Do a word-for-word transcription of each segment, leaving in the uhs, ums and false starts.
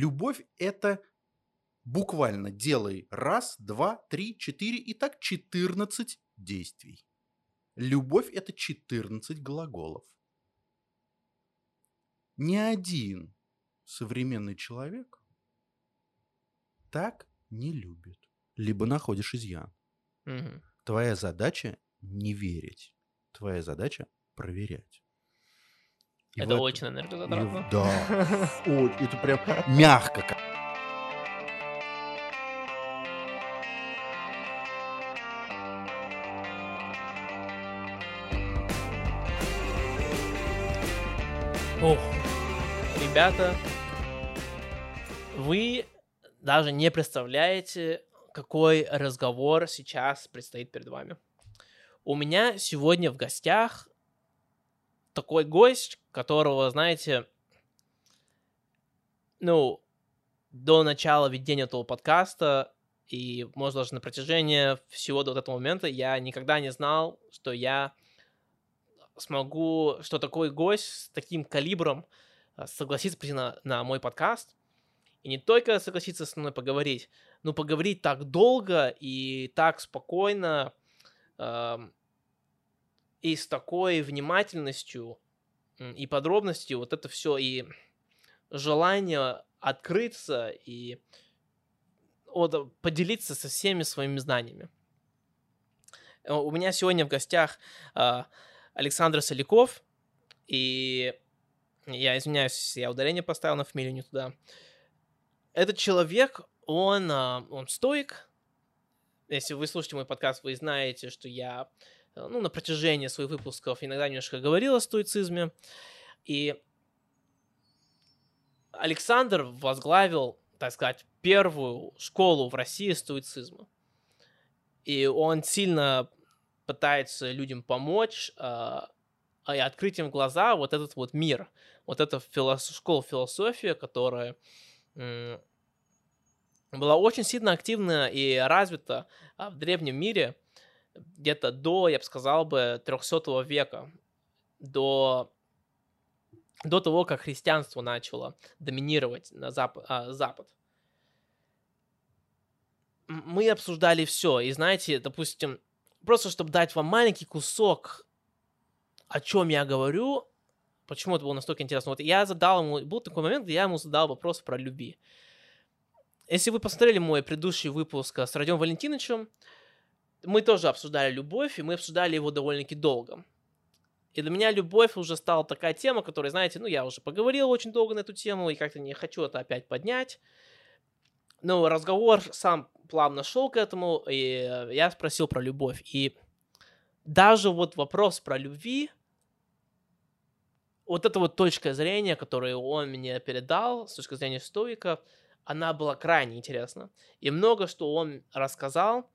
Любовь – это буквально делай раз, два, три, четыре и так четырнадцать действий. Любовь – это четырнадцать глаголов. Ни один современный человек так не любит. Либо находишь изъян. Угу. Твоя задача – не верить. Твоя задача – проверять. И это очень это... энергозатратно. Да. Ой, это прям мягко. Ох, ребята, вы даже не представляете, какой разговор сейчас предстоит перед вами. У меня сегодня в гостях такой гость, которого, знаете, ну, до начала ведения этого подкаста и, может, даже на протяжении всего до вот этого момента я никогда не знал, что я смогу, что такой гость с таким калибром согласится прийти на, на мой подкаст. И не только согласится со мной поговорить, но поговорить так долго и так спокойно, э, и с такой внимательностью и подробностью, вот это все, и желание открыться и вот, поделиться со всеми своими знаниями. У меня сегодня в гостях э, Александр Саликов, и я извиняюсь, я ударение поставил на фамилию не туда. Этот человек, он, он стоик. Если вы слушаете мой подкаст, вы знаете, что я ну, на протяжении своих выпусков иногда немножко говорил о стоицизме. И Александр возглавил, так сказать, первую школу в России стоицизма. И он сильно пытается людям помочь э, и открыть им глаза вот этот вот мир. Вот эта филос- школа философия, которая... Э, была очень сильно активна и развита в древнем мире где-то до, я бы сказал бы, трехсотого века, до, до того, как христианство начало доминировать на зап, а, Запад. Мы обсуждали все, и знаете, допустим, просто чтобы дать вам маленький кусок, о чем я говорю, почему это было настолько интересно. Вот я задал ему, был такой момент, где я ему задал вопрос про любви. Если вы посмотрели мой предыдущий выпуск с Родионом Валентиновичем, мы тоже обсуждали любовь, и мы обсуждали его довольно-таки долго. И для меня любовь уже стала такая тема, которая, знаете, ну, я уже поговорил очень долго на эту тему, и как-то не хочу это опять поднять. Но разговор сам плавно шел к этому, и я спросил про любовь. И даже вот вопрос про любви, вот эта вот точка зрения, которую он мне передал, с точки зрения стоика, она была крайне интересна. И много, что он рассказал,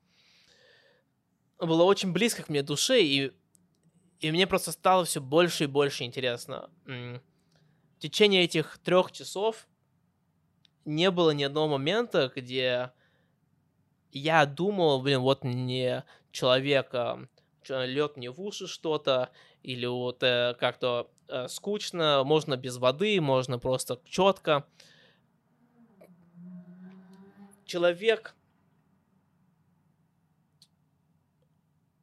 было очень близко к мне душе, и, и мне просто стало все больше и больше интересно. В течение этих трех часов не было ни одного момента, где я думал, блин, вот мне человек льет мне в уши что-то, или вот как-то скучно, можно без воды, можно просто четко. Человек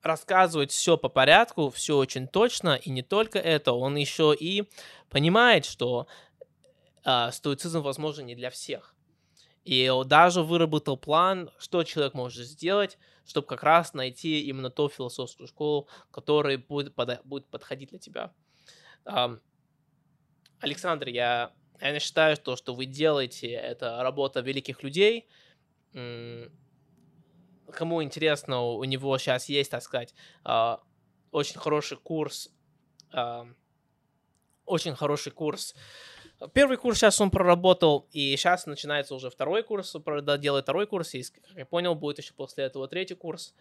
рассказывает все по порядку, все очень точно, и не только это, он еще и понимает, что э, стоицизм возможен не для всех. И он даже выработал план, что человек может сделать, чтобы как раз найти именно ту философскую школу, которая будет, под, будет подходить для тебя. Э, Александр, я, я считаю, что, что вы делаете, это работа великих людей. Кому интересно, у него сейчас есть, так сказать, очень хороший курс, очень хороший курс. Первый курс сейчас он проработал, и сейчас начинается уже второй курс, делает второй курс, и, как я понял, будет еще после этого третий курс.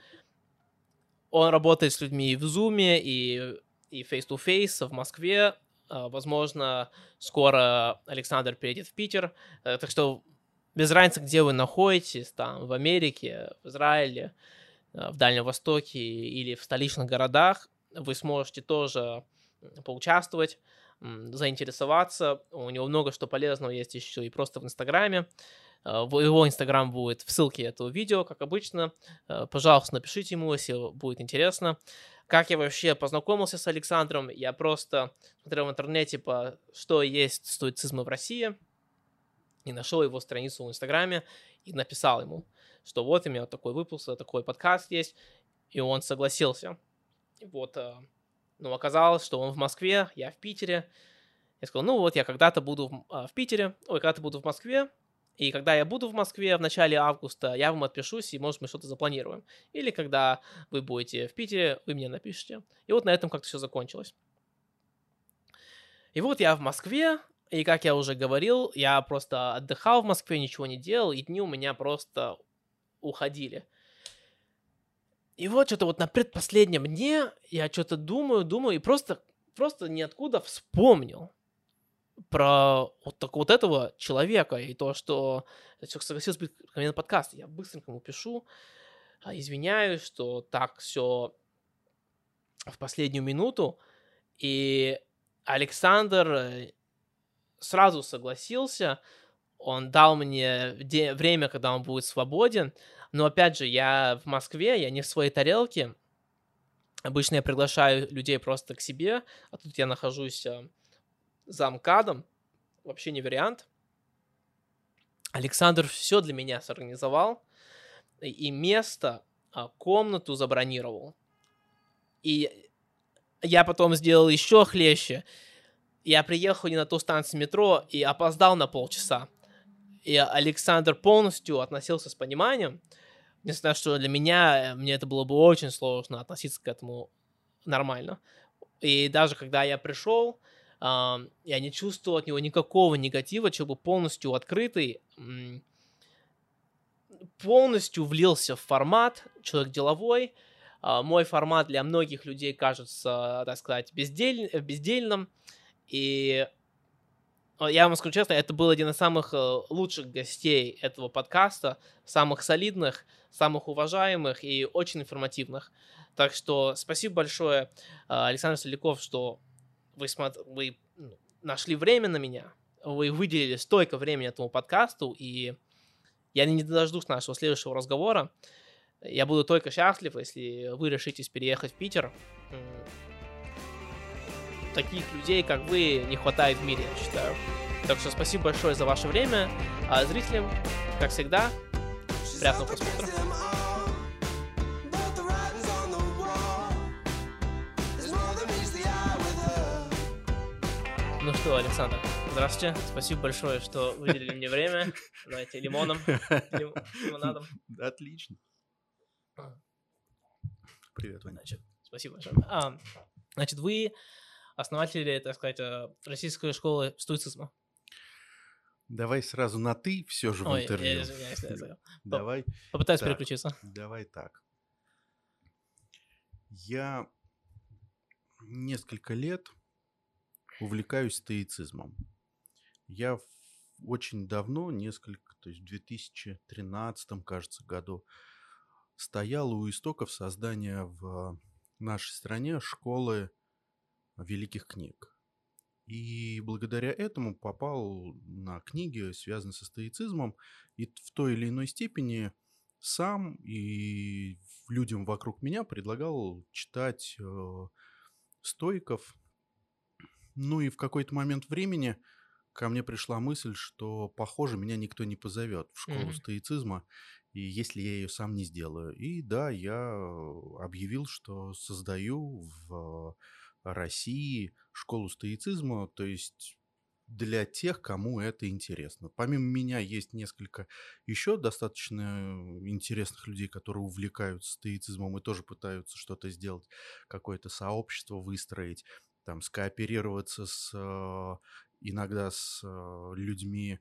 Он работает с людьми и в Зуме, и, и face-to-face в Москве. Возможно, скоро Александр переедет в Питер, так что... Без разницы, где вы находитесь, там, в Америке, в Израиле, в Дальнем Востоке или в столичных городах, вы сможете тоже поучаствовать. заинтересоваться. У него много что полезного есть еще и просто в Инстаграме. Его Инстаграм будет в ссылке этого видео, как обычно. Пожалуйста, напишите ему, если будет интересно. Как я вообще познакомился с Александром? Я просто смотрел в интернете, по что есть стоицизм в России, и нашел его страницу в Инстаграме и написал ему, что вот у меня вот такой выпуск, такой подкаст есть, и он согласился. Вот, ну, оказалось, что он в Москве, я в Питере. Я сказал, ну вот, я когда-то буду в Питере, ой, когда-то буду в Москве, и когда я буду в Москве в начале августа, я вам отпишусь, и, может, мы что-то запланируем. Или когда вы будете в Питере, вы мне напишите. И вот на этом как-то все закончилось. И вот я в Москве, и, как я уже говорил, я просто отдыхал в Москве, ничего не делал, и дни у меня просто уходили. И вот что-то вот на предпоследнем дне я что-то думаю, думаю, и просто, просто ниоткуда вспомнил про вот, так, вот этого человека и то, что человек согласился быть ко мне на подкаст. Я быстренько ему пишу, извиняюсь, что так все в последнюю минуту. И Александр сразу согласился, он дал мне де- время, когда он будет свободен. Но опять же, я в Москве, я не в своей тарелке. Обычно я приглашаю людей просто к себе, а тут я нахожусь за МКАДом. Вообще не вариант. Александр все для меня сорганизовал. И место, комнату забронировал. И я потом сделал еще хлеще. Я приехал не на ту станцию метро и опоздал на полчаса. И Александр полностью относился с пониманием. Несмотря на то, что для меня, мне это было бы очень сложно относиться к этому нормально. И даже когда я пришел, я не чувствовал от него никакого негатива, человек был полностью открытый, полностью влился в формат, человек деловой. Мой формат для многих людей кажется, так сказать, бездельным. И я вам скажу честно, это был один из самых лучших гостей этого подкаста, самых солидных, самых уважаемых и очень информативных. Так что спасибо большое, Александр Саликов, что вы, смотри, вы нашли время на меня, вы выделили столько времени этому подкасту, и я не дождусь нашего следующего разговора. Я буду только счастлив, если вы решитесь переехать в Питер. Таких людей, как вы, не хватает в мире, я считаю. Так что спасибо большое за ваше время. А зрителям, как всегда, приятного просмотра. Ну что, Александр, здравствуйте. Спасибо большое, что выделили мне время. Давайте лимоном, лимонадом. Отлично. Привет, Ваня. Спасибо большое. Значит, вы... основатели, так сказать, российской школы стоицизма. Давай сразу на «ты» все же в Ой, интервью. Я извиняюсь, я извиняюсь. Давай. Попытаюсь так, переключиться. Давай так. Я несколько лет увлекаюсь стоицизмом. Я очень давно, несколько, то есть в две тысячи тринадцатом, кажется, году, стоял у истоков создания в нашей стране школы Великих книг. И благодаря этому попал на книги, связанные со стоицизмом, и в той или иной степени сам и людям вокруг меня предлагал читать э, стоиков. Ну и в какой-то момент времени ко мне пришла мысль, что, похоже, меня никто не позовет в школу mm-hmm. стоицизма, и если я ее сам не сделаю. И да, я объявил, что создаю в России школу стоицизма, то есть для тех, кому это интересно. Помимо меня есть несколько еще достаточно интересных людей, которые увлекаются стоицизмом и тоже пытаются что-то сделать, какое-то сообщество выстроить, там, скооперироваться с, иногда с людьми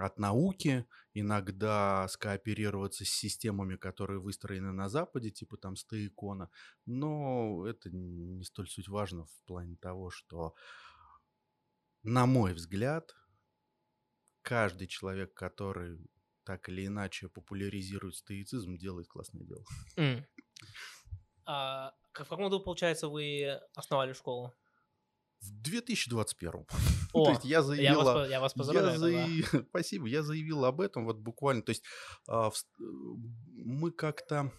от науки, иногда скооперироваться с системами, которые выстроены на Западе, типа там стоикона, но это не столь суть важно в плане того, что, на мой взгляд, каждый человек, который так или иначе популяризирует стоицизм, делает классное дело. Mm. А в каком году, получается, вы основали школу? В две тысячи двадцать первом. О, то есть я заявил... Я вас, я вас поздравляю. Я заяв... да. Спасибо. Я заявил об этом вот буквально. То есть а, в... мы как-то...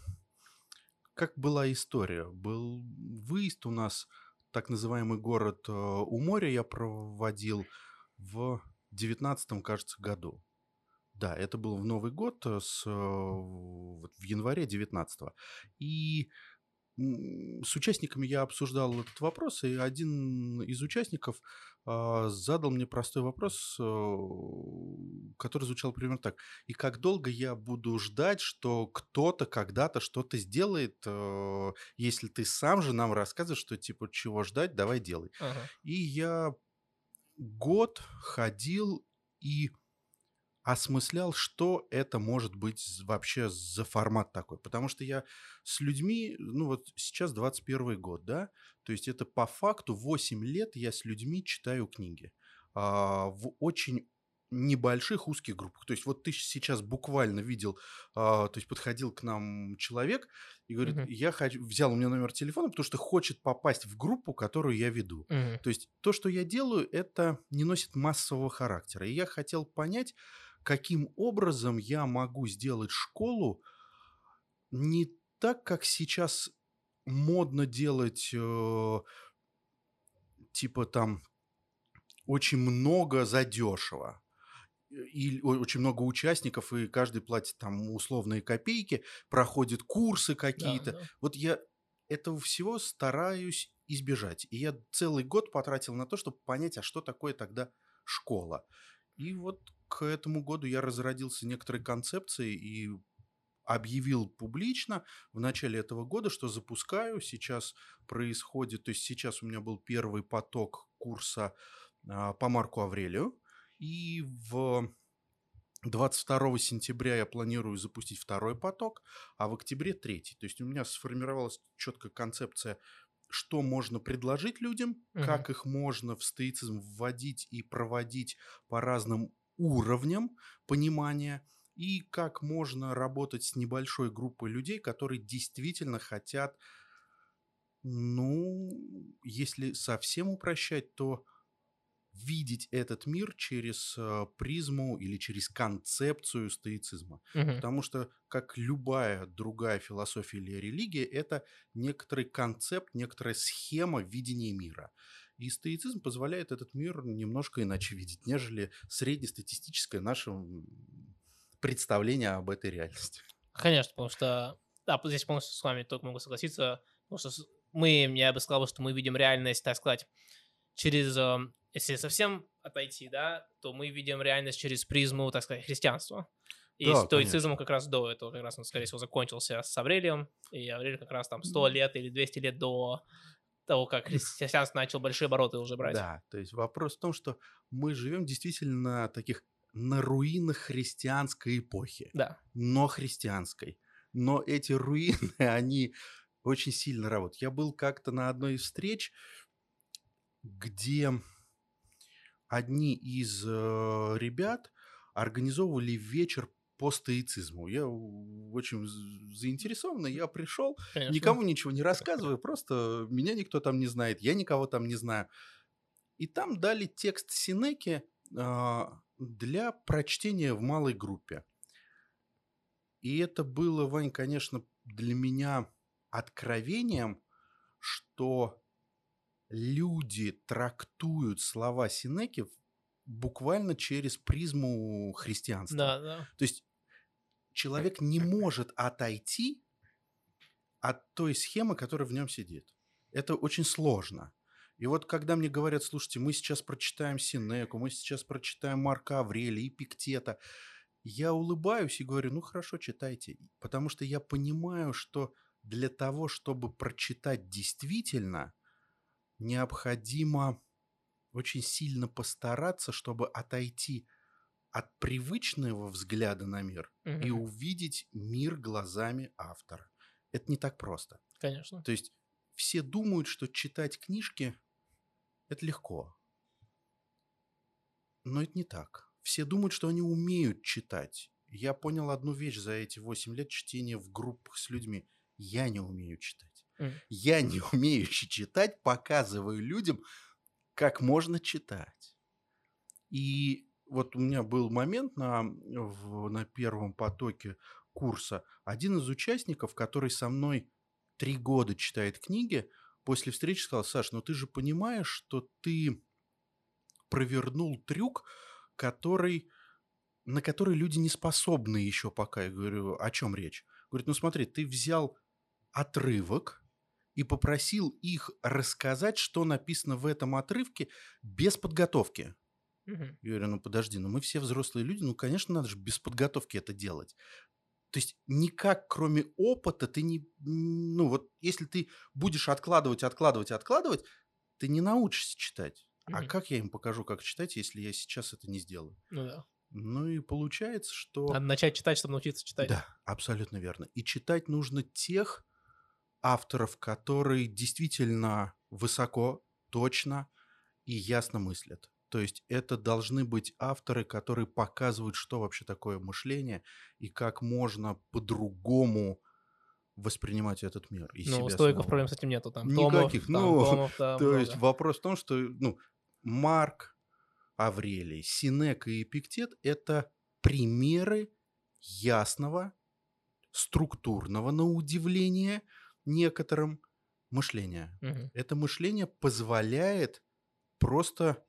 Как была история? Был выезд у нас, так называемый город а, у моря, я проводил в девятнадцатом, кажется, году. Да, это был в Новый год, с... вот в январе девятнадцатого. И... С участниками я обсуждал этот вопрос, и один из участников э, задал мне простой вопрос, э, который звучал примерно так. И как долго я буду ждать, что кто-то когда-то что-то сделает, э, если ты сам же нам рассказываешь, что типа чего ждать, давай делай. Ага. И я год ходил и... осмыслял, что это может быть вообще за формат такой. Потому что я с людьми, ну вот сейчас двадцать первый год, да, то есть это по факту восемь лет я с людьми читаю книги а, в очень небольших узких группах. То есть вот ты сейчас буквально видел, а, то есть подходил к нам человек и говорит, uh-huh. я хочу, взял у меня номер телефона, потому что хочет попасть в группу, которую я веду. Uh-huh. То есть то, что я делаю, это не носит массового характера. И я хотел понять, каким образом я могу сделать школу не так, как сейчас модно делать, э, типа там очень много задешево, и очень много участников, и каждый платит там условные копейки, проходят курсы какие-то. Да, да. Вот я этого всего стараюсь избежать. И я целый год потратил на то, чтобы понять, а что такое тогда школа. И вот к этому году я разродился некоторой концепцией и объявил публично в начале этого года, что запускаю. Сейчас происходит, то есть сейчас у меня был первый поток курса а, по Марку Аврелию. И в двадцать второго сентября я планирую запустить второй поток, а в октябре третий. То есть у меня сформировалась четкая концепция, что можно предложить людям, угу. как их можно в стоицизм вводить и проводить по разным уровням понимания, и как можно работать с небольшой группой людей, которые действительно хотят, ну, если совсем упрощать, то... видеть этот мир через призму или через концепцию стоицизма. Угу. Потому что, как любая другая философия или религия, это некоторый концепт, некоторая схема видения мира. И стоицизм позволяет этот мир немножко иначе видеть, нежели среднестатистическое наше представление об этой реальности. Конечно, потому что... Да, здесь полностью с вами только могу согласиться, потому что мы, я бы сказал, что мы видим реальность, так сказать, через... Если совсем отойти, да, то мы видим реальность через призму, так сказать, христианства. И да, стоицизм как раз до этого, как раз он, скорее всего, закончился с Аврелием. И Аврелий как раз там сто лет или двести лет до того, как христианство начал большие обороты уже брать. Да, то есть вопрос в том, что мы живем действительно на таких, на руинах христианской эпохи. Да. Но христианской. Но эти руины, они очень сильно работают. Я был как-то на одной из встреч, где... Одни из э, ребят организовывали вечер по стоицизму. Я очень заинтересованный, я пришел, Конечно. Никому ничего не рассказываю, просто меня никто там не знает, я никого там не знаю. И там дали текст Сенеки э, для прочтения в малой группе. И это было, Вань, конечно, для меня откровением, что... люди трактуют слова Сенеки буквально через призму христианства. Да, да. То есть человек не может отойти от той схемы, которая в нем сидит. Это очень сложно. И вот когда мне говорят, слушайте, мы сейчас прочитаем Сенеку, мы сейчас прочитаем Марка Аврелия, Эпиктета, я улыбаюсь и говорю, ну хорошо, читайте. Потому что я понимаю, что для того, чтобы прочитать действительно... необходимо очень сильно постараться, чтобы отойти от привычного взгляда на мир угу. и увидеть мир глазами автора. Это не так просто. Конечно. То есть все думают, что читать книжки – это легко. Но это не так. Все думают, что они умеют читать. Я понял одну вещь за эти восемь лет чтения в группах с людьми. Я не умею читать. Я, не умеющий читать, показываю людям, как можно читать. И вот у меня был момент на, в, на первом потоке курса. Один из участников, который со мной три года читает книги, после встречи сказал: «Саш, ну ты же понимаешь, что ты провернул трюк, который, на который люди не способны еще пока». Я говорю: «О чем речь?» Говорит: «Ну смотри, ты взял отрывок и попросил их рассказать, что написано в этом отрывке без подготовки». Я говорю: «Ну подожди, ну мы все взрослые люди, ну конечно надо же без подготовки это делать». То есть никак, кроме опыта, ты не... Ну вот если ты будешь откладывать, откладывать, откладывать, ты не научишься читать. Mm-hmm. А как я им покажу, как читать, если я сейчас это не сделаю? Ну да. Ну и получается, что... Надо начать читать, чтобы научиться читать. Да, абсолютно верно. И читать нужно тех авторов, которые действительно высоко, точно и ясно мыслят. То есть это должны быть авторы, которые показывают, что вообще такое мышление и как можно по-другому воспринимать этот мир. Ну, у стоиков проблем с этим нету. Там, никаких. Томов, там, ну, томов, там, то много. Есть вопрос в том, что ну, Марк Аврелий, Сенека и Эпиктет – это примеры ясного, структурного, на удивление некоторым, мышления. Угу. Это мышление позволяет просто...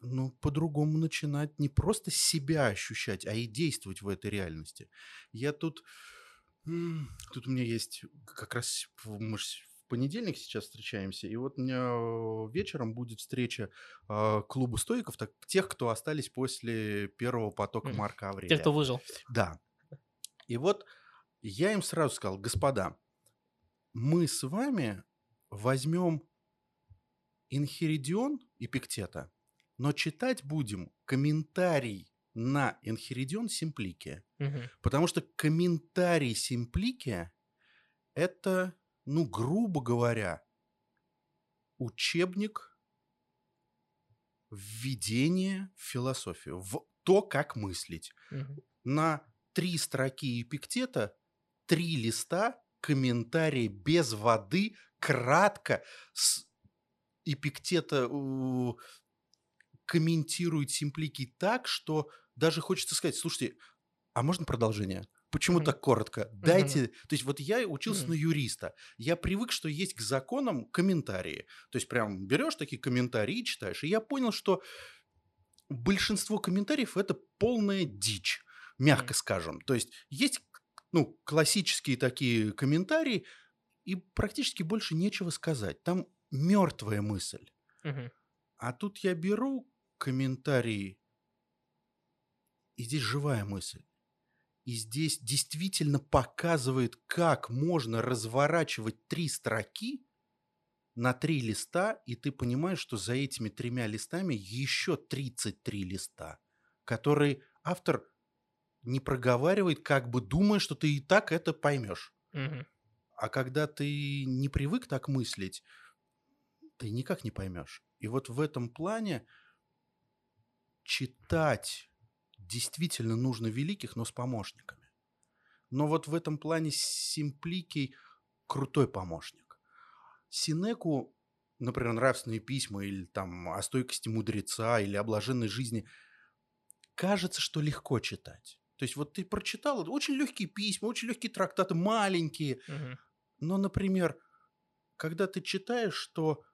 Ну, по-другому начинать не просто себя ощущать, а и действовать в этой реальности. Я тут... Тут у меня есть... Как раз мы в понедельник сейчас встречаемся, и вот у меня вечером будет встреча э, клуба стоиков, так, тех, кто остались после первого потока Марка Аврелия. Тех, кто выжил. Да. И вот я им сразу сказал: господа, мы с вами возьмем Энхиридион Эпиктета, но читать будем комментарий на Энхиридион Симпликия. Угу. Потому что комментарий Симпликия – это, ну, грубо говоря, учебник введения в философию, в то, как мыслить. Угу. На три строки Эпиктета, три листа комментария без воды, кратко, с Эпиктета... комментирует Симпликий так, что даже хочется сказать: слушайте, а можно продолжение? Почему mm-hmm. так коротко? Дайте... Mm-hmm. То есть вот я учился mm-hmm. на юриста. Я привык, что есть к законам комментарии. То есть прям берешь такие комментарии и читаешь. И я понял, что большинство комментариев – это полная дичь, мягко mm-hmm. скажем. То есть есть, ну, классические такие комментарии, и практически больше нечего сказать. Там мертвая мысль. Mm-hmm. А тут я беру комментарии, и здесь живая мысль. И здесь действительно показывает, как можно разворачивать три строки на три листа, и ты понимаешь, что за этими тремя листами еще тридцать три листа, которые автор не проговаривает, как бы думая, что ты и так это поймешь. Mm-hmm. А когда ты не привык так мыслить, ты никак не поймешь. И вот в этом плане читать действительно нужно великих, но с помощниками. Но вот в этом плане Симпликий крутой помощник. Сенеку, например, «Нравственные письма» или там «О стойкости мудреца» или «О блаженной жизни» кажется, что легко читать. То есть вот ты прочитал, очень легкие письма, очень легкие трактаты, маленькие. Угу. Но, например, когда ты читаешь, что...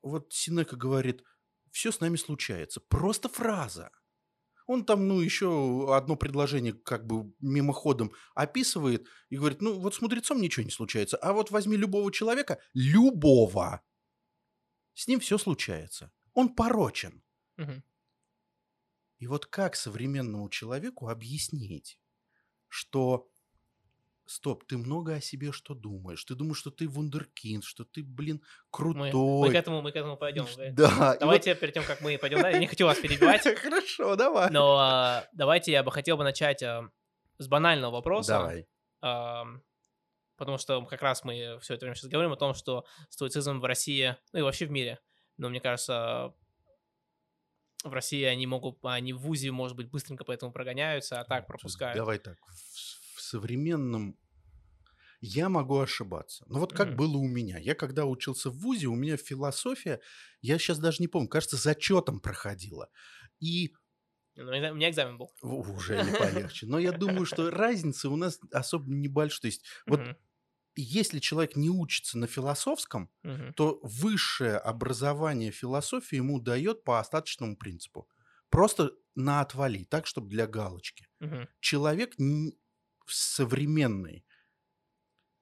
Вот Сенека говорит: все с нами случается. Просто фраза. Он там, ну, еще одно предложение как бы мимоходом описывает и говорит: ну, вот с мудрецом ничего не случается, а вот возьми любого человека, любого, с ним все случается. Он порочен. Угу. И вот как современному человеку объяснить, что... Стоп, ты много о себе что думаешь? Ты думаешь, что ты вундеркинд, что ты, блин, крутой. Мы, мы к этому, мы к этому пойдем. Да. Давайте вот... перед тем, как мы пойдем, да, я не хочу вас перебивать. Хорошо, давай. Но а, давайте я бы хотел бы начать а, с банального вопроса. Давай. А, потому что как раз мы все это время сейчас говорим о том, что стоицизм в России, ну и вообще в мире, но мне кажется, в России они могут, они в вузе, может быть, быстренько поэтому прогоняются, а так пропускают. Давай так, в современном Я могу ошибаться. Но вот как mm. было у меня. Я когда учился в вузе, у меня философия, я сейчас даже не помню, кажется, зачетом проходила. И... Ну, у меня экзамен был. Уже не полегче. Но я думаю, что разница у нас особо небольшая. То есть вот если человек не учится на философском, то высшее образование философии ему дает по остаточному принципу. Просто на отвали, так, чтобы для галочки. Угу. Человек не, современный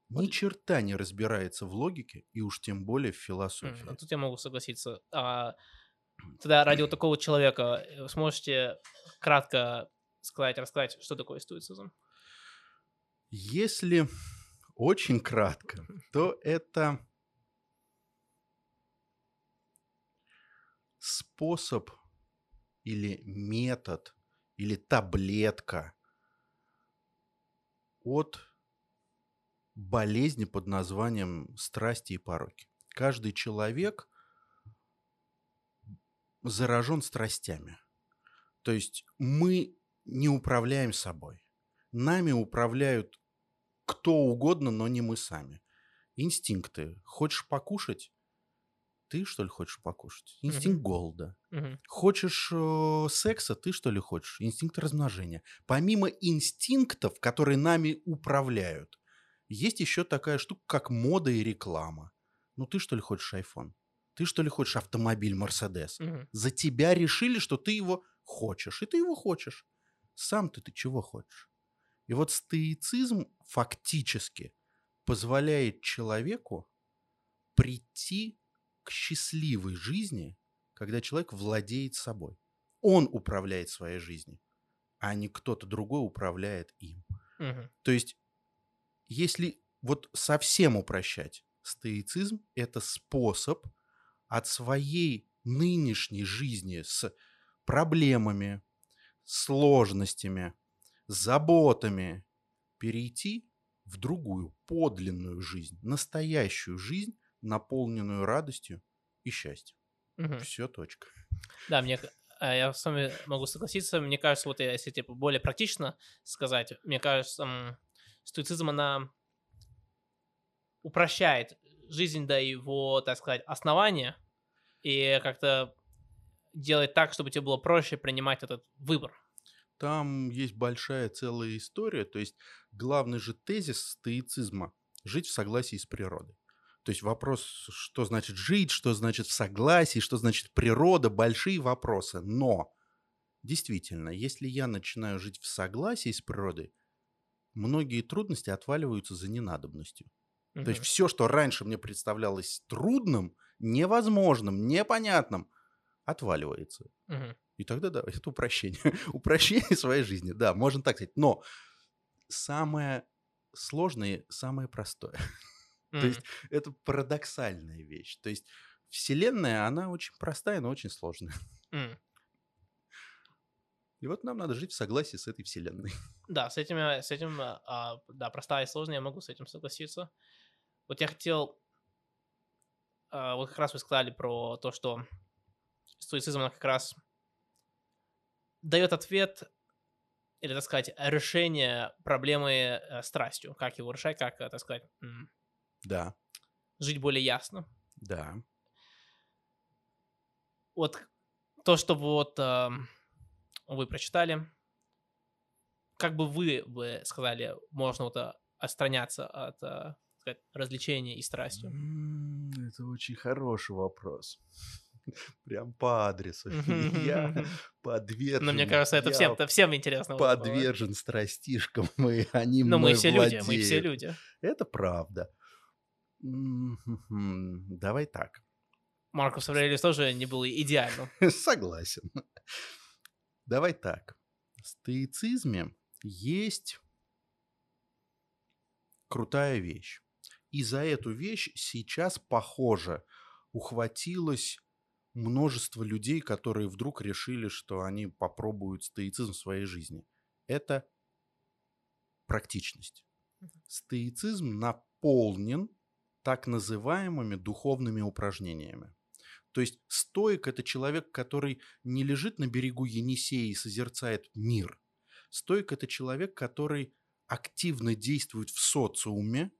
ни черта не разбирается в логике, и уж тем более в философии. Угу. Тут я могу согласиться. А, тогда ради вот такого человека сможете кратко сказать, рассказать, что такое стоицизм? Если очень кратко, то это способ... или метод, или таблетка от болезни под названием страсти и пороки. Каждый человек заражен страстями. То есть мы не управляем собой. Нами управляют кто угодно, но не мы сами. Инстинкты. Хочешь покушать? Ты, что ли, хочешь покушать? Инстинкт uh-huh. голода. Uh-huh. Хочешь э, секса? Ты, что ли, хочешь? Инстинкт размножения. Помимо инстинктов, которые нами управляют, есть еще такая штука, как мода и реклама. Ну, ты, что ли, хочешь айфон? Ты, что ли, хочешь автомобиль Мерседес? Uh-huh. За тебя решили, что ты его хочешь. И ты его хочешь. Сам-то ты чего хочешь? И вот стоицизм фактически позволяет человеку прийти к счастливой жизни, когда человек владеет собой. Он управляет своей жизнью, а не кто-то другой управляет им. Угу. То есть, если вот совсем упрощать, стоицизм – это способ от своей нынешней жизни с проблемами, сложностями, заботами перейти в другую, подлинную жизнь, настоящую жизнь, наполненную радостью и счастьем. Угу. Все, точка. Да, мне, я с вами могу согласиться. Мне кажется, вот если типа, более практично сказать, мне кажется, стоицизм, она упрощает жизнь до его, так сказать, основания и как-то делает так, чтобы тебе было проще принимать этот выбор. Там есть большая целая история. То есть главный же тезис стоицизма – жить в согласии с природой. То есть вопрос, что значит жить, что значит в согласии, что значит природа, большие вопросы. Но действительно, если я начинаю жить в согласии с природой, многие трудности отваливаются за ненадобностью. Угу. То есть все, что раньше мне представлялось трудным, невозможным, непонятным, отваливается. Угу. И тогда, да, это упрощение. Упрощение своей жизни, да, можно так сказать. Но самое сложное и самое простое. Mm-hmm. То есть это парадоксальная вещь. То есть Вселенная, она очень простая, но очень сложная. Mm. И вот нам надо жить в согласии с этой Вселенной. Да, с этим, с этим да, простая и сложная, я могу с этим согласиться. Вот я хотел... Вот как раз вы сказали про то, что стоицизм, она как раз дает ответ, или, так сказать, решение проблемы страстью. Как его решать, как, так сказать... Да. Жить более ясно. Да. Вот то, что вот э, вы прочитали, как бы вы бы сказали, можно вот отстраняться от э, сказать, развлечения и страсти? Это очень хороший вопрос. Прям по адресу. Я подвержен... Но мне кажется, это всем, это всем интересно. Подвержен страстишкам, и они мной владеют. Но мы все люди, мы все люди. Это правда. Давай так. Маркус Аврелиус тоже не был идеальным. Согласен. Давай так. В стоицизме есть крутая вещь. И за эту вещь сейчас, похоже, ухватилось множество людей, которые вдруг решили, что они попробуют стоицизм в своей жизни. Это практичность. Стоицизм наполнен так называемыми духовными упражнениями. То есть стоик – это человек, который не лежит на берегу Енисея и созерцает мир. Стоик – это человек, который активно действует в социуме,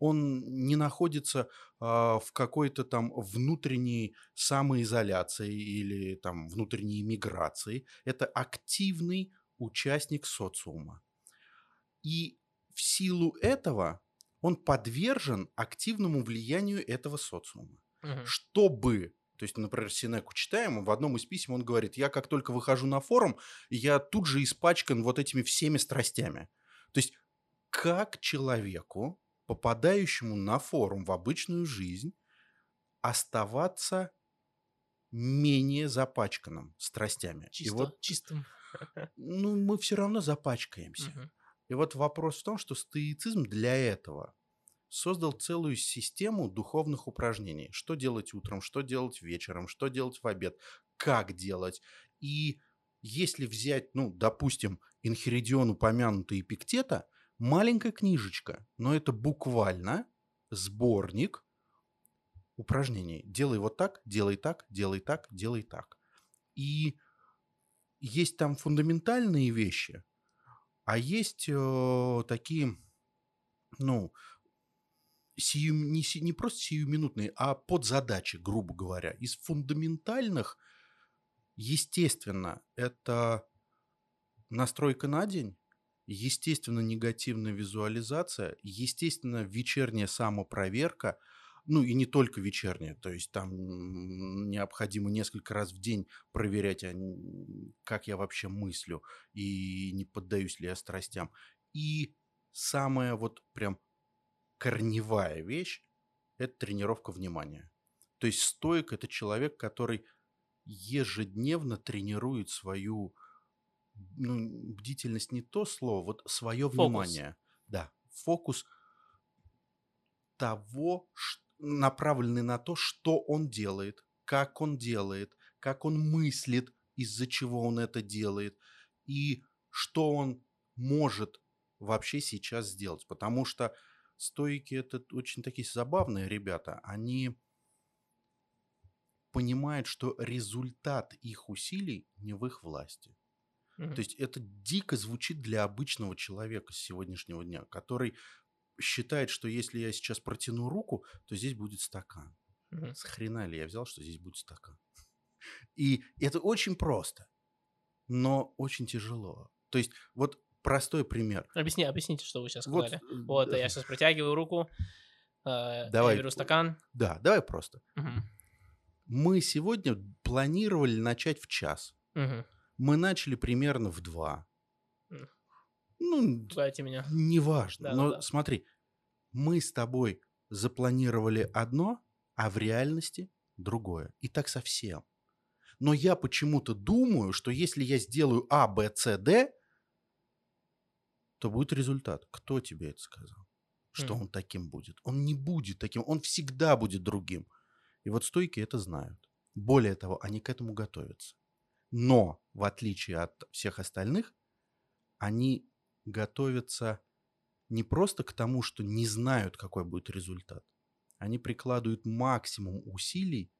он не находится э, в какой-то там внутренней самоизоляции или там внутренней миграции. Это активный участник социума. И в силу этого он подвержен активному влиянию этого социума. Угу. Чтобы... То есть, например, Сенеку читаем, в одном из писем он говорит: я как только выхожу на форум, я тут же испачкан вот этими всеми страстями. То есть, как человеку, попадающему на форум в обычную жизнь, оставаться менее запачканным страстями? Чисто, и вот, чистым. Ну, мы все равно запачкаемся. Угу. И вот вопрос в том, что стоицизм для этого создал целую систему духовных упражнений. Что делать утром, что делать вечером, что делать в обед, как делать. И если взять, ну, допустим, Энхиридион, упомянутый Эпиктета, маленькая книжечка, но это буквально сборник упражнений. Делай вот так, делай так, делай так, делай так. И есть там фундаментальные вещи, а есть э, такие, ну... Сию, не, не просто сиюминутные, а подзадачи, грубо говоря. Из фундаментальных, естественно, это настройка на день, естественно, негативная визуализация, естественно, вечерняя самопроверка, ну и не только вечерняя, то есть там необходимо несколько раз в день проверять, как я вообще мыслю и не поддаюсь ли я страстям. И самое вот прям корневая вещь – это тренировка внимания. То есть стоик – это человек, который ежедневно тренирует свою, ну, бдительность, не то слово, вот свое фокус. Внимание. Да, фокус того, направленный на то, что он делает, как он делает, как он мыслит, из-за чего он это делает, и что он может вообще сейчас сделать. Потому что стоики – это очень такие забавные ребята. Они понимают, что результат их усилий не в их власти. Mm-hmm. То есть это дико звучит для обычного человека с сегодняшнего дня, который считает, что если я сейчас протяну руку, то здесь будет стакан. Mm-hmm. С хрена ли я взял, что здесь будет стакан? И это очень просто, но очень тяжело. То есть вот... Простой пример. Объясни, объясните, что вы сейчас сказали. Вот, вот я сейчас протягиваю руку, э, давай, я беру стакан. Да, давай просто. Угу. Мы сегодня планировали начать в час. Угу. Мы начали примерно в два. Угу. Ну, Давайте меня. неважно. Да, но да. Смотри, мы с тобой запланировали одно, а в реальности другое. И так совсем. Но я почему-то думаю, что если я сделаю А, Б, С, Д... то будет результат. Кто тебе это сказал? Что mm. он таким будет? Он не будет таким, он всегда будет другим. И вот стоики это знают. Более того, они к этому готовятся. Но, в отличие от всех остальных, они готовятся не просто к тому, что не знают, какой будет результат. Они прикладывают максимум усилий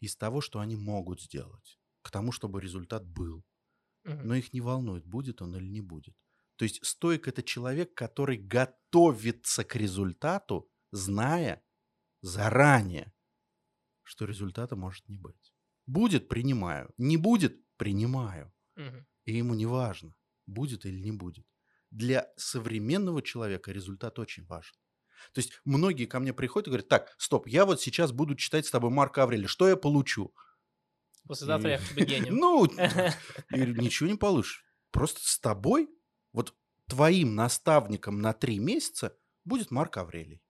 из того, что они могут сделать, к тому, чтобы результат был. Mm-hmm. Но их не волнует, будет он или не будет. То есть стоик – это человек, который готовится к результату, зная заранее, что результата может не быть. Будет – принимаю. Не будет – принимаю. Угу. И ему не важно, будет или не будет. Для современного человека результат очень важен. То есть многие ко мне приходят и говорят: так, стоп, я вот сейчас буду читать с тобой Марка Аврелия. Что я получу? Послезавтра я буду гением. Ну, ничего не получишь. Просто с тобой... Вот твоим наставником на три месяца будет Марк Аврелий.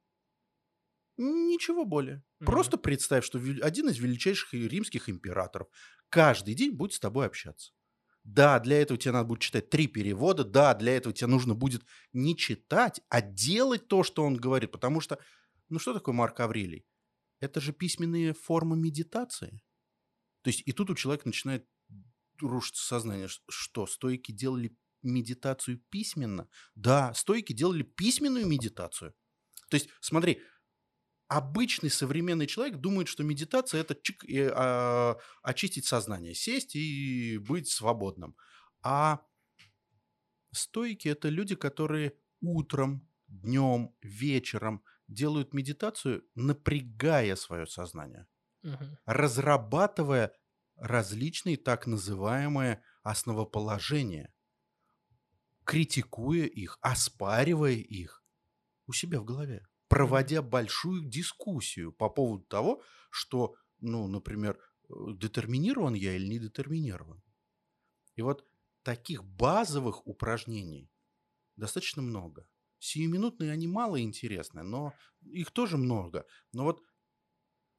Ничего более. Mm-hmm. Просто представь, что один из величайших римских императоров каждый день будет с тобой общаться. Да, для этого тебе надо будет читать три перевода. Да, для этого тебе нужно будет не читать, а делать то, что он говорит. Потому что, ну что такое Марк Аврелий? Это же письменные формы медитации. То есть и тут у человека начинает рушиться сознание, что стоики делали медитацию письменно. Да, стоики делали письменную медитацию. То есть, смотри, обычный современный человек думает, что медитация – это чик, э, э, очистить сознание, сесть и быть свободным. А стоики – это люди, которые утром, днем, вечером делают медитацию, напрягая свое сознание, uh-huh. разрабатывая различные так называемые основоположения, критикуя их, оспаривая их у себя в голове, проводя большую дискуссию по поводу того, что, ну, например, детерминирован я или не детерминирован. И вот таких базовых упражнений достаточно много. Сиюминутные они мало интересны, но их тоже много. Но вот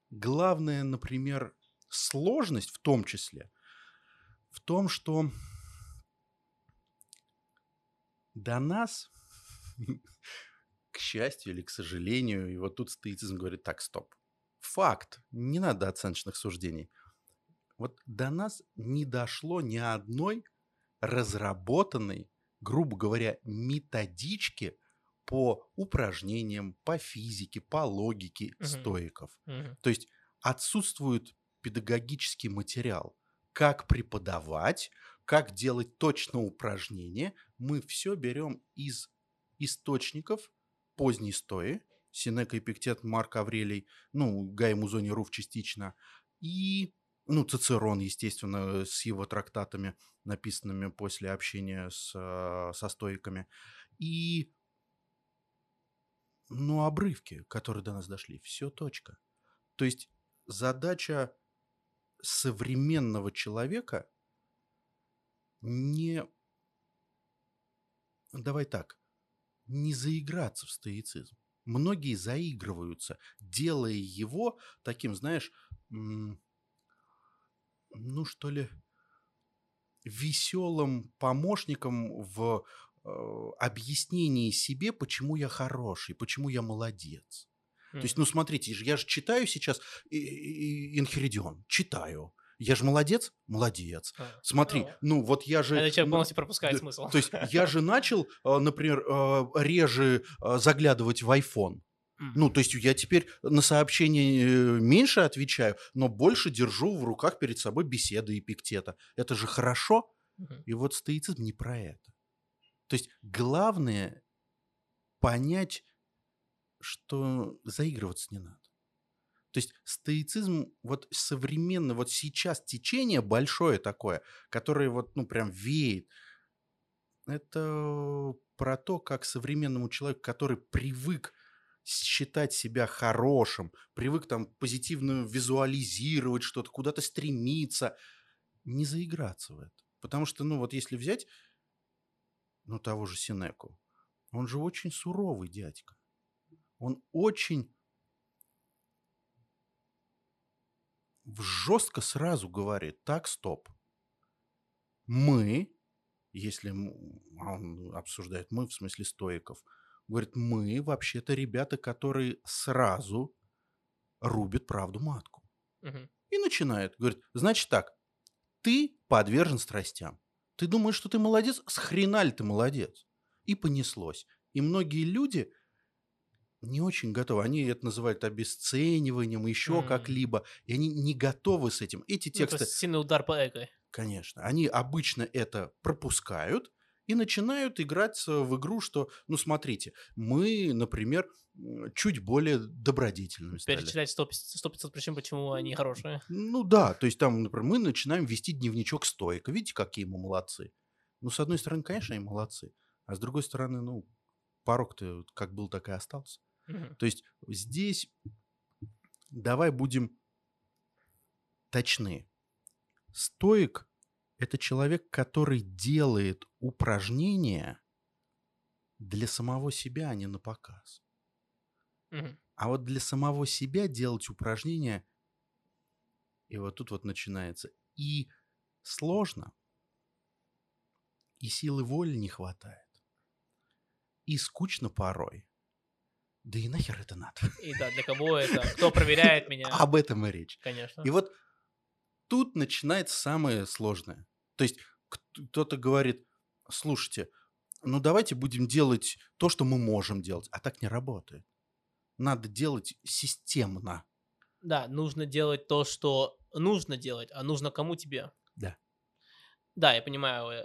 главная, например, сложность в том числе в том, что до нас, к счастью или к сожалению, и вот тут стоицизм говорит, так, стоп. Факт, не надо оценочных суждений. Вот до нас не дошло ни одной разработанной, грубо говоря, методички по упражнениям, по физике, по логике uh-huh. стоиков. Uh-huh. То есть отсутствует педагогический материал, как преподавать, как делать точно упражнение. Мы все берем из источников поздней стои, Сенека, Эпиктет, Марк Аврелий, ну, Гай Музоний Руф частично, и, ну, Цицерон, естественно, с его трактатами, написанными после общения с, со стоиками, и, ну, обрывки, которые до нас дошли, все точка. То есть задача современного человека не... Давай так, не заиграться в стоицизм. Многие заигрываются, делая его таким, знаешь, ну что ли, веселым помощником в э, объяснении себе, почему я хороший, почему я молодец. Mm-hmm. То есть, ну смотрите, я же читаю сейчас Энхиридион, читаю. Я же молодец? Молодец. А, Смотри, а, ну вот я же... Это человек полностью пропускает смысл. То есть я же начал, например, реже заглядывать в iPhone. Mm-hmm. Ну, то есть я теперь на сообщения меньше отвечаю, но больше держу в руках перед собой беседы Эпиктета. Это же хорошо. Mm-hmm. И вот стоицизм не про это. То есть главное понять, что заигрываться не надо. То есть стоицизм вот современно, вот сейчас течение большое такое, которое вот, ну, прям веет. Это про то, как современному человеку, который привык считать себя хорошим, привык там позитивно визуализировать что-то, куда-то стремиться, не заиграться в это. Потому что, ну, вот если взять, ну, того же Сенеку, он же очень суровый дядька. Он очень... жестко сразу говорит, так, стоп. Мы, если он обсуждает мы, в смысле стоиков, говорит, мы вообще-то ребята, которые сразу рубят правду матку. Угу. И начинает, говорит, значит так, ты подвержен страстям. Ты думаешь, что ты молодец? С хрена ли ты молодец? И понеслось. И многие люди... не очень готовы. Они это называют обесцениванием, еще mm. как-либо. И они не готовы с этим. Эти тексты... Ну, сильный удар по эго. Конечно. Они обычно это пропускают и начинают играть в игру, что, ну, смотрите, мы, например, чуть более добродетельными стали. Перечитать сто пятьсот причин, почему они хорошие. Ну да. То есть там, например, мы начинаем вести дневничок стоика. Видите, какие мы молодцы. Ну, с одной стороны, конечно, они молодцы. А с другой стороны, ну, порог-то как был, так и остался. Mm-hmm. То есть здесь давай будем точны. Стоик – это человек, который делает упражнения для самого себя, а не на показ. Mm-hmm. А вот для самого себя делать упражнения, и вот тут вот начинается, и сложно, и силы воли не хватает, и скучно порой. Да и нахер это надо. И да, для кого это? Кто проверяет меня? Об этом и речь. Конечно. И вот тут начинается самое сложное. То есть кто-то говорит, слушайте, ну давайте будем делать то, что мы можем делать. А так не работает. Надо делать системно. Да, нужно делать то, что нужно делать, а нужно кому тебе. Да. Да, я понимаю.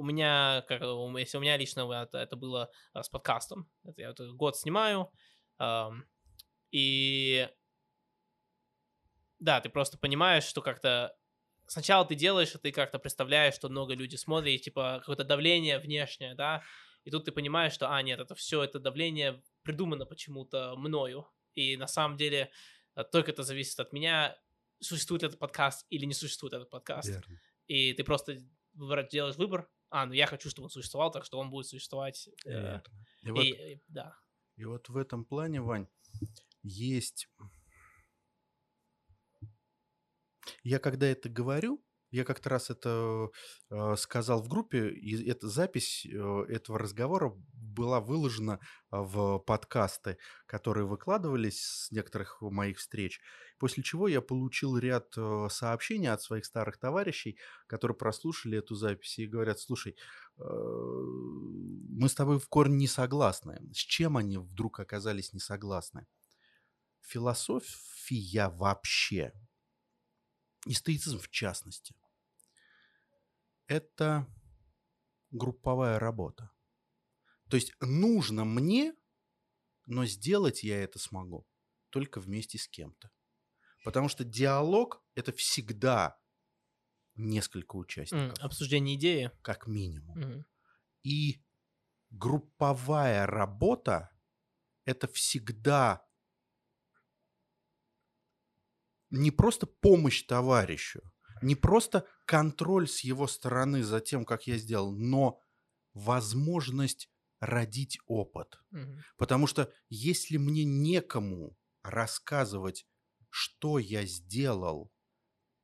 У меня, как, если у меня лично это, это было с подкастом. Это я вот год снимаю. Э, и да, ты просто понимаешь, что как-то сначала ты делаешь, и ты как-то представляешь, что много людей смотрят, и типа какое-то давление внешнее, да. И тут ты понимаешь, что, а, нет, это все, это давление придумано почему-то мною. И на самом деле только это зависит от меня, существует этот подкаст или не существует этот подкаст. Верно. И ты просто делаешь выбор. А, ну я хочу, чтобы он существовал, так что он будет существовать. Верно. И, и, вот, и, да. и вот в этом плане, Вань, есть... Я когда это говорю, я как-то раз это э, сказал в группе, и эта запись э, этого разговора была выложена в подкасты, которые выкладывались с некоторых моих встреч, после чего я получил ряд э, сообщений от своих старых товарищей, которые прослушали эту запись и говорят: слушай, э, мы с тобой в корне не согласны. С чем они вдруг оказались не согласны? Философия вообще... и стоицизм в частности — это групповая работа. То есть нужно мне, но сделать я это смогу только вместе с кем-то. Потому что диалог – это всегда несколько участников. Mm, обсуждение идеи. Как минимум. Mm. И групповая работа – это всегда... не просто помощь товарищу, не просто контроль с его стороны за тем, как я сделал, но возможность родить опыт. Mm-hmm. Потому что если мне некому рассказывать, что я сделал,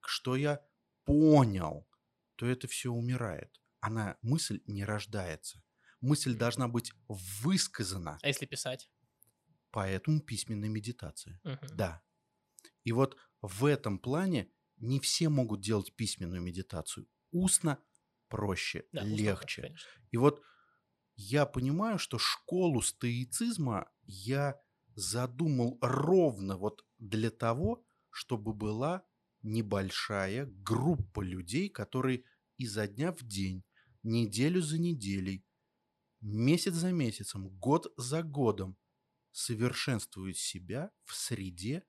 что я понял, то это все умирает. Она, мысль не рождается. Мысль mm-hmm. должна быть высказана. А если писать? Поэтому письменная медитация. Mm-hmm. Да. И вот в этом плане не все могут делать письменную медитацию. Устно проще, да, легче. Устно, и вот я понимаю, что школу стоицизма я задумал ровно вот для того, чтобы была небольшая группа людей, которые изо дня в день, неделю за неделей, месяц за месяцем, год за годом совершенствуют себя в среде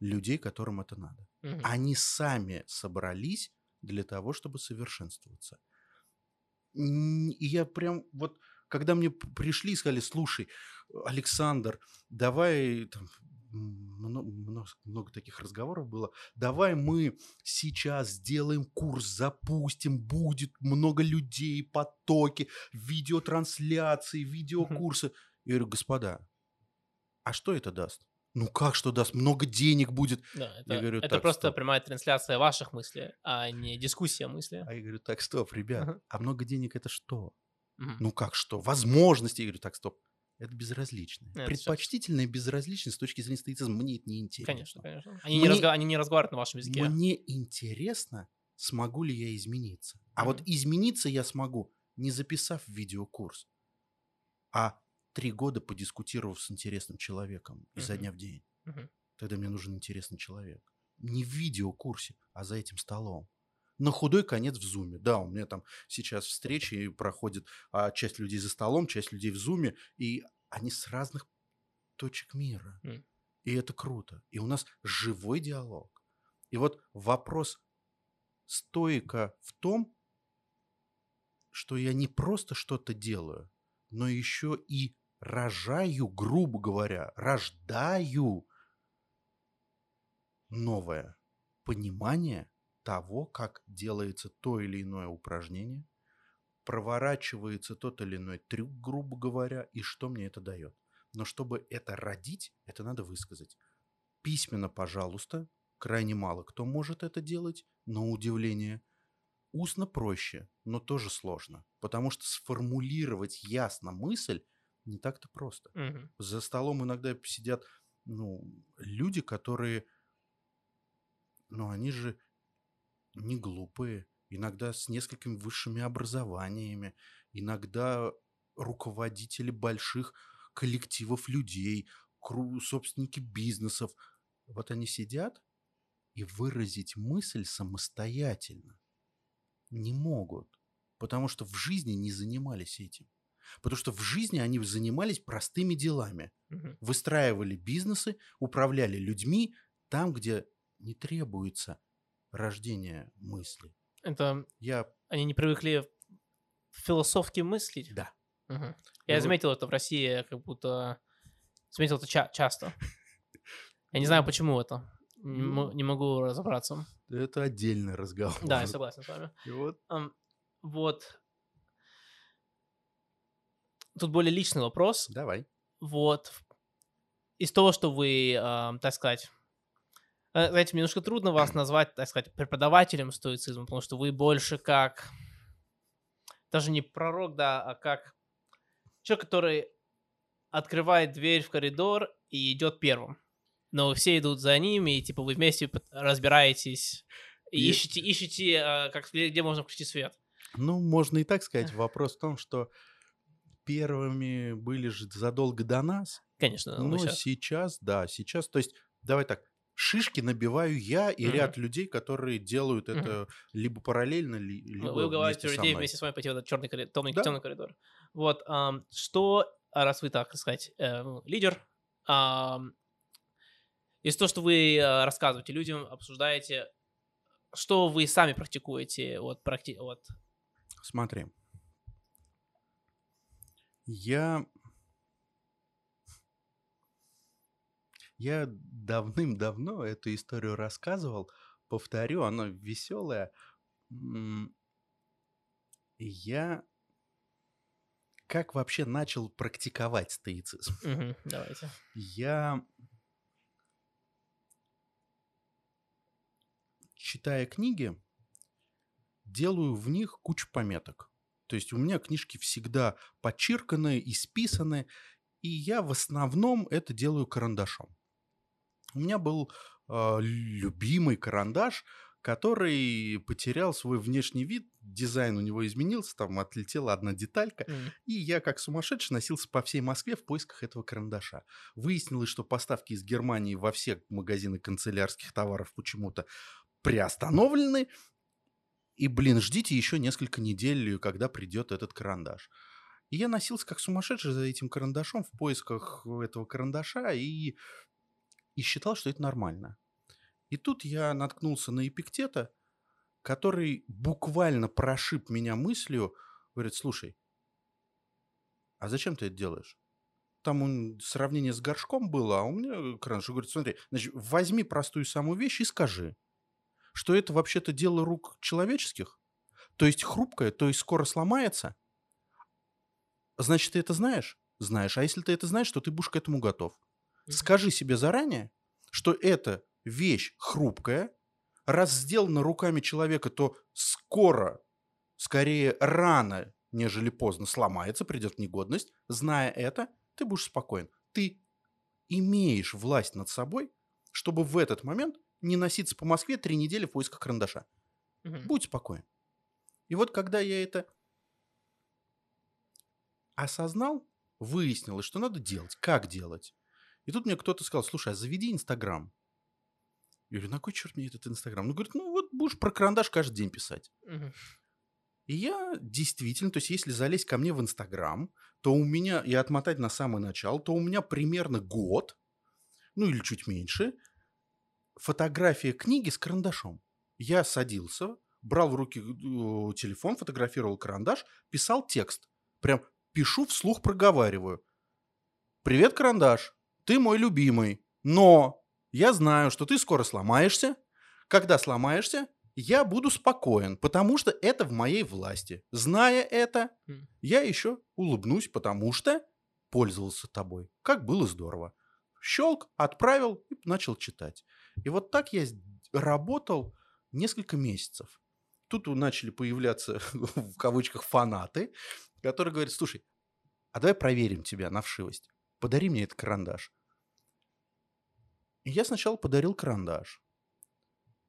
людей, которым это надо. Угу. Они сами собрались для того, чтобы совершенствоваться. И я прям вот, когда мне пришли и сказали: слушай, Александр, давай, там, много, много, много таких разговоров было, давай мы сейчас сделаем курс, запустим, будет много людей, потоки, видеотрансляции, видеокурсы. Угу. Я говорю: господа, а что это даст? Ну как что даст? Много денег будет. Да, это я говорю, это так, просто стоп. Прямая трансляция ваших мыслей, а не дискуссия мыслей. А я говорю: так, стоп, ребят, uh-huh. а много денег — это что? Uh-huh. Ну как что? Возможности. Я говорю: так, стоп, это безразлично. Uh-huh. Предпочтительная безразличность с точки зрения стоицизма. Мне это не интересно. Конечно, конечно. Они, мне, не разго... Они не разговаривают на вашем языке. Мне интересно, смогу ли я измениться. А uh-huh. вот измениться я смогу, не записав видеокурс, а... три года подискутировав с интересным человеком uh-huh. изо дня в день. Uh-huh. Тогда мне нужен интересный человек. Не в видеокурсе, а за этим столом. На худой конец в зуме. Да, у меня там сейчас встречи проходит а, часть людей за столом, часть людей в зуме, и они с разных точек мира. Uh-huh. И это круто. И у нас живой диалог. И вот вопрос стоика в том, что я не просто что-то делаю, но еще и рожаю, грубо говоря, рождаю новое понимание того, как делается то или иное упражнение, проворачивается тот или иной трюк, грубо говоря, и что мне это дает. Но чтобы это родить, это надо высказать. Письменно, пожалуйста, крайне мало кто может это делать, на удивление. Устно проще, но тоже сложно, потому что сформулировать ясно мысль не так-то просто. Угу. За столом иногда сидят, ну, люди, которые, ну, они же не глупые, иногда с несколькими высшими образованиями, иногда руководители больших коллективов людей, собственники бизнесов. Вот они сидят и выразить мысль самостоятельно не могут. потому что в жизни не занимались этим. Потому что в жизни они занимались простыми делами. Угу. Выстраивали бизнесы, управляли людьми там, где не требуется рождение мысли. Это Я... они не привыкли философски мыслить? Да. Угу. Я ну... заметил это в России, как будто... Заметил это ча- часто. Я не знаю, почему это. Не, м- не могу разобраться. Это отдельный разговор. Да, я согласен с вами. И вот... Um, вот... Тут более личный вопрос. Давай. Вот. Из того, что вы, э, так сказать... Знаете, мне немножко трудно вас назвать, так сказать, преподавателем стоицизма, потому что вы больше как... Даже не пророк, да, а как человек, который открывает дверь в коридор и идет первым. Но все идут за ним, и типа вы вместе разбираетесь, и и... ищете, ищете э, как, где можно включить свет. Ну, можно и так сказать. Вопрос в том, что... Первыми были же задолго до нас. Конечно. Но сейчас. сейчас, да, сейчас. То есть, давай так, шишки набиваю я и mm-hmm. ряд людей, которые делают mm-hmm. это либо параллельно, либо Вы уговариваете людей вместе с вами пойти в этот черный коридор, темный, да? темный коридор. Вот, эм, что, раз вы, так сказать, эм, лидер, эм, из того, что вы рассказываете людям, обсуждаете, что вы сами практикуете от... Практи- от... Смотри. Я, я давным-давно эту историю рассказывал, повторю, она веселая. Я как вообще начал практиковать стоицизм? Угу, давайте. Я, читая книги, делаю в них кучу пометок. То есть у меня книжки всегда подчерканы, исписаны, и я в основном это делаю карандашом. У меня был э, любимый карандаш, который потерял свой внешний вид, дизайн у него изменился, там отлетела одна деталька, mm-hmm. и я как сумасшедший носился по всей Москве в поисках этого карандаша. Выяснилось, что поставки из Германии во все магазины канцелярских товаров почему-то приостановлены. И, блин, ждите еще несколько недель, когда придет этот карандаш. И я носился как сумасшедший за этим карандашом в поисках этого карандаша и, и считал, что это нормально. И тут я наткнулся на Эпиктета, который буквально прошиб меня мыслью. Говорит, слушай, а зачем ты это делаешь? Там он, сравнение с горшком было, а у меня карандаш. Говорит, смотри, значит, возьми простую самую вещь и скажи, что это вообще-то дело рук человеческих, то есть хрупкое, то есть скоро сломается. Значит, ты это знаешь? Знаешь. А если ты это знаешь, то ты будешь к этому готов. Mm-hmm. Скажи себе заранее, что эта вещь хрупкая, раз сделана руками человека, то скоро, скорее рано, нежели поздно сломается, придет в негодность. Зная это, ты будешь спокоен. Ты имеешь власть над собой, чтобы в этот момент не носиться по Москве три недели в поисках карандаша. Угу. Будь спокоен. И вот когда я это осознал, выяснилось, что надо делать, как делать. И тут мне кто-то сказал, слушай, а заведи Инстаграм. Я говорю, на кой черт мне этот Инстаграм? Ну, говорит, ну вот будешь про карандаш каждый день писать. Угу. И я действительно, то есть если залезть ко мне в Инстаграм, то у меня, и отмотать на самое начало, то у меня примерно год, ну или чуть меньше, фотография книги с карандашом. Я садился, брал в руки телефон, фотографировал карандаш, писал текст. Прям пишу, вслух проговариваю. «Привет, карандаш, ты мой любимый, но я знаю, что ты скоро сломаешься. Когда сломаешься, я буду спокоен, потому что это в моей власти. Зная это, я еще улыбнусь, потому что пользовался тобой. Как было здорово». Щелк, отправил и начал читать. И вот так я работал несколько месяцев. Тут начали появляться, в кавычках, фанаты, которые говорят, слушай, а давай проверим тебя на вшивость. Подари мне этот карандаш. И я сначала подарил карандаш.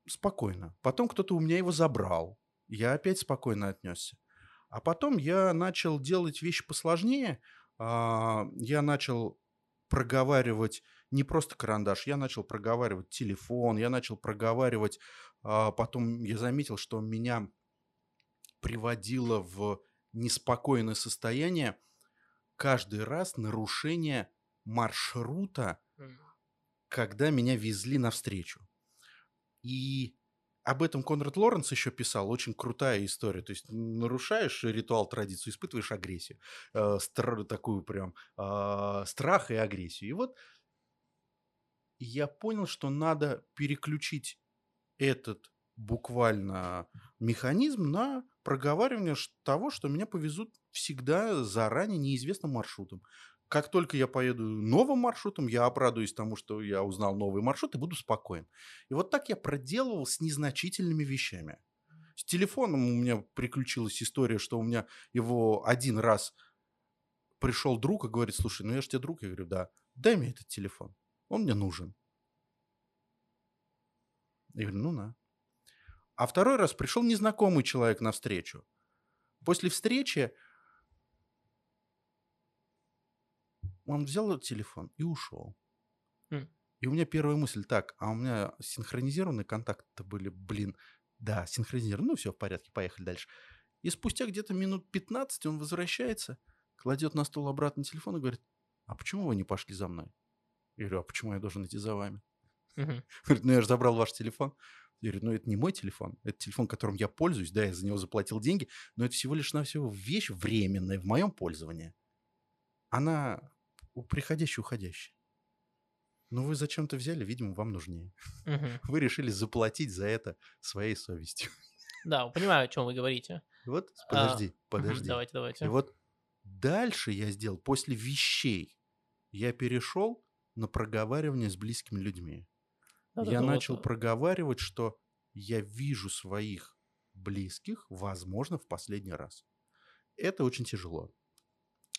Спокойно. Потом кто-то у меня его забрал. Я опять спокойно отнесся. А потом я начал делать вещи посложнее. Я начал проговаривать не просто карандаш, я начал проговаривать телефон, я начал проговаривать, а потом я заметил, что меня приводило в неспокойное состояние каждый раз нарушение маршрута, когда меня везли навстречу. И об этом Конрад Лоренс еще писал. Очень крутая история. То есть нарушаешь ритуал, традицию, испытываешь агрессию. Э, стр- такую прям э, страх и агрессию. И вот я понял, что надо переключить этот буквально механизм на проговаривание того, что меня повезут всегда заранее неизвестным маршрутом. Как только я поеду новым маршрутом, я обрадуюсь тому, что я узнал новый маршрут, и буду спокоен. И вот так я проделывал с незначительными вещами. С телефоном у меня приключилась история, что у меня его один раз пришел друг и говорит: слушай, ну я же тебе друг. Я говорю: да, дай мне этот телефон, он мне нужен. Я говорю: ну на. А второй раз пришел незнакомый человек навстречу. После встречи он взял этот телефон и ушел. Mm. И у меня первая мысль: так, а у меня синхронизированные контакты были, блин, да, синхронизированы, ну все, в порядке, поехали дальше. И спустя где-то минут пятнадцать он возвращается, кладет на стол обратно телефон и говорит: а почему вы не пошли за мной? Я говорю: а почему я должен идти за вами? Mm-hmm. Говорит: ну я же забрал ваш телефон. Я говорю: ну это не мой телефон, это телефон, которым я пользуюсь, да, я за него заплатил деньги, но это всего лишь навсего вещь временная в моем пользовании. Она... приходящий, уходящий. Но вы зачем-то взяли, видимо, вам нужнее. Угу. Вы решили заплатить за это своей совестью. Да, понимаю, о чем вы говорите. Вот, подожди, а, подожди. Давайте, давайте. И вот дальше я сделал, после вещей, я перешел на проговаривание с близкими людьми. Да, я начал вот... проговаривать, что я вижу своих близких, возможно, в последний раз. Это очень тяжело.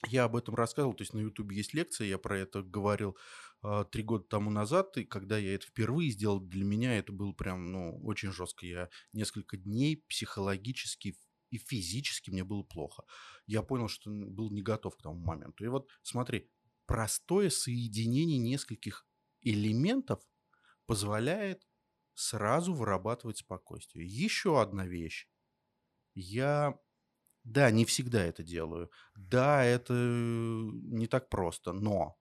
Я об этом рассказывал, то есть на Ютубе есть лекция, я про это говорил э, три года тому назад, и когда я это впервые сделал, для меня это было прям, ну, очень жестко. Я несколько дней психологически и физически мне было плохо. Я понял, что был не готов к тому моменту. И вот смотри, простое соединение нескольких элементов позволяет сразу вырабатывать спокойствие. Еще одна вещь. Я... Да, не всегда это делаю. Да, это не так просто, но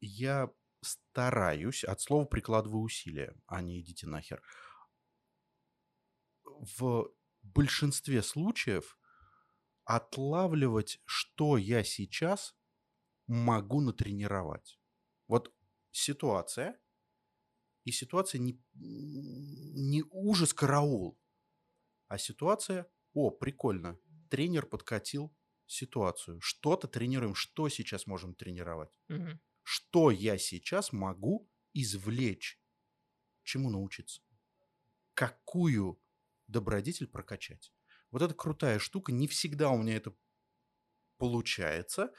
я стараюсь, от слова прикладываю усилия, а не идите нахер. В большинстве случаев отлавливать, что я сейчас могу натренировать. Вот ситуация, и ситуация не, не ужас караул. А ситуация, о, прикольно, тренер подкатил ситуацию. Что-то тренируем, что сейчас можем тренировать? Угу. Что я сейчас могу извлечь? Чему научиться? Какую добродетель прокачать? Вот это крутая штука, не всегда у меня это получается,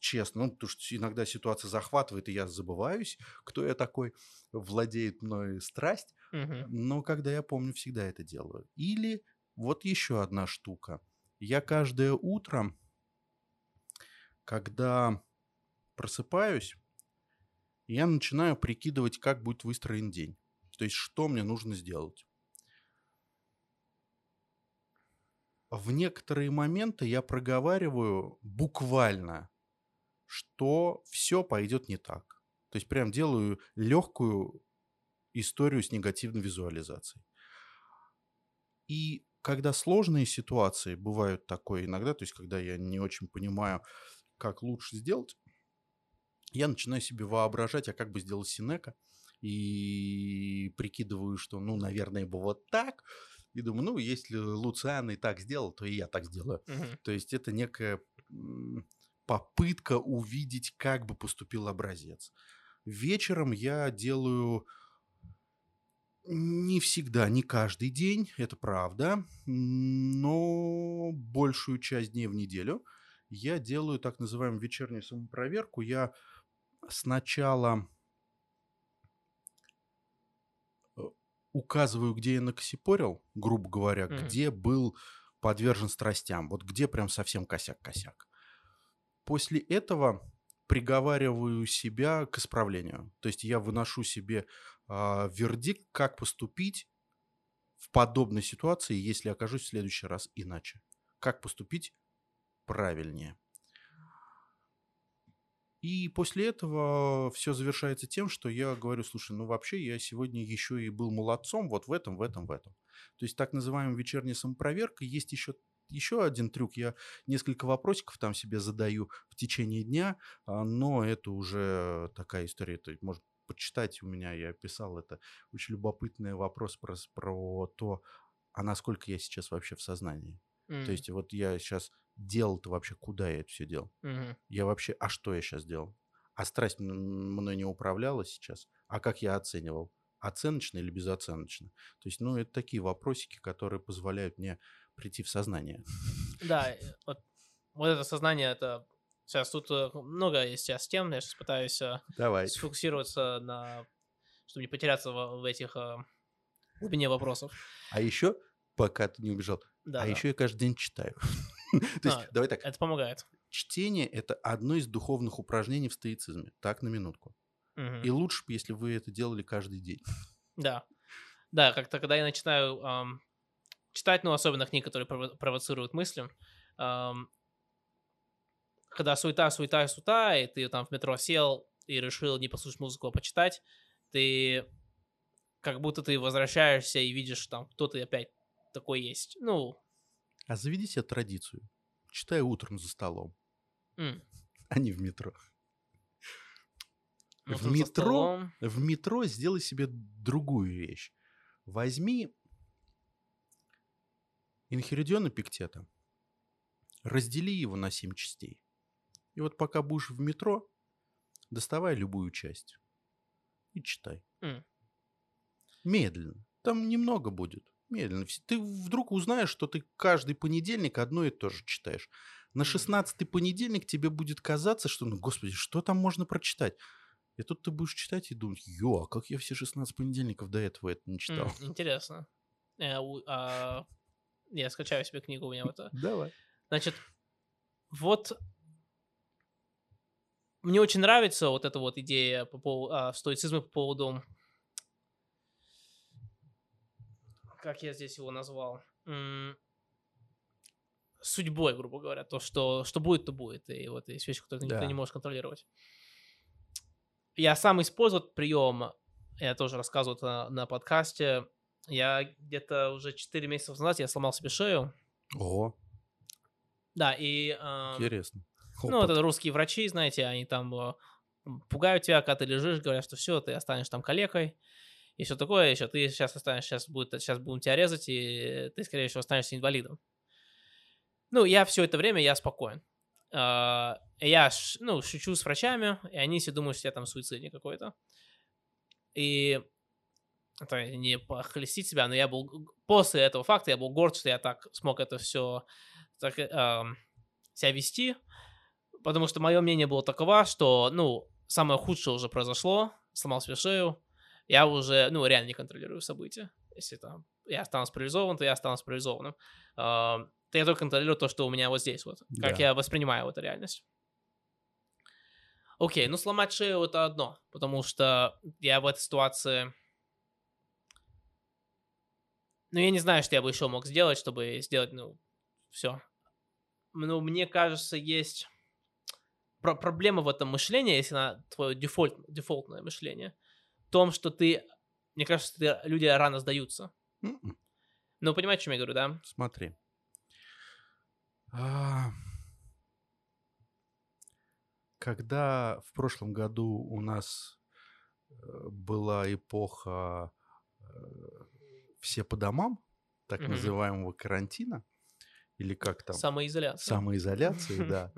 честно, ну, потому что иногда ситуация захватывает, и я забываюсь, кто я такой, владеет мной страсть. Uh-huh. Но когда я помню, всегда это делаю. Или вот еще одна штука. Я каждое утро, когда просыпаюсь, я начинаю прикидывать, как будет выстроен день. То есть, что мне нужно сделать. В некоторые моменты я проговариваю буквально, что все пойдет не так. То есть, прям делаю легкую историю с негативной визуализацией. И когда сложные ситуации, бывают такое иногда, то есть когда я не очень понимаю, как лучше сделать, я начинаю себе воображать, а как бы сделал Сенека, и прикидываю, что, ну, наверное, бы вот так, и думаю, ну, если Луциан и так сделал, то и я так сделаю. Mm-hmm. То есть это некая попытка увидеть, как бы поступил образец. Вечером я делаю... Не всегда, не каждый день, это правда, но большую часть дней в неделю я делаю так называемую вечернюю самопроверку. Я сначала указываю, где я накосипорил, грубо говоря, mm-hmm. где был подвержен страстям, вот где прям совсем косяк-косяк. После этого приговариваю себя к исправлению. То есть я выношу себе э, вердикт, как поступить в подобной ситуации, если окажусь в следующий раз иначе? Как поступить правильнее? И после этого все завершается тем, что я говорю: слушай, ну вообще я сегодня еще и был молодцом вот в этом, в этом, в этом. То есть так называемая вечерняя самопроверка. Есть еще, еще один трюк. Я несколько вопросиков там себе задаю в течение дня, но это уже такая история. Это можно почитать у меня, я писал это. Очень любопытный вопрос про, про то, а насколько я сейчас вообще в сознании. Mm. То есть вот я сейчас... делал-то вообще, куда я это все делал? Угу. Я вообще, а что я сейчас делал? А страсть мной не управляла сейчас? А как я оценивал? Оценочно или безоценочно? То есть, ну, это такие вопросики, которые позволяют мне прийти в сознание. Да, вот, вот это сознание, это... Сейчас тут много есть сейчас тем, я сейчас пытаюсь Давай. сфокусироваться на... чтобы не потеряться в, в этих глубине вопросов. А еще, пока ты не убежал, да, а да. еще я каждый день читаю. То есть, а, давай так. Это помогает. Чтение — это одно из духовных упражнений в стоицизме. Так, на минутку. Угу. И лучше бы, если вы это делали каждый день. Да. Да, как-то когда я начинаю эм, читать, ну, особенно книги, которые прово- провоцируют мысли, эм, когда суета, суета, суета, и ты там в метро сел и решил не послушать музыку, а почитать, ты как будто ты возвращаешься и видишь, там, кто ты опять такой есть. Ну... А заведи себе традицию. Читай утром за столом, mm. а не в метро. Ну, в, метро в метро сделай себе другую вещь. Возьми Энхиридион Эпиктета, раздели его на семь частей. И вот пока будешь в метро, доставай любую часть и читай. Mm. Медленно. Там немного будет. Медленно. Ты вдруг узнаешь, что ты каждый понедельник одно и то же читаешь. На шестнадцатый понедельник тебе будет казаться, что, ну, господи, что там можно прочитать? И тут ты будешь читать и думать: ё, а как я все шестнадцать понедельников до этого это не читал? Mm, интересно. Я, а, я скачаю себе книгу, у меня вот это. Давай. Значит, вот мне очень нравится вот эта вот идея по поводу стоицизма по поводу... Как я здесь его назвал? М- судьбой, грубо говоря. То, что, что будет, то будет. И вот есть вещи, которые да. никто не может контролировать. Я сам использовал этот прием. Я тоже рассказывал на, на подкасте. Я где-то уже четыре месяца назад я сломал себе шею. Ого. Да, и... Э- Интересно. Опыт. Ну, это русские врачи, знаете, они там э- пугают тебя, когда ты лежишь, говорят, что все, ты останешься там калекой. И все такое еще. Ты сейчас останешься, сейчас, будет, сейчас будем тебя резать, и ты, скорее всего, останешься инвалидом. Ну, я все это время, я спокоен. Я, ну, шучу с врачами, и они все думают, что я там суицидник какой-то. И это не похлестить себя, но я был... После этого факта я был горд, что я так смог это все так, э, себя вести. Потому что мое мнение было таково, что, ну, самое худшее уже произошло. Сломал себе шею. Я уже, ну, реально не контролирую события. Если там я останусь парализован, то я останусь парализованным. Uh, то я только контролирую то, что у меня вот здесь вот. Да. Как я воспринимаю эту реальность. Окей, okay, ну, сломать шею — это одно. Потому что я в этой ситуации... Ну, я не знаю, что я бы еще мог сделать, чтобы сделать, ну, все. Ну, мне кажется, есть... Про- проблема в этом мышлении, если на твое дефолт, дефолтное мышление... В том, что ты... Мне кажется, ты, люди рано сдаются. Mm-mm. Ну, понимаешь, о чем я говорю, да? Смотри. А... Когда в прошлом году у нас была эпоха «все по домам», так mm-hmm. называемого карантина, или как там? Самоизоляция. Самоизоляция, да.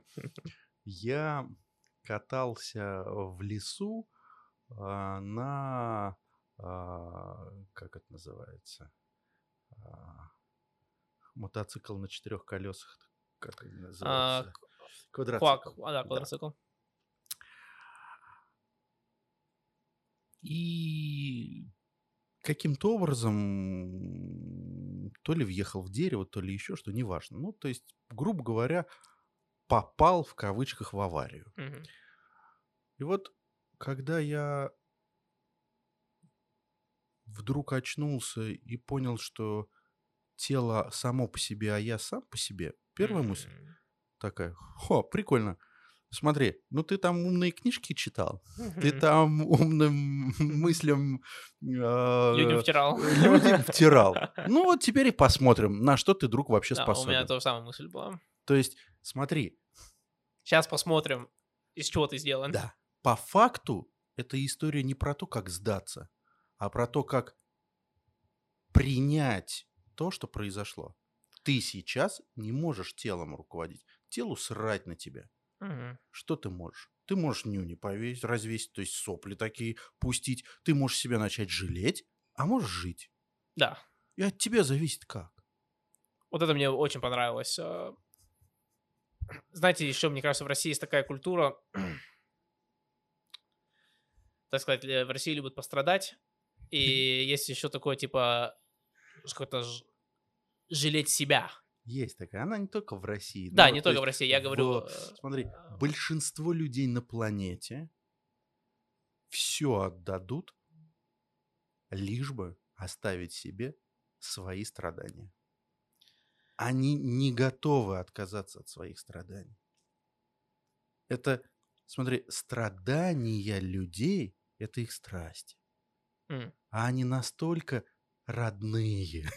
Я катался в лесу на, как это называется, мотоцикл на четырех колесах, как это называется? А, квадроцикл. Квак, да, квадроцикл. Да. И каким-то образом то ли въехал в дерево, то ли еще что, неважно. Ну, то есть, грубо говоря, попал в кавычках в аварию. Угу. И вот когда я вдруг очнулся и понял, что тело само по себе, а я сам по себе, первая мысль такая: «Хо, прикольно. Смотри, ну ты там умные книжки читал, ты там умным мыслям э, людям втирал. Людям втирал. Ну вот теперь и посмотрим, на что ты, друг, вообще да, способен». У меня та же самая мысль была. То есть, смотри. Сейчас посмотрим, из чего ты сделан. Да. По факту эта история не про то, как сдаться, а про то, как принять то, что произошло. Ты сейчас не можешь телом руководить. Телу срать на тебя. Угу. Что ты можешь? Ты можешь нюни повесить, развесить, то есть сопли такие пустить. Ты можешь себя начать жалеть, а можешь жить. Да. И от тебя зависит как. Вот это мне очень понравилось. Знаете, еще, мне кажется, в России есть такая культура, так сказать, в России любят пострадать. И есть еще такое, типа, какое-то ж... жалеть себя. Есть такая, она не только в России. Да, ну, не только в России, я говорю... В, смотри, большинство людей на планете все отдадут, лишь бы оставить себе свои страдания. Они не готовы отказаться от своих страданий. Это, смотри, страдания людей — это их страсти. Mm. А они настолько родные...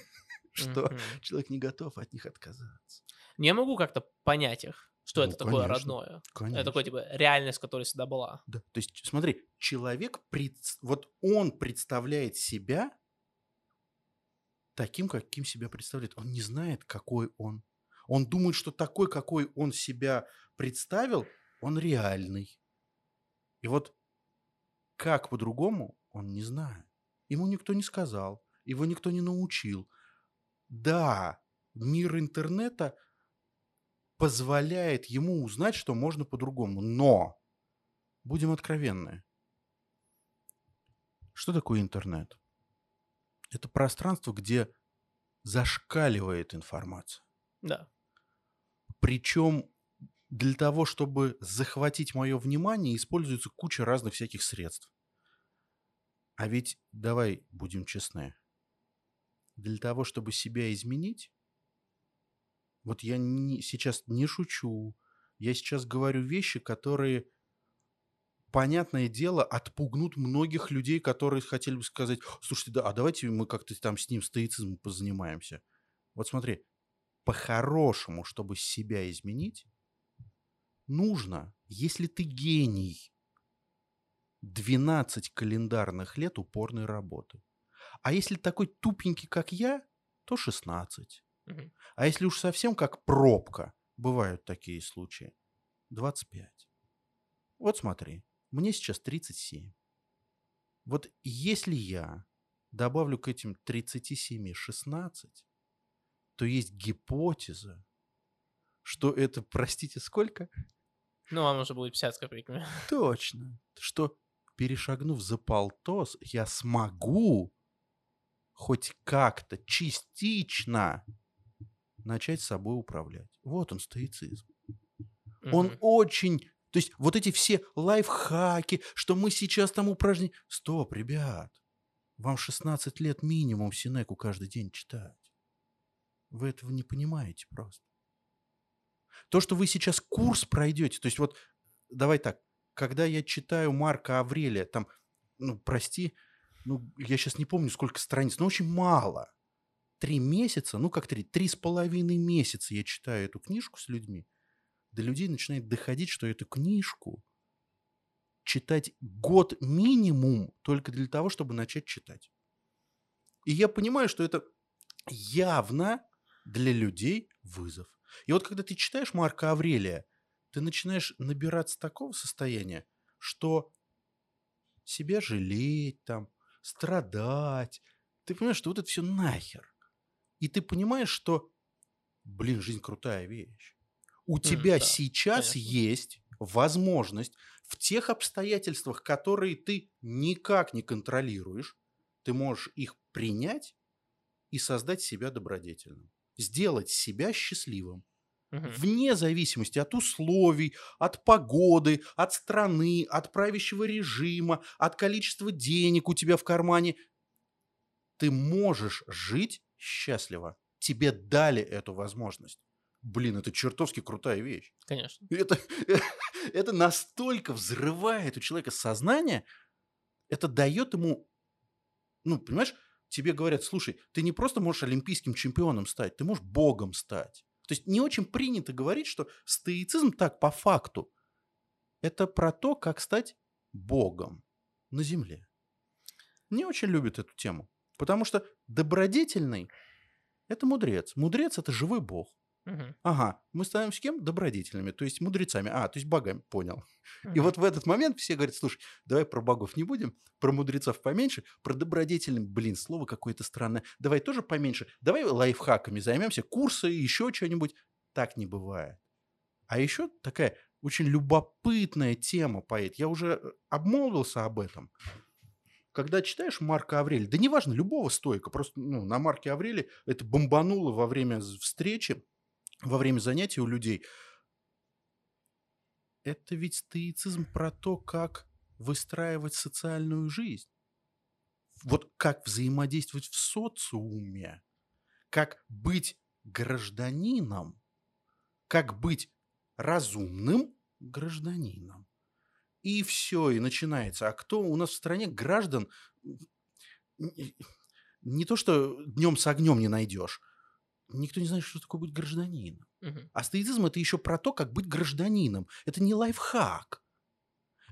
что mm-hmm. человек не готов от них отказаться. Я могу как-то понять их, что ну, это такое конечно, родное. Конечно. Это такое, типа, реальность, которая всегда была. Да. То есть, смотри, человек, пред... вот он представляет себя таким, каким себя представляет. Он не знает, какой он. Он думает, что такой, какой он себя представил, он реальный. И вот как по-другому, он не знает. Ему никто не сказал, его никто не научил. Да, мир интернета позволяет ему узнать, что можно по-другому. Но, будем откровенны, что такое интернет? Это пространство, где зашкаливает информация. Да. Причем для того, чтобы захватить мое внимание, используется куча разных всяких средств. А ведь, давай будем честны, для того, чтобы себя изменить, вот я не, сейчас не шучу, я сейчас говорю вещи, которые, понятное дело, отпугнут многих людей, которые хотели бы сказать: слушайте, да, а давайте мы как-то там с ним стоицизмом позанимаемся. Вот смотри, по-хорошему, чтобы себя изменить, нужно, если ты гений, двенадцать календарных лет упорной работы. А если такой тупенький, как я, то шестнадцать. Угу. А если уж совсем как пробка, бывают такие случаи, двадцать пять. Вот смотри, мне сейчас тридцать семь. Вот если я добавлю к этим тридцати семи шестнадцать, то есть гипотеза, что это, простите, сколько? Ну, вам уже будет пятьдесят с копейками. Точно. Что, перешагнув за полтос, я смогу хоть как-то, частично начать собой управлять. Вот он, стоицизм. Mm-hmm. Он очень... То есть вот эти все лайфхаки, что мы сейчас там упражняем... Стоп, ребят, вам шестнадцать лет минимум Сенеку каждый день читать. Вы этого не понимаете просто. То, что вы сейчас курс пройдете... То есть вот, давай так, когда я читаю Марка Аврелия, там, ну, прости... Ну, я сейчас не помню, сколько страниц, но очень мало. Три месяца, ну как три, три с половиной месяца я читаю эту книжку с людьми. До людей начинает доходить, что эту книжку читать год минимум только для того, чтобы начать читать. И я понимаю, что это явно для людей вызов. И вот когда ты читаешь Марка Аврелия, ты начинаешь набираться такого состояния, что себя жалеть там, страдать. Ты понимаешь, что вот это все нахер. И ты понимаешь, что, блин, жизнь крутая вещь. У mm, тебя да, сейчас понятно. Есть возможность в тех обстоятельствах, которые ты никак не контролируешь, ты можешь их принять и создать себя добродетельным. Сделать себя счастливым. Mm-hmm. Вне зависимости от условий, от погоды, от страны, от правящего режима, от количества денег у тебя в кармане. Ты можешь жить счастливо. Тебе дали эту возможность. Блин, это чертовски крутая вещь. Конечно. Это, это настолько взрывает у человека сознание, это дает ему... Ну, понимаешь, тебе говорят, слушай, ты не просто можешь олимпийским чемпионом стать, ты можешь богом стать. То есть не очень принято говорить, что стоицизм так по факту. Это про то, как стать богом на земле. Не очень любят эту тему. Потому что добродетельный – это мудрец. Мудрец – это живой бог. Угу. Ага, мы становимся кем? Добродетельными, то есть мудрецами. А, то есть богами, понял. Угу. И вот в этот момент все говорят, слушай, давай про богов не будем, про мудрецов поменьше, про добродетельный, блин, слово какое-то странное. Давай тоже поменьше, давай лайфхаками займемся, курсы, еще что-нибудь. Так не бывает. А еще такая очень любопытная тема, поэт. Я уже обмолвился об этом. Когда читаешь Марка Аврелия, да неважно, любого стоика, просто ну, на Марке Аврелии это бомбануло во время встречи, во время занятий у людей. Это ведь стоицизм про то, как выстраивать социальную жизнь. Вот как взаимодействовать в социуме, как быть гражданином, как быть разумным гражданином. И все, и начинается. А кто у нас в стране граждан не то, что днем с огнем не найдешь. Никто не знает, что такое быть гражданином. Угу. А стоицизм – это еще про то, как быть гражданином. Это не лайфхак.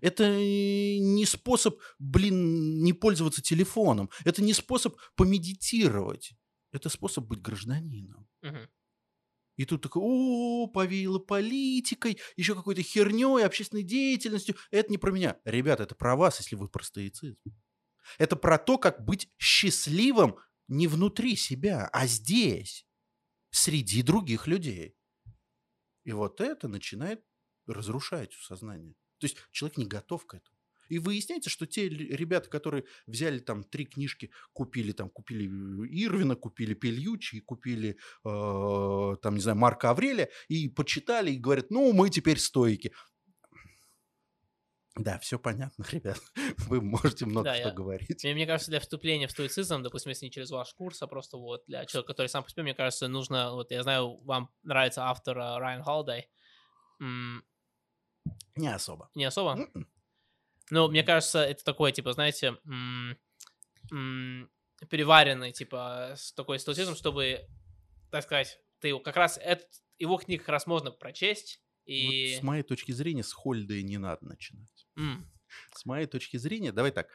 Это не способ, блин, не пользоваться телефоном. Это не способ помедитировать. Это способ быть гражданином. Угу. И тут такой, о, повеяло политикой, еще какой-то херней, общественной деятельностью. Это не про меня. Ребята, это про вас, если вы про стоицизм. Это про то, как быть счастливым не внутри себя, а здесь, среди других людей. И вот это начинает разрушать сознание. То есть человек не готов к этому. И выясняется, что те ребята, которые взяли там три книжки, купили там, купили Ирвина, купили Пильюччи, купили э, там, не знаю, Марка Аврелия, и почитали, и говорят, ну, мы теперь стоики. Да, все понятно, ребят. Вы можете много да, что я... говорить. Мне, мне кажется, для вступления в стоицизм, допустим, если не через ваш курс, а просто вот для человека, который сам по себе, мне кажется, нужно, вот я знаю, вам нравится автор uh, Райан Холидей. М- не особо. Не особо? Mm-mm. Ну, мне кажется, это такое, типа, знаете, м- м- переваренный, типа, такой стоицизм, чтобы, так сказать, ты его как раз, этот, его книг как раз можно прочесть. И... Вот с моей точки зрения, с Холидея не надо начинать. Mm. С моей точки зрения, давай так.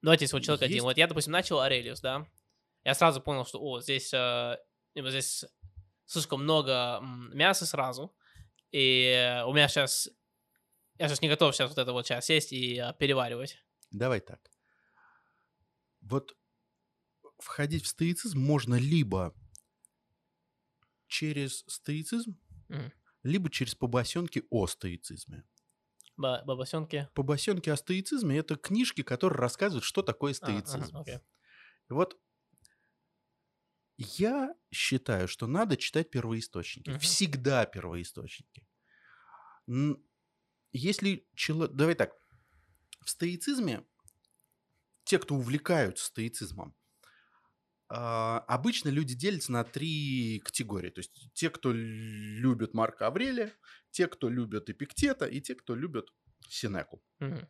Давайте вот человек есть... один. Вот я, допустим, начал Арелиус, да? Я сразу понял, что, о, здесь, э, здесь слишком много мяса сразу. И у меня сейчас... Я сейчас не готов сейчас вот это вот сейчас сесть и э, переваривать. Давай так. Вот входить в стоицизм можно либо через стоицизм, mm. либо через побосенки о стоицизме. Побосенки? Побосенки о стоицизме – это книжки, которые рассказывают, что такое стоицизм. А, ага, вот я считаю, что надо читать первоисточники. Угу. Всегда первоисточники. Если человек... Давай так. В стоицизме те, кто увлекаются стоицизмом, обычно люди делятся на три категории. То есть те, кто любит Марка Аврелия, те, кто любит Эпиктета, и те, кто любит Сенеку. Mm-hmm.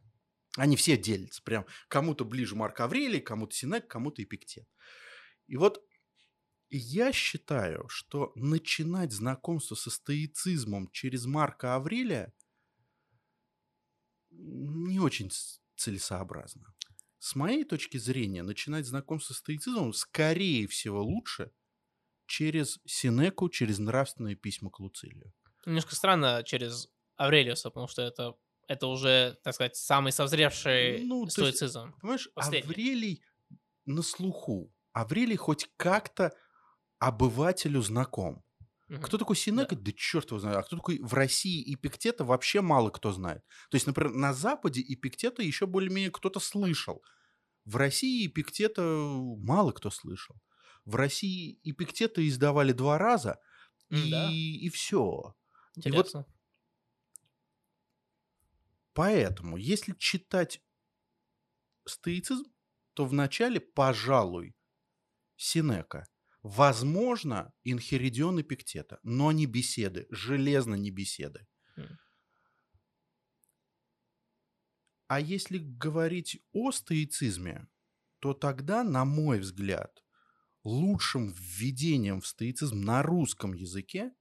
Они все делятся. Прям кому-то ближе Марк Аврелий, кому-то Сенека, кому-то Эпиктет. И вот я считаю, что начинать знакомство со стоицизмом через Марка Аврелия не очень целесообразно. С моей точки зрения, начинать знакомство с стоицизмом, скорее всего, лучше через Сенеку, через нравственные письма к Луцилию. Немножко странно через Аврелиуса, потому что это, это уже, так сказать, самый созревший ну, стоицизм. Есть, понимаешь, последний. Аврелий на слуху. Аврелий хоть как-то обывателю знаком. Угу. Кто такой Сенека? Да. да черт его знает. А кто такой в России Эпиктета? Вообще мало кто знает. То есть, например, на Западе Эпиктета еще более-менее кто-то слышал. В России Эпиктета мало кто слышал. В России Эпиктета издавали два раза, и, да. и все. Интересно. И вот... Поэтому, если читать стоицизм, то вначале, пожалуй, Сенека. Возможно, Энхиридион Эпиктета, но не беседы, железно не беседы. Mm. А если говорить о стоицизме, то тогда, на мой взгляд, лучшим введением в стоицизм на русском языке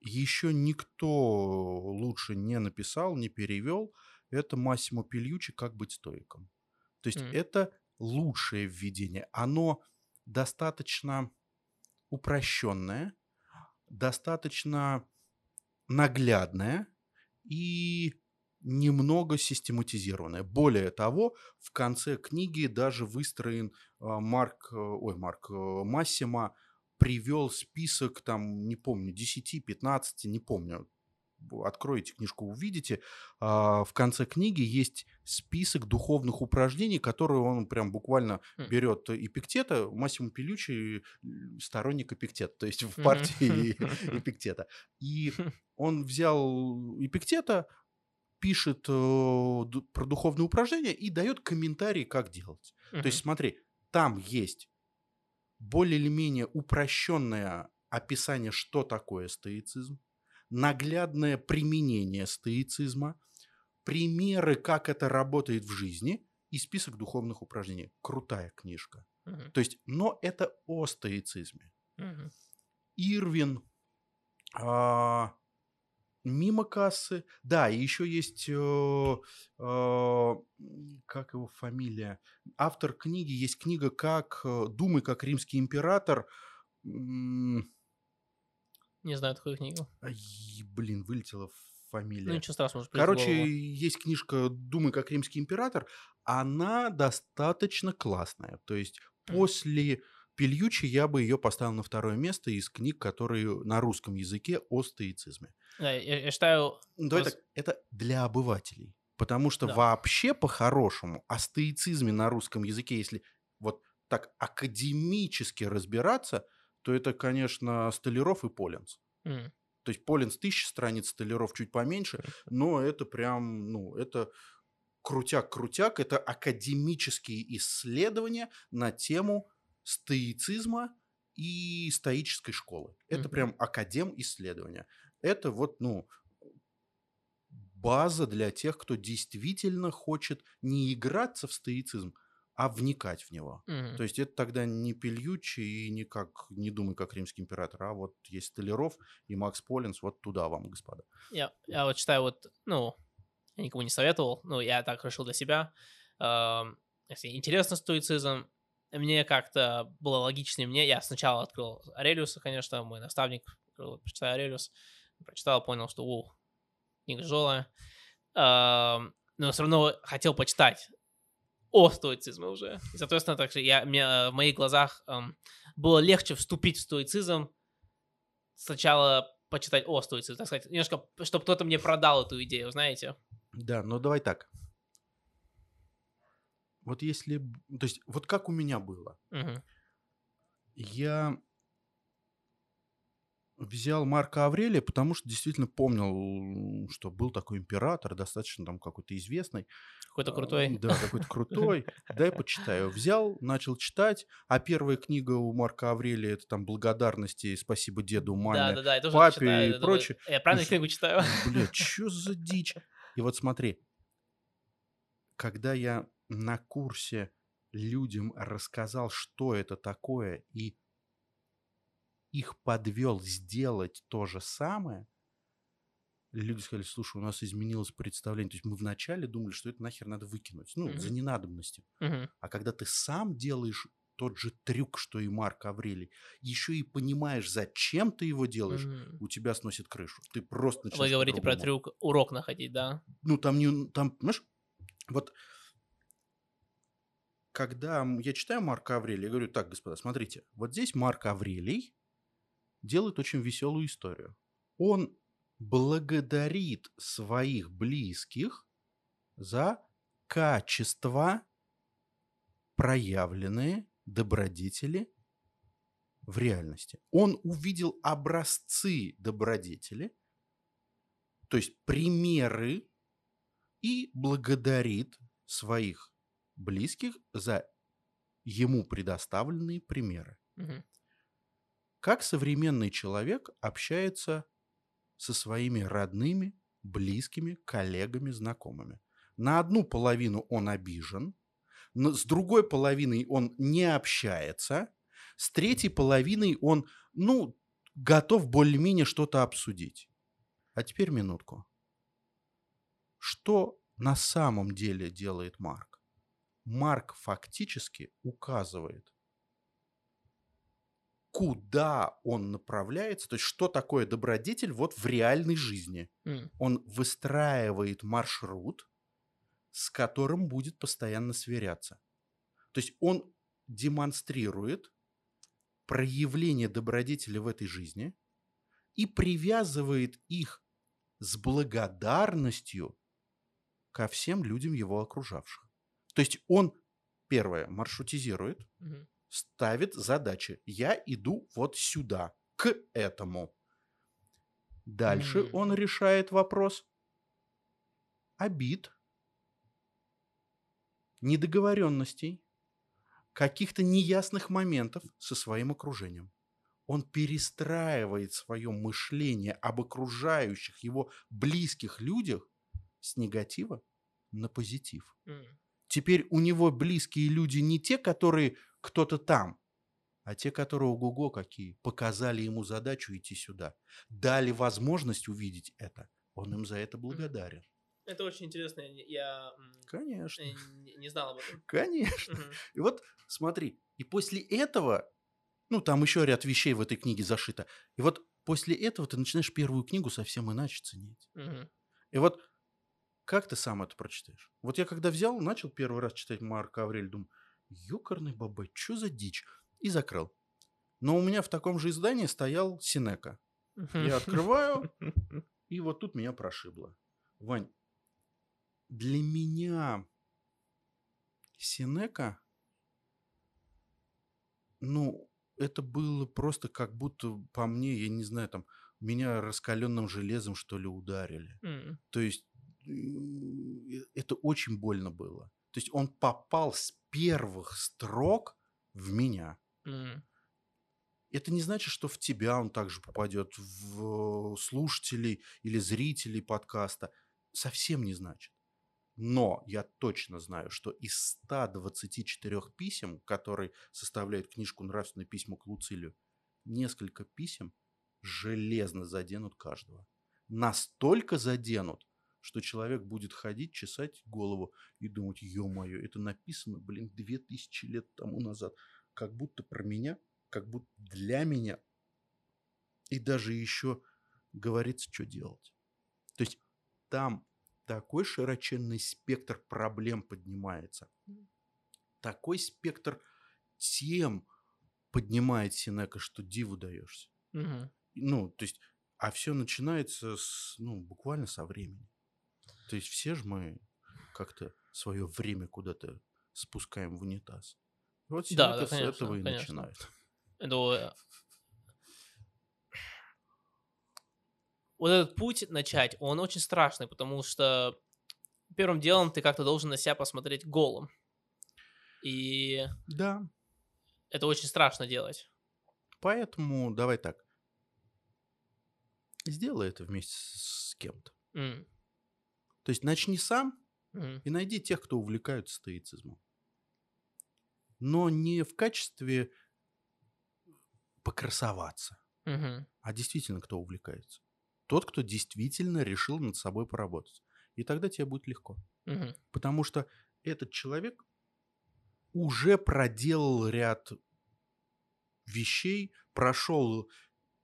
еще никто лучше не написал, не перевел. Это Массимо Пильюччи «Как быть стоиком». То есть mm. это лучшее введение. Оно достаточно упрощенное, достаточно наглядное и немного систематизированное. Более того, в конце книги даже выстроен Марк, ой, Марк, Массимо привел список, там, не помню, десять-пятнадцать, не помню, откроете книжку, увидите, в конце книги есть список духовных упражнений, которые он прям буквально берет Эпиктета, Массимо Пильюччи, сторонник Эпиктета, то есть в партии Эпиктета. И он взял Эпиктета, пишет про духовные упражнения и дает комментарии, как делать. То есть смотри, там есть более или менее упрощенное описание, что такое стоицизм, наглядное применение стоицизма, примеры, как это работает в жизни, и список духовных упражнений. Крутая книжка. Uh-huh. То есть, но это о стоицизме. Uh-huh. Ирвин, а, мимо кассы. Да, и еще есть, а, а, как его фамилия, автор книги, есть книга «Как думай, как римский император». Не знаю такую книгу. Ай, блин, вылетела фамилия. Ну, ничего страшного. Короче, есть книжка «Думай, как римский император». Она достаточно классная. То есть mm. после Пильюччи я бы ее поставил на второе место из книг, которые на русском языке о стоицизме. Да, я, я считаю... Давай так, это для обывателей. Потому что да. вообще по-хорошему о стоицизме на русском языке, если вот так академически разбираться... то это, конечно, Столяров и Полинс. Mm. То есть Полинс тысяча страниц, Столяров чуть поменьше, но это прям, ну, это крутяк-крутяк, это академические исследования на тему стоицизма и стоической школы. Это mm-hmm. прям академ-исследования. Это вот, ну, база для тех, кто действительно хочет не играться в стоицизм, а вникать в него. Mm-hmm. То есть это тогда не Пильюччи и не, как, не думай, как римский император, а вот есть Столяров и Макс Полинс, вот туда вам, господа. Я, я вот читаю, вот, ну, я никому не советовал, но я так решил для себя. Если интересно стоицизм, мне как-то было логичнее, мне, я сначала открыл Аврелиуса, конечно, мой наставник, открыл, прочитал Аврелиус, прочитал, понял, что, у, книга тяжелая, но все равно хотел почитать о стоицизме уже. И, соответственно, также я, мне, в моих глазах эм, было легче вступить в стоицизм, сначала почитать о стоицизме, так сказать, немножко, чтобы кто-то мне продал эту идею, знаете. Да, но давай так. Вот если... То есть, вот как у меня было. Угу. Я взял Марка Аврелия, потому что действительно помнил, что был такой император, достаточно там какой-то известный. Какой-то крутой. Да, какой-то крутой. Дай почитаю. Взял, начал читать. А первая книга у Марка Аврелия — это там «Благодарности», «Спасибо деду, маме, да, да, да, папе» читаю, и прочее. Я правильно книгу читаю? Бля, что за дичь? И вот смотри, когда я на курсе людям рассказал, что это такое, и их подвел сделать то же самое, люди сказали: слушай, у нас изменилось представление. То есть мы вначале думали, что это нахер надо выкинуть. Ну, mm-hmm. за ненадобностью. Mm-hmm. А когда ты сам делаешь тот же трюк, что и Марк Аврелий, еще и понимаешь, зачем ты его делаешь, mm-hmm. у тебя сносит крышу. Ты просто начинаешь... Вы говорите по-другому. Про трюк урок находить, да? Ну, там не... Там, понимаешь, вот... Когда я читаю Марка Аврелия, я говорю: так, господа, смотрите, вот здесь Марк Аврелий делает очень веселую историю. Он благодарит своих близких за качества, проявленные добродетели в реальности. Он увидел образцы добродетели, то есть примеры, и благодарит своих близких за ему предоставленные примеры. Угу. Как современный человек общается со своими родными, близкими, коллегами, знакомыми? На одну половину он обижен, с другой половиной он не общается, с третьей половиной он, ну, готов более-менее что-то обсудить. А теперь минутку. Что на самом деле делает Марк? Марк фактически указывает, куда он направляется, то есть что такое добродетель вот в реальной жизни. Mm. Он выстраивает маршрут, с которым будет постоянно сверяться. То есть он демонстрирует проявление добродетели в этой жизни и привязывает их с благодарностью ко всем людям, его окружавших. То есть он, первое, маршрутизирует, угу. ставит задачи. Я иду вот сюда, к этому. Дальше угу. он решает вопрос обид, недоговоренностей, каких-то неясных моментов со своим окружением. Он перестраивает свое мышление об окружающих его близких людях с негатива на позитив. Mm. Теперь у него близкие люди не те, которые кто-то там, а те, которые ого-го какие, показали ему задачу идти сюда, дали возможность увидеть это. Он им за это благодарен. Это очень интересно, я, Конечно. я не, не знал об этом. Конечно. Угу. И вот смотри, и после этого, ну там еще ряд вещей в этой книге зашито, и вот после этого ты начинаешь первую книгу совсем иначе ценить. Угу. И вот как ты сам это прочитаешь? Вот я когда взял, начал первый раз читать Марка Аврелия, думаю, ёкарный бабай, что за дичь? И закрыл. Но у меня в таком же издании стоял Сенека. Угу. Я открываю, и вот тут меня прошибло. Вань, для меня Сенека, ну, это было просто как будто по мне, я не знаю, там, меня раскаленным железом, что ли, ударили. Mm. То есть это очень больно было. То есть он попал с первых строк в меня. Mm. Это не значит, что в тебя он также попадет, в слушателей или зрителей подкаста. Совсем не значит. Но я точно знаю, что из ста двадцати четырёх писем, которые составляют книжку «Нравственные письма» к Луцилию, несколько писем железно заденут каждого. Настолько заденут, что человек будет ходить, чесать голову и думать, ё-моё, это написано, блин, две тысячи лет тому назад. Как будто про меня, как будто для меня. И даже еще говорится, что делать. То есть там... такой широченный спектр проблем поднимается. Такой спектр тем поднимает Сенека, что диву даешься. Угу. Ну, то есть, а все начинается с, ну, буквально со времени. То есть все же мы как-то свое время куда-то спускаем в унитаз. Вот Сенека да, да, конечно, с этого и конечно. начинает. Это... Вот этот путь начать, он очень страшный, потому что первым делом ты как-то должен на себя посмотреть голым. И да. это очень страшно делать. Поэтому давай так. Сделай это вместе с кем-то. Mm. То есть начни сам mm. и найди тех, кто увлекаются стоицизмом. Но не в качестве покрасоваться, mm-hmm. а действительно кто увлекается. Тот, кто действительно решил над собой поработать. И тогда тебе будет легко. Угу. Потому что этот человек уже проделал ряд вещей, прошел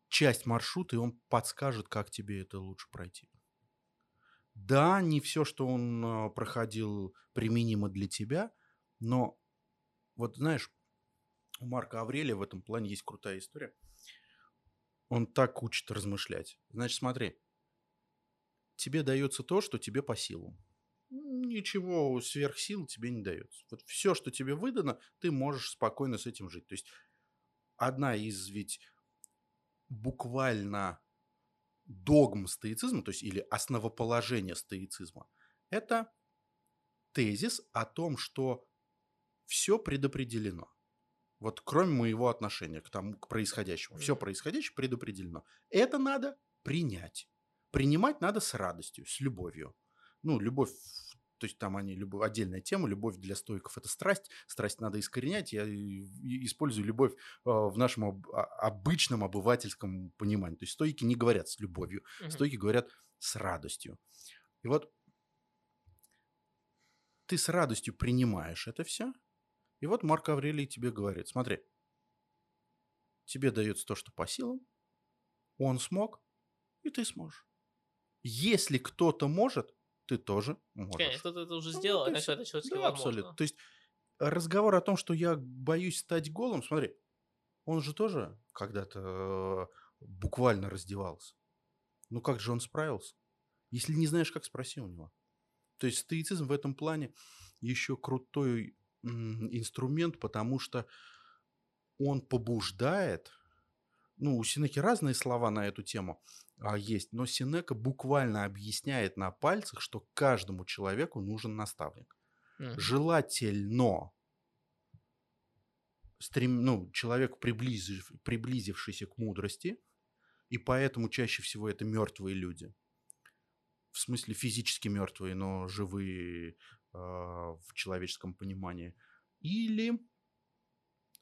часть маршрута, и он подскажет, как тебе это лучше пройти. Да, не все, что он проходил, применимо для тебя, но вот знаешь, у Марка Аврелия в этом плане есть крутая история. Он так учит размышлять. Значит, смотри, тебе дается то, что тебе по силам. Ничего сверхсил тебе не дается. Вот все, что тебе выдано, ты можешь спокойно с этим жить. То есть одна из ведь буквально догм стоицизма, то есть или основоположение стоицизма, это тезис о том, что все предопределено. Вот кроме моего отношения к тому, к происходящему. Все происходящее предопределено. Это надо принять. Принимать надо с радостью, с любовью. Ну, любовь, то есть там они, любовь, отдельная тема, любовь для стоиков – это страсть, страсть надо искоренять. Я использую любовь в нашем обычном обывательском понимании. То есть стоики не говорят с любовью, угу. Стоики говорят с радостью. И вот ты с радостью принимаешь это все, и вот Марк Аврелий тебе говорит, смотри, тебе дается то, что по силам, он смог, и ты сможешь. Если кто-то может, ты тоже можешь. Конечно, кто-то это уже сделал, ну, а конечно, это человечески да, возможно. Абсолютно. То есть разговор о том, что я боюсь стать голым, смотри, он же тоже когда-то буквально раздевался. Ну как же он справился? Если не знаешь, как, спроси у него. То есть стоицизм в этом плане еще крутой инструмент, потому что он побуждает... Ну, у Сенеки разные слова на эту тему а, есть, но Сенека буквально объясняет на пальцах, что каждому человеку нужен наставник. Mm-hmm. Желательно стрем, ну, человек, приблизив, приблизившийся к мудрости, и поэтому чаще всего это мертвые люди. В смысле физически мертвые, но живые э, в человеческом понимании. Или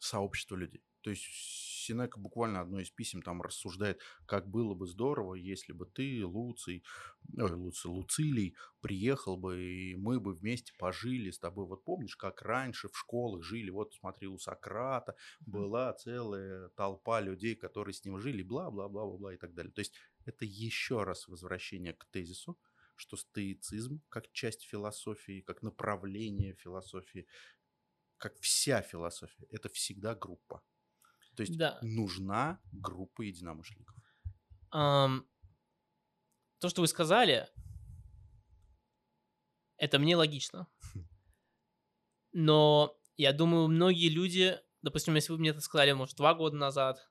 сообщество людей. То есть Сенека буквально одно из писем там рассуждает, как было бы здорово, если бы ты, Луций, ой, Луций, Луцилий, приехал бы, и мы бы вместе пожили с тобой. Вот помнишь, как раньше в школах жили? Вот смотри, у Сократа была целая толпа людей, которые с ним жили, бла-бла-бла-бла-бла и так далее. То есть это еще раз возвращение к тезису, что стоицизм как часть философии, как направление философии, как вся философия, это всегда группа. То есть да. Нужна группа единомышленников. Um, то, что вы сказали, это мне логично. Но я думаю, многие люди, допустим, если вы мне это сказали, может, два года назад,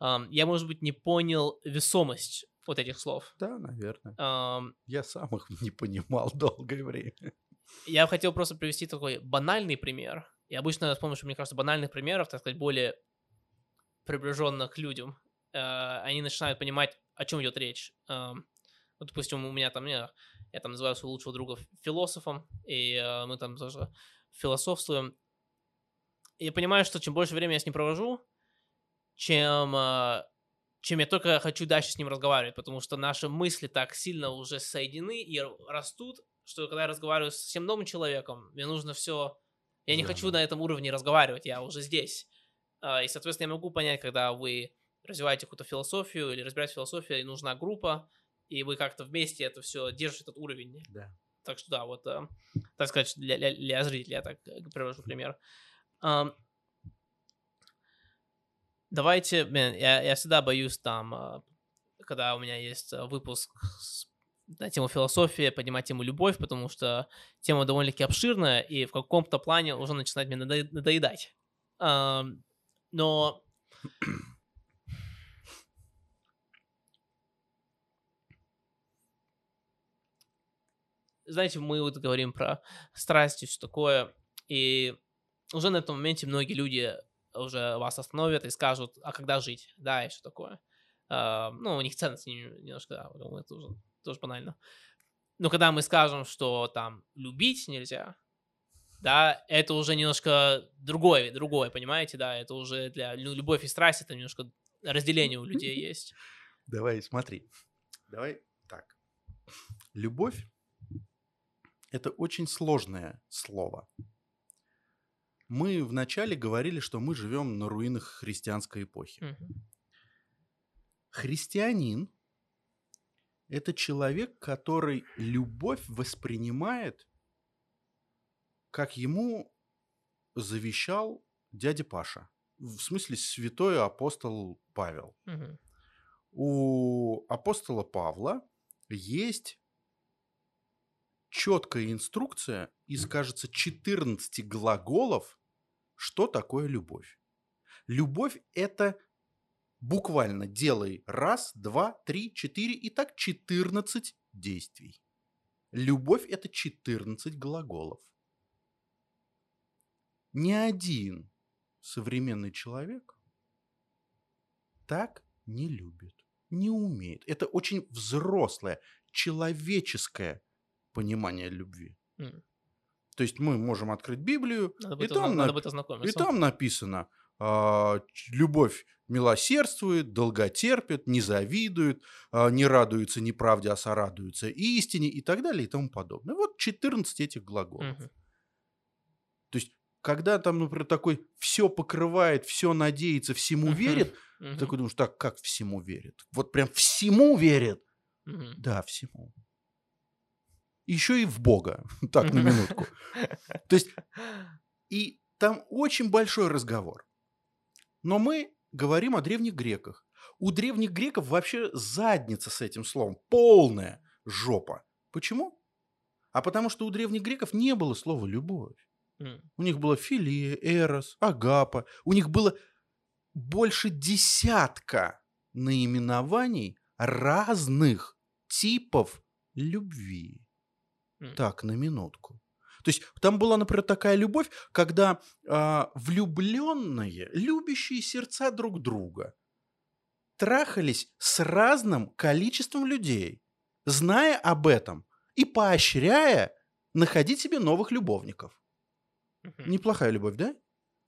um, я, может быть, не понял весомость вот этих слов. Да, наверное. Um, я сам их не понимал долгое время. Я хотел просто привести такой банальный пример. И обычно с помощью, мне кажется, банальных примеров, так сказать, более... приближенных к людям, э, они начинают понимать, о чем идет речь. Э, ну, допустим, у меня там, я, я там называю своего лучшего друга философом, и э, мы там тоже философствуем. И я понимаю, что чем больше времени я с ним провожу, чем, э, чем я только хочу дальше с ним разговаривать, потому что наши мысли так сильно уже соединены и растут, что когда я разговариваю с совсем новым человеком, мне нужно все... Я не yeah. хочу на этом уровне разговаривать, я уже здесь. И, соответственно, я могу понять, когда вы развиваете какую-то философию или разбираете философию, и нужна группа, и вы как-то вместе это все держите, этот уровень. Да. Так что, да, вот, так сказать, для, для, для зрителей я так привожу пример. Um, давайте, блин, я, я всегда боюсь там, когда у меня есть выпуск на тему философии, поднимать тему любовь, потому что тема довольно-таки обширная, и в каком-то плане уже начинает меня надоедать. Um, Но знаете, мы вот говорим про страсть и все такое, и уже на этом моменте многие люди уже вас остановят и скажут, а когда жить, да, и все такое. А, ну, у них ценности немножко, да, это тоже, тоже банально. Но когда мы скажем, что там любить нельзя... Да, это уже немножко другое, другое, понимаете, да, это уже для любовь и страсть, это немножко разделение у людей есть. Давай, смотри, давай так. Любовь – это очень сложное слово. Мы вначале говорили, что мы живем на руинах христианской эпохи. Угу. Христианин – это человек, который любовь воспринимает... как ему завещал дядя Паша. В смысле, святой апостол Павел. Угу. У апостола Павла есть четкая инструкция из, кажется, четырнадцати глаголов, что такое любовь. Любовь – это буквально делай раз, два, три, четыре, и так четырнадцать действий. Любовь – это четырнадцать глаголов. ни один современный человек так не любит, не умеет. Это очень взрослое, человеческое понимание любви. Mm. То есть мы можем открыть Библию, и там, на... и там написано: э, любовь милосердствует, долготерпит, не завидует, э, не радуется неправде, а сорадуется истине, и так далее, и тому подобное. Вот четырнадцать этих глаголов. Mm-hmm. То есть, когда там, например, такой все покрывает, все надеется, всему mm-hmm. верит, mm-hmm. такой думаешь, так как всему верит? Вот прям всему верит? Mm-hmm. Да, всему. Еще и в Бога. Так, на минутку. То есть, и там очень большой разговор. Но мы говорим о древних греках. У древних греков вообще задница с этим словом. Полная жопа. Почему? А потому что у древних греков не было слова «любовь». Mm. У них было филия, эрос, агапа. У них было больше десятка наименований разных типов любви. Так, на минутку. То есть там была, например, такая любовь, когда э, влюбленные, любящие сердца друг друга трахались с разным количеством людей, зная об этом и поощряя находить себе новых любовников. Угу. Неплохая любовь, да?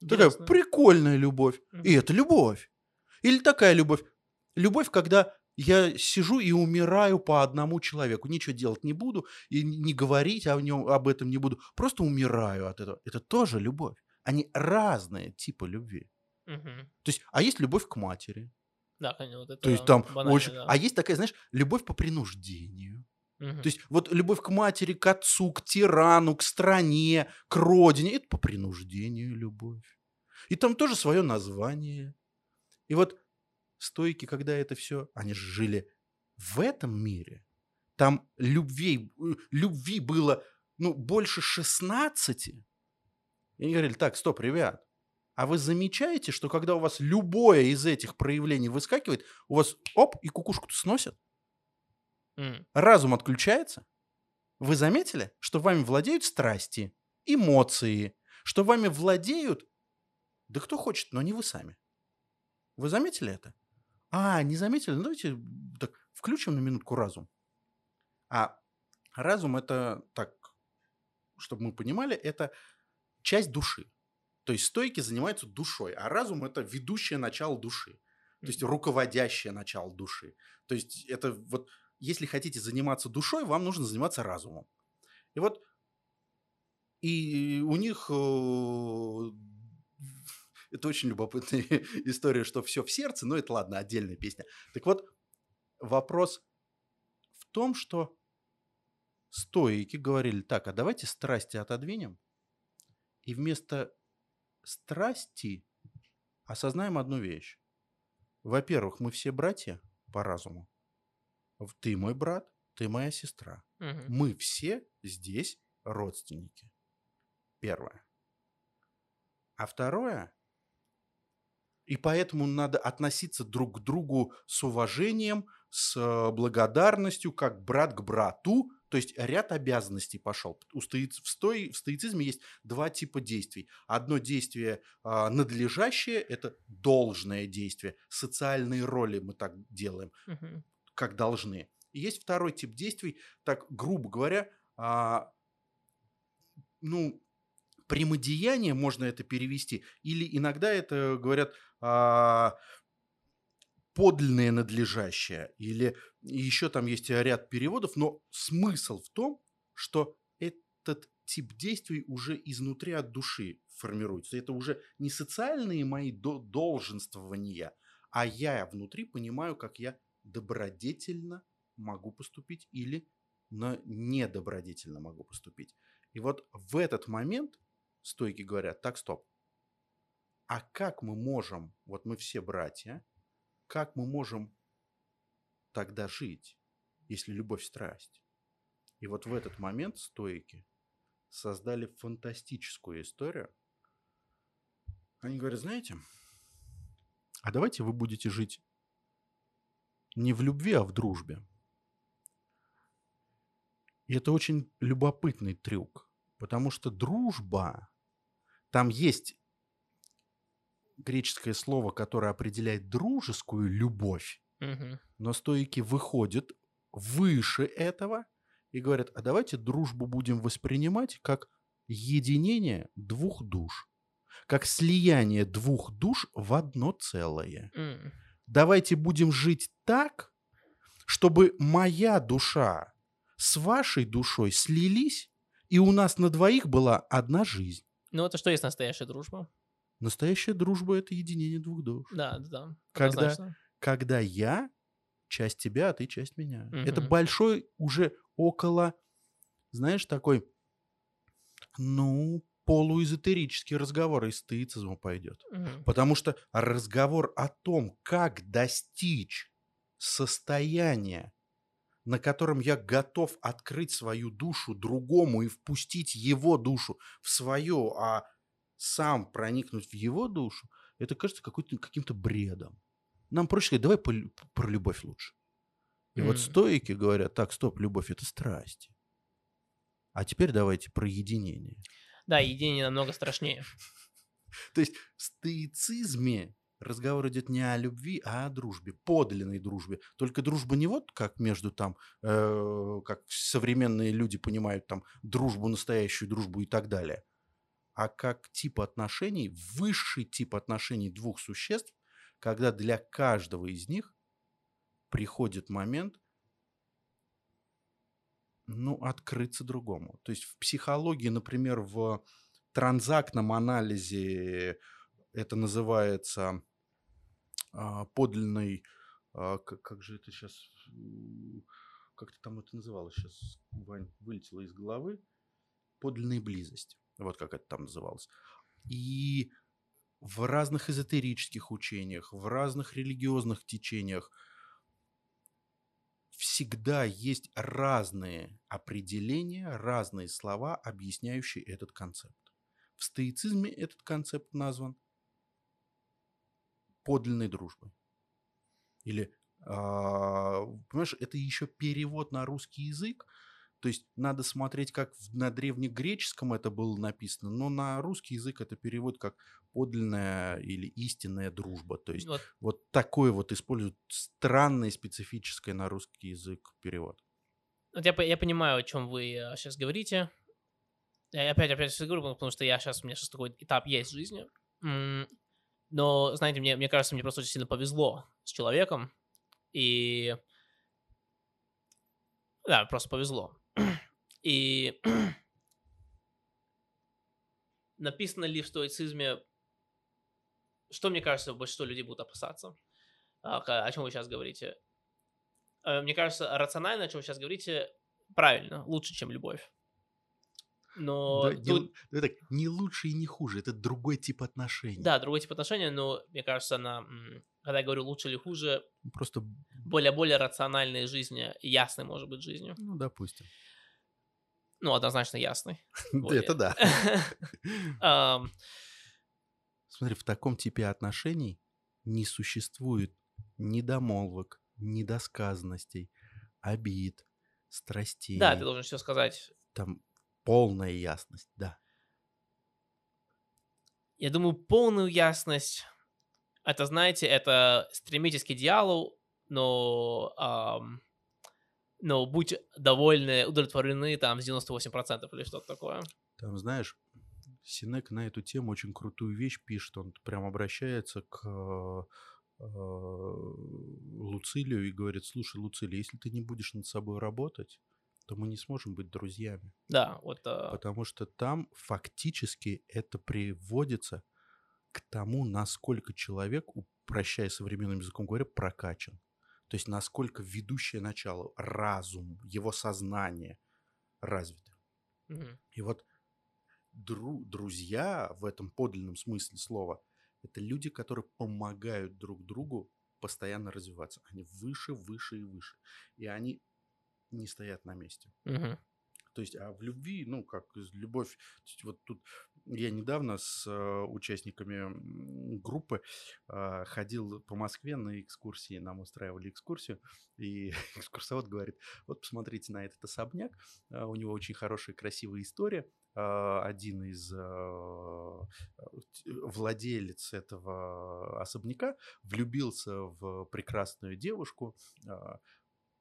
Интересно. Такая прикольная любовь. Угу. И это любовь. Или такая любовь. Любовь, когда... Я сижу и умираю по одному человеку. Ничего делать не буду, и не говорить о нем, об этом не буду. Просто умираю от этого. Это тоже любовь. Они разные типы любви. Угу. То есть, а есть любовь к матери. Да, конечно. Вот это то есть, там банально, очень... да. А есть такая, знаешь, любовь по принуждению. Угу. То есть, вот любовь к матери, к отцу, к тирану, к стране, к родине. Это по принуждению любовь. И там тоже свое название. И вот стоики, когда это все, они же жили в этом мире. Там любви, любви было ну, больше шестнадцати. И они говорили, так, стоп, ребят, а вы замечаете, что когда у вас любое из этих проявлений выскакивает, у вас оп, и кукушку-то сносят? Mm. Разум отключается? Вы заметили, что вами владеют страсти, эмоции, что вами владеют, да кто хочет, но не вы сами. Вы заметили это? А, не заметили? Ну, давайте так, включим на минутку разум. А разум – это, так, чтобы мы понимали, это часть души. То есть стоики занимаются душой, а разум – это ведущее начало души. То есть руководящее начало души. То есть это вот, если хотите заниматься душой, вам нужно заниматься разумом. И вот, и у них… Это очень любопытная история, что все в сердце, но это, ладно, отдельная песня. Так вот, вопрос в том, что стоики говорили, так, а давайте страсти отодвинем, и вместо страсти осознаем одну вещь. Во-первых, мы все братья по разуму. Ты мой брат, ты моя сестра. Угу. Мы все здесь родственники. Первое. А второе... И поэтому надо относиться друг к другу с уважением, с благодарностью, как брат к брату. То есть ряд обязанностей пошел. В стоицизме есть два типа действий. Одно действие надлежащее – это должное действие. Социальные роли мы так делаем, угу. как должны. И есть второй тип действий, так грубо говоря, а, ну... прямодеяние, можно это перевести, или иногда это, говорят, подлинное надлежащее, или еще там есть ряд переводов, но смысл в том, что этот тип действий уже изнутри от души формируется. Это уже не социальные мои долженствования, а я внутри понимаю, как я добродетельно могу поступить или недобродетельно могу поступить. И вот в этот момент стойки говорят, так, стоп, а как мы можем, вот мы все братья, как мы можем тогда жить, если любовь – страсть? И вот в этот момент стоики создали фантастическую историю. Они говорят, знаете, а давайте вы будете жить не в любви, а в дружбе. И это очень любопытный трюк, потому что дружба – Там есть греческое слово, которое определяет дружескую любовь, угу. но стоики выходят выше этого и говорят, а давайте дружбу будем воспринимать как единение двух душ, как слияние двух душ в одно целое. Mm. Давайте будем жить так, чтобы моя душа с вашей душой слились, и у нас на двоих была одна жизнь. Ну, это что есть настоящая дружба? Настоящая дружба — это единение двух душ. Да, да, когда, когда я часть тебя, а ты часть меня. Mm-hmm. Это большой уже около, знаешь, такой, ну, полуэзотерический разговор из стоицизма пойдет. Mm-hmm. Потому что разговор о том, как достичь состояния, на котором я готов открыть свою душу другому и впустить его душу в свою, а сам проникнуть в его душу, это кажется какой-то, каким-то бредом. Нам проще говорить, давай про любовь лучше. И mm. вот стоики говорят, так, стоп, любовь — это страсть. А теперь давайте про единение. Да, единение намного страшнее. То есть в стоицизме разговор идет не о любви, а о дружбе, подлинной дружбе. Только дружба не вот как между там, э, как современные люди понимают там дружбу, настоящую дружбу и так далее, а как тип отношений, высший тип отношений двух существ, когда для каждого из них приходит момент, ну, открыться другому. То есть в психологии, например, в транзактном анализе это называется подлинный, как, как же это сейчас, как ты там это называлось сейчас, Вань, вылетела из головы, подлинная близость, вот как это там называлось. И в разных эзотерических учениях, в разных религиозных течениях всегда есть разные определения, разные слова, объясняющие этот концепт. В стоицизме этот концепт назван подлинной дружбой. Или, понимаешь, это еще перевод на русский язык. То есть надо смотреть, как на древнегреческом это было написано, но на русский язык это перевод как подлинная или истинная дружба. То есть вот, вот такой вот используют странный, специфический на русский язык перевод. Вот я, я понимаю, о чем вы сейчас говорите. Я опять, опять сейчас говорю, потому что я сейчас, у меня сейчас такой этап есть в жизни. Но, знаете, мне, мне кажется, мне просто очень сильно повезло с человеком. И... Да, просто повезло. И написано ли в стоицизме, что, мне кажется, большинство людей будут опасаться, о чем вы сейчас говорите. Мне кажется, рационально, о чем вы сейчас говорите, правильно, лучше, чем любовь. Но да, тут... не, так, не лучше и не хуже, это другой тип отношений. Да, другой тип отношений, но, мне кажется, она, когда я говорю лучше или хуже, просто более-более рациональной жизни, ясной, может быть, жизнью. Ну, допустим. Ну, однозначно ясной. Это да. Смотри, в таком типе отношений не существует недомолвок, недосказанностей, обид, страстей. Да, ты должен все сказать. Там... Полная ясность, да. Я думаю, полную ясность, это, знаете, это стремитесь к идеалу, но, эм, но будь довольны, удовлетворены там с девяносто восемь процентов или что-то такое. Там, знаешь, Сенека на эту тему очень крутую вещь пишет, он прям обращается к... Луцилию и говорит, слушай, Луцилий, если ты не будешь над собой работать, то мы не сможем быть друзьями. Да, вот... Uh... Потому что там фактически это приводится к тому, насколько человек, упрощая современным языком говоря, прокачан. То есть насколько ведущее начало, разум, его сознание развито. Mm-hmm. И вот дру- друзья в этом подлинном смысле слова — это люди, которые помогают друг другу постоянно развиваться. Они выше, выше и выше. И они... не стоят на месте. Угу. То есть, а в любви, ну, как любовь, вот тут Я недавно с участниками группы ходил по Москве на экскурсии, нам устраивали экскурсию, и экскурсовод говорит: вот посмотрите на этот особняк, у него очень хорошая красивая история. Один из владелец этого особняка влюбился в прекрасную девушку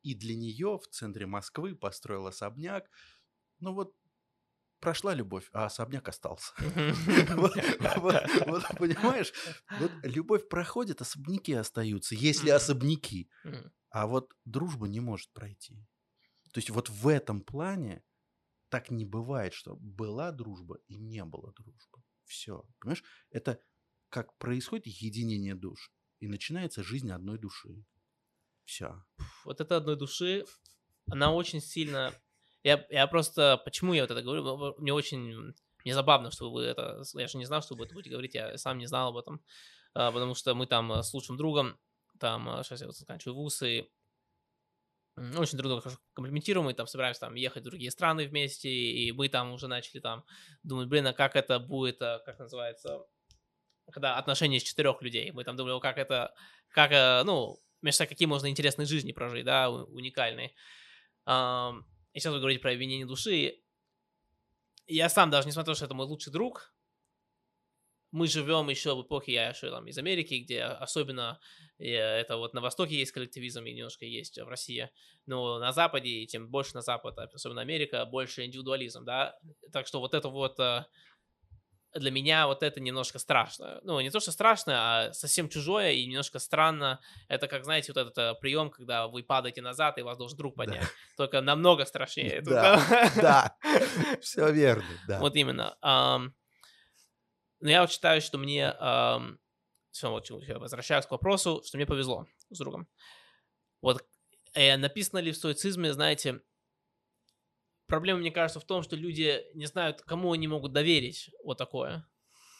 и для нее в центре Москвы построил особняк. Ну вот прошла любовь, а особняк остался. Вот понимаешь, любовь проходит, особняки остаются, если особняки. А вот дружба не может пройти. То есть вот в этом плане так не бывает, что была дружба и не было дружбы. Все. Понимаешь, это как происходит единение душ. И начинается жизнь одной души. Все. Вот это одной души, она очень сильно... Я, я просто... Почему я вот это говорю? Мне очень... Мне забавно, что вы это... Я же не знал, что вы это будете говорить. Я сам не знал об этом. Потому что мы там с лучшим другом, там, сейчас я вот заканчиваю вуз, и очень друг друга хорошо комплиментируем, мы там собираемся там ехать в другие страны вместе, и мы там уже начали там думать, блин, а как это будет, как называется, когда отношения из четырех людей, мы там думали, как это, как, ну, между какие можно интересные жизни прожить, да, уникальные. И сейчас вы говорите про обвинение души, я сам даже, несмотря на то, что это мой лучший друг, мы живем еще в эпохе, я еще там из Америки, где особенно это вот на Востоке есть коллективизм и немножко есть в России, но на Западе, и тем больше на Запад, особенно Америка, больше индивидуализм, да, так что вот это вот для меня вот это немножко страшно, ну не то, что страшно, а совсем чужое и немножко странно, это как, знаете, вот этот прием, когда вы падаете назад и вас должен друг поднять, да. Только намного страшнее. Да, да, все верно, да. Вот именно. Но я вот считаю, что мне, эм, все, вот, я возвращаюсь к вопросу, что мне повезло с другом. Вот э, написано ли в стоицизме, знаете, проблема, мне кажется, в том, что люди не знают, кому они могут доверить вот такое,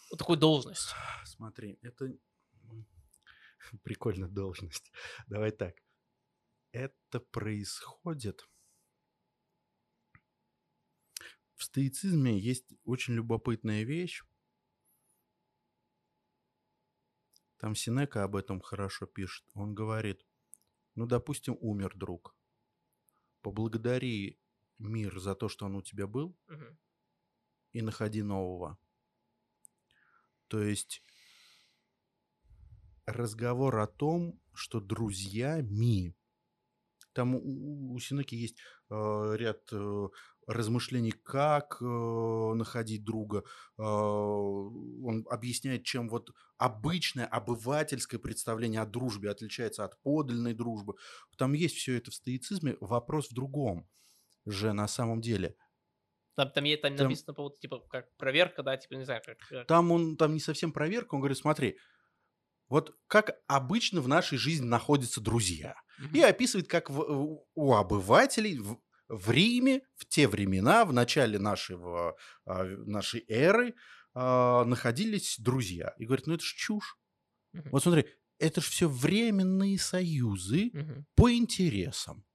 вот такую должность. Смотри, это прикольная должность. Давай так. Это происходит... В стоицизме есть очень любопытная вещь. Там Сенека об этом хорошо пишет. Он говорит, ну, допустим, умер друг. Поблагодари мир за то, что он у тебя был, угу. И находи нового. То есть разговор о том, что друзьями... Там у, у Сенеки есть э, ряд э, размышлений, как э, находить друга. Э, он объясняет, чем вот обычное обывательское представление о дружбе отличается от подлинной дружбы. Там есть все это в стоицизме. Вопрос в другом же на самом деле. Там, там, там, там написано, типа, как проверка, да? Типа, не знаю, как... Там, он, там не совсем проверка. Он говорит, смотри, вот как обычно в нашей жизни находятся друзья. Mm-hmm. И описывает, как в, у обывателей... В, В Риме в те времена, в начале нашего, нашей эры, находились друзья. И говорят, ну это же чушь. Uh-huh. Вот смотри, это же все временные союзы uh-huh. по интересам.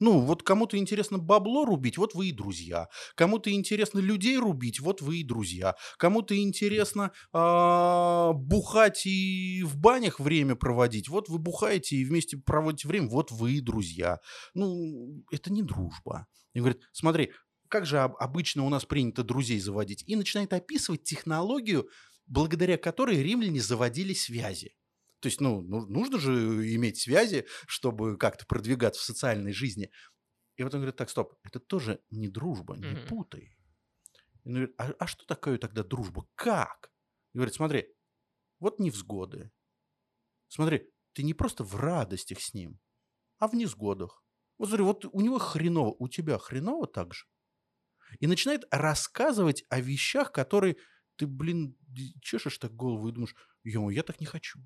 Ну, вот кому-то интересно бабло рубить, вот вы и друзья. Кому-то интересно людей рубить, вот вы и друзья. Кому-то интересно э, бухать и в банях время проводить, вот вы бухаете и вместе проводите время, вот вы и друзья. Ну, это не дружба. И говорит, смотри, как же обычно у нас принято друзей заводить? И начинает описывать технологию, благодаря которой римляне заводили связи. То есть, ну, нужно же иметь связи, чтобы как-то продвигаться в социальной жизни. И вот он говорит, так, стоп, это тоже не дружба, не mm-hmm. путай. И он говорит, а, а что такое тогда дружба? Как? И говорит, смотри, вот невзгоды. Смотри, ты не просто в радостях с ним, а в невзгодах. Вот смотри, вот у него хреново, у тебя хреново так же. И начинает рассказывать о вещах, которые ты, блин, чешешь так голову и думаешь, ё-моё, я так не хочу.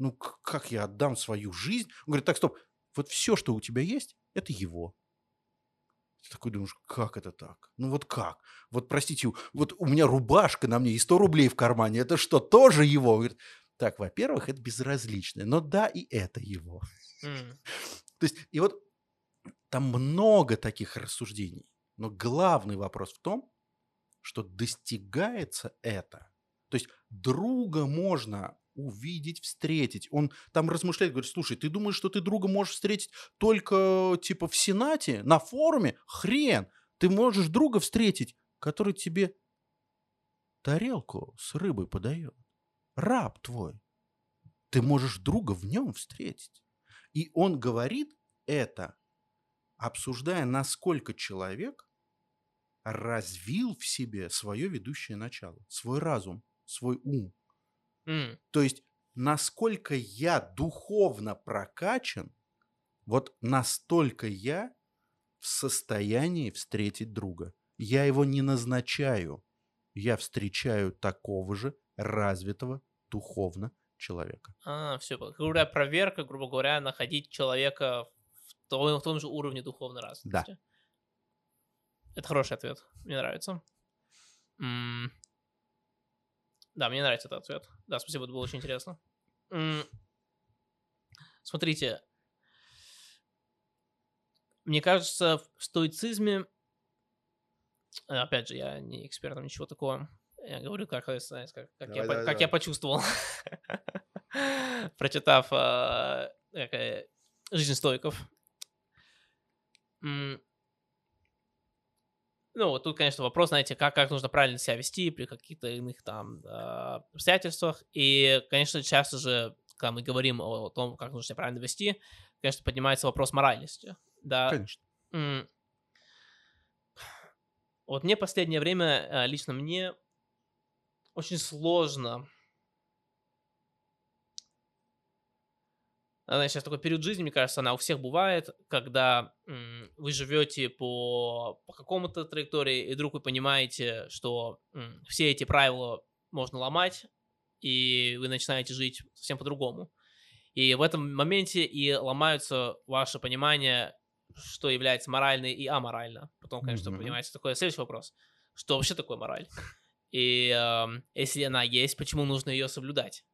Ну, как я отдам свою жизнь? Он говорит, так, стоп, вот все, что у тебя есть, это его. Ты такой думаешь, как это так? Ну, вот как? Вот, простите, вот у меня рубашка на мне и сто рублей в кармане. Это что, тоже его? Он говорит, так, во-первых, это безразличное. Но да, и это его. Mm. То есть, и вот там много таких рассуждений. Но главный вопрос в том, что достигается это. То есть друга можно увидеть, встретить. Он там размышляет, говорит, слушай, ты думаешь, что ты друга можешь встретить только типа в Сенате, на форуме? Хрен! Ты можешь друга встретить, который тебе тарелку с рыбой подает. Раб твой. Ты можешь друга в нем встретить. И он говорит это, обсуждая, насколько человек развил в себе свое ведущее начало, свой разум, свой ум. Mm. То есть, насколько я духовно прокачан, вот настолько я в состоянии встретить друга. Я его не назначаю. Я встречаю такого же развитого духовно человека. А, все. Грубая проверка, грубо говоря, находить человека в том, в том же уровне духовной развитости. Да. Это хороший ответ. Мне нравится. М-м- да, мне нравится этот ответ. Да, спасибо, это было очень интересно. М-м- Смотрите. Мне кажется, в стоицизме... Опять же, я не экспертом, ничего такого. Я говорю, как, как, как, давай, я, давай, как давай. я почувствовал, прочитав э, «Жизнь стоиков». М- ну, вот тут, конечно, вопрос, знаете, как, как нужно правильно себя вести при каких-то иных там э, обстоятельствах. И, конечно, часто же, когда мы говорим о, о том, как нужно себя правильно вести, конечно, поднимается вопрос моральности. Да. Конечно. М- вот мне в последнее время, лично мне, очень сложно. Знаете, сейчас такой период жизни, мне кажется, она у всех бывает, когда м, вы живете по, по какому-то траектории, и вдруг вы понимаете, что м, все эти правила можно ломать, и вы начинаете жить совсем по-другому. И в этом моменте и ломаются ваши понимания, что является морально и аморально. Потом, конечно, mm-hmm. понимаете, такой следующий вопрос. Что вообще такое мораль? И э, если она есть, почему нужно ее соблюдать?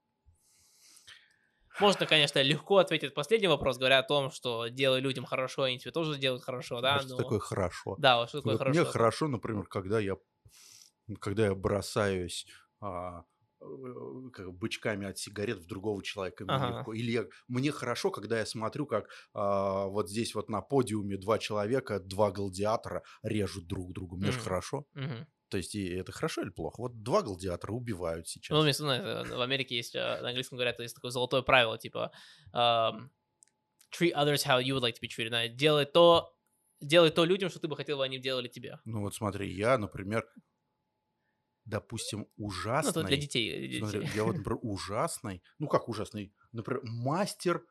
Можно, конечно, легко ответить последний вопрос, говоря о том, что делай людям хорошо, и они тебе тоже делают хорошо, да? Что но... такое хорошо? Да, что такое вот хорошо? Мне хорошо, например, когда я, когда я бросаюсь... А... как бычками от сигарет в другого человека. Ага. Легко. Или я, мне хорошо, когда я смотрю, как а, вот здесь вот на подиуме два человека, два гладиатора режут друг друга. Мне mm-hmm. же хорошо. Mm-hmm. То есть и это хорошо или плохо? Вот два гладиатора убивают сейчас. Ну, в Америке есть, на английском говорят, есть такое золотое правило, типа um, treat others how you would like to be treated. Делай то, делай то людям, что ты бы хотел, чтобы они делали тебе. Ну вот смотри, я, например... Допустим, ужасный... Ну, это для детей. Для детей. Смотри, я вот, например, ужасный... Ну, как ужасный? Например, мастер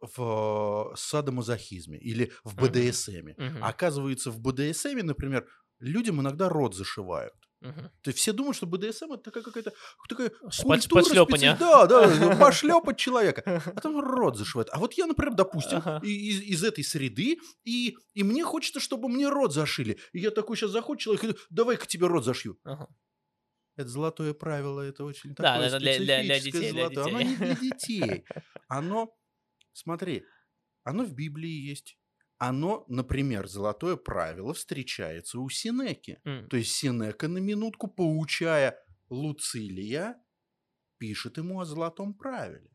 в садомазохизме или в БДСМе. Uh-huh. Оказывается, в БДСМе, например, людям иногда рот зашивают. Uh-huh. То есть все думают, что БДСМ – это такая какая-то такая культура специальная. Да, да, пошлепать человека. А там рот зашивает. А вот я, например, допустим, uh-huh. из, из этой среды, и, и мне хочется, чтобы мне рот зашили. И я такой сейчас заходит человек и говорю, давай-ка тебе рот зашью. Uh-huh. Это золотое правило, это очень да, такое это специфическое для, для детей, золотое. Для детей. Оно не для детей. Оно, смотри, оно в Библии есть. Оно, например, золотое правило встречается у Сенеки. Mm. То есть Сенека, на минутку, поучая Луцилия, пишет ему о золотом правиле.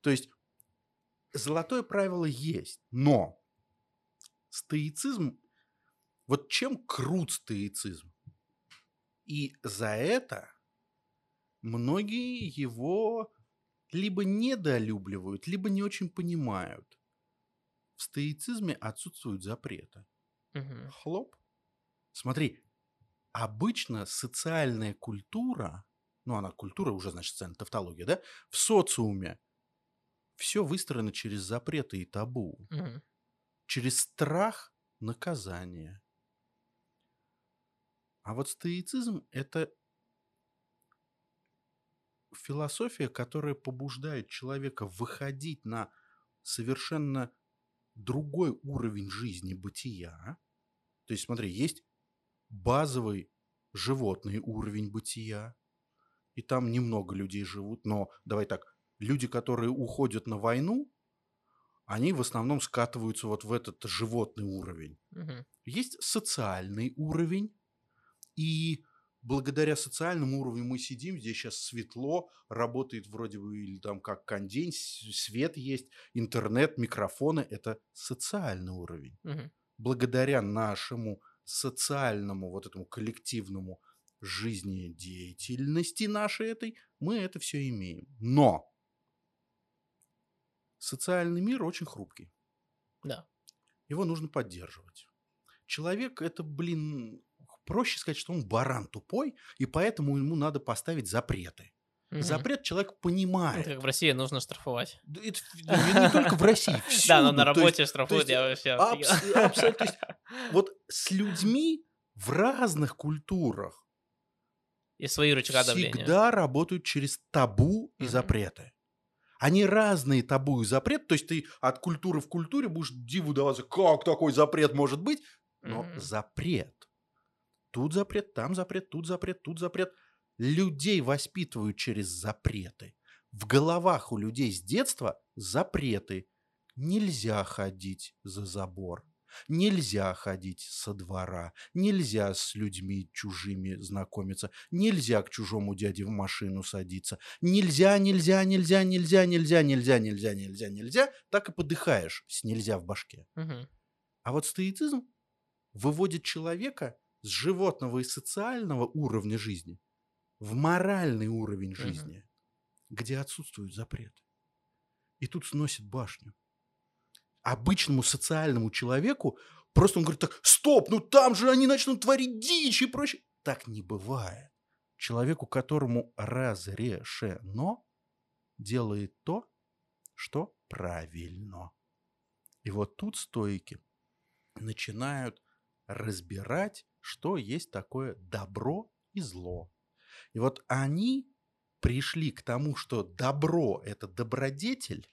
То есть золотое правило есть, но стоицизм... Вот чем крут стоицизм? И за это многие его либо недолюбливают, либо не очень понимают. В стоицизме отсутствуют запреты. Угу. Хлоп. Смотри, обычно социальная культура, ну она культура, уже значит социальная тавтология, да? В социуме все выстроено через запреты и табу. Угу. Через страх наказания. А вот стоицизм – это философия, которая побуждает человека выходить на совершенно другой уровень жизни, бытия. То есть, смотри, есть базовый животный уровень бытия, и там немного людей живут, но, давай так, люди, которые уходят на войну, они в основном скатываются вот в этот животный уровень. Угу. Есть социальный уровень, И благодаря социальному уровню мы сидим, здесь сейчас светло, работает вроде бы или там как кондень, свет есть, интернет, микрофоны. Это социальный уровень. Угу. Благодаря нашему социальному вот этому коллективному жизнедеятельности нашей этой мы это все имеем. Но социальный мир очень хрупкий. Да. Его нужно поддерживать. Человек это, блин, проще сказать, что он баран тупой, и поэтому ему надо поставить запреты. Угу. Запрет человек понимает. Ну, как в России нужно штрафовать. Да, это, не только в России. Да, но на работе штрафуют. Абсолютно. Вот с людьми в разных культурах и свои рычага давления всегда работают через табу и запреты. Они разные табу и запрет. То есть ты от культуры в культуре будешь диву даваться, как такой запрет может быть. Но запрет. Тут запрет, там запрет, тут запрет, тут запрет. Людей воспитывают через запреты. В головах у людей с детства запреты. Нельзя ходить за забор. Нельзя ходить со двора. Нельзя с людьми чужими знакомиться. Нельзя к чужому дяде в машину садиться. Нельзя, нельзя, нельзя, нельзя, нельзя, нельзя, нельзя, нельзя, нельзя. Так и подыхаешь с «нельзя» в башке. Угу. А вот стоицизм выводит человека с животного и социального уровня жизни в моральный уровень жизни, uh-huh. где отсутствуют запреты. И тут сносит башню. Обычному социальному человеку просто он говорит так, стоп, ну там же они начнут творить дичь и прочее. Так не бывает. Человеку, которому разрешено, делает то, что правильно. И вот тут стоики начинают разбирать, что есть такое добро и зло. И вот они пришли к тому, что добро – это добродетель,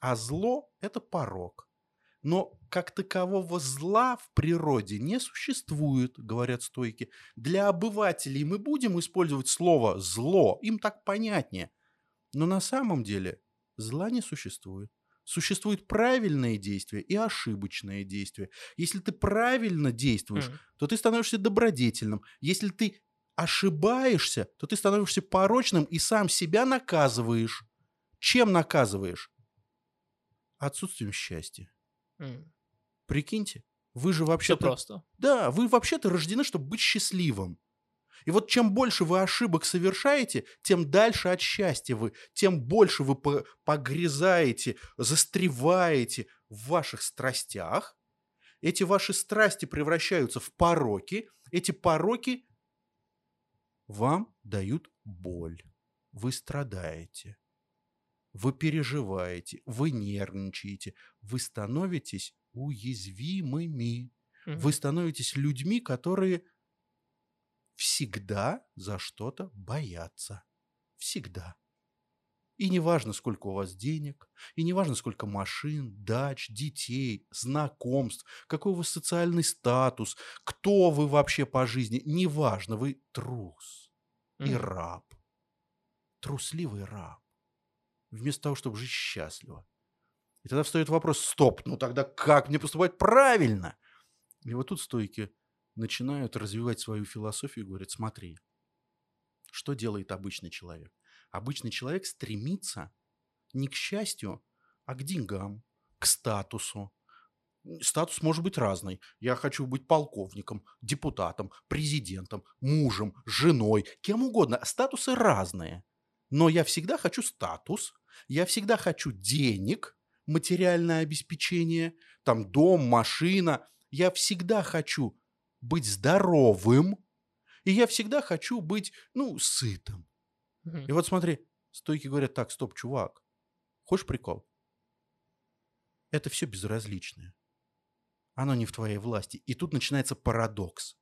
а зло – это порок. Но как такового зла в природе не существует, говорят стойки. Для обывателей мы будем использовать слово «зло», им так понятнее. Но на самом деле зла не существует. Существуют правильные действия и ошибочные действия. Если ты правильно действуешь, mm-hmm. то ты становишься добродетельным. Если ты ошибаешься, то ты становишься порочным и сам себя наказываешь. Чем наказываешь? Отсутствием счастья. Mm. Прикиньте, вы же вообще-то... Все просто. Да, вы вообще-то рождены, чтобы быть счастливым. И вот чем больше вы ошибок совершаете, тем дальше от счастья вы, тем больше вы погрязаете, застреваете в ваших страстях. Эти ваши страсти превращаются в пороки. Эти пороки вам дают боль. Вы страдаете, вы переживаете, вы нервничаете, вы становитесь уязвимыми. Mm-hmm. Вы становитесь людьми, которые... всегда за что-то бояться. Всегда. И не важно, сколько у вас денег, и не важно, сколько машин, дач, детей, знакомств, какой у вас социальный статус, кто вы вообще по жизни. Не важно, вы трус и mm. раб. Трусливый раб. Вместо того, чтобы жить счастливо. И тогда встает вопрос, стоп, ну тогда как мне поступать правильно? И вот тут стойки начинают развивать свою философию и говорят, смотри, что делает обычный человек? Обычный человек стремится не к счастью, а к деньгам, к статусу. Статус может быть разный. Я хочу быть полковником, депутатом, президентом, мужем, женой, кем угодно. Статусы разные. Но я всегда хочу статус, я всегда хочу денег, материальное обеспечение, там дом, машина. Я всегда хочу быть здоровым, и я всегда хочу быть, ну, сытым. Mm-hmm. И вот смотри, стойки говорят, так, стоп, чувак, хочешь прикол? Это все безразличное. Оно не в твоей власти. И тут начинается парадокс.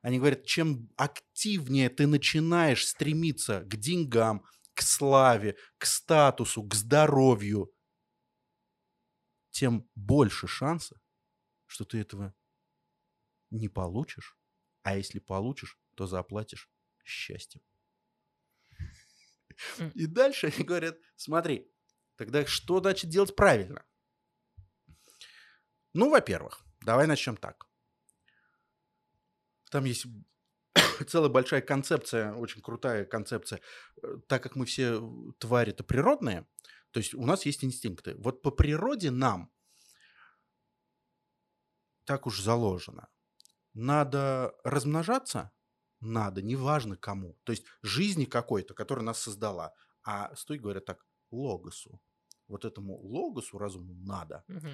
Они говорят, чем активнее ты начинаешь стремиться к деньгам, к славе, к статусу, к здоровью, тем больше шанса, что ты этого не получишь, а если получишь, то заплатишь счастьем. И дальше они говорят, смотри, тогда что значит делать правильно? Ну, во-первых, давай начнем так. Там есть целая большая концепция, очень крутая концепция. Так как мы все твари-то природные, то есть у нас есть инстинкты. Вот по природе нам так уж заложено. Надо размножаться? Надо, неважно кому. То есть жизни какой-то, которая нас создала. А стой, говорят так, логосу. Вот этому логосу разуму надо. Угу.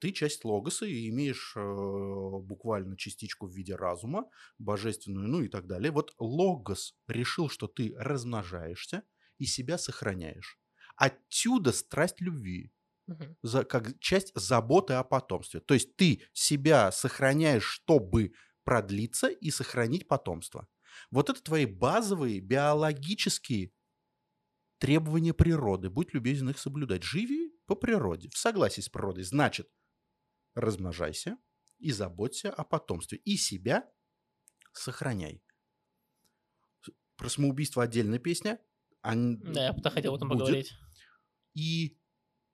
Ты часть логоса и имеешь э, буквально частичку в виде разума, божественную, ну и так далее. Вот логос решил, что ты размножаешься и себя сохраняешь. Отсюда страсть любви, угу. за, как часть заботы о потомстве. То есть ты себя сохраняешь, чтобы продлиться и сохранить потомство. Вот это твои базовые биологические требования природы. Будь любезен их соблюдать. Живи по природе, в согласии с природой. Значит, размножайся и заботься о потомстве. И себя сохраняй. Про самоубийство отдельная песня. Они да, я хотел об этом будет. поговорить. И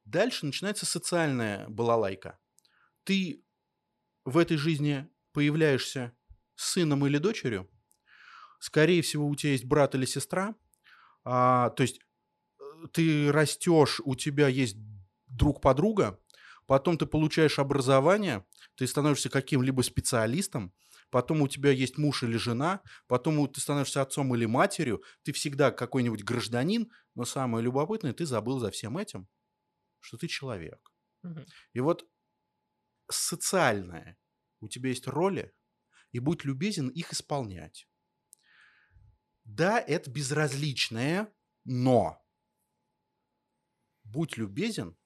дальше начинается социальная балалайка. Ты в этой жизни появляешься сыном или дочерью. Скорее всего, у тебя есть брат или сестра. А, то есть ты растешь, у тебя есть друг-подруга. Потом ты получаешь образование, ты становишься каким-либо специалистом, потом у тебя есть муж или жена, потом ты становишься отцом или матерью, ты всегда какой-нибудь гражданин, но самое любопытное, ты забыл за всем этим, что ты человек. Угу. И вот социальное, у тебя есть роли, и будь любезен их исполнять. Да, это безразличное, но будь любезен,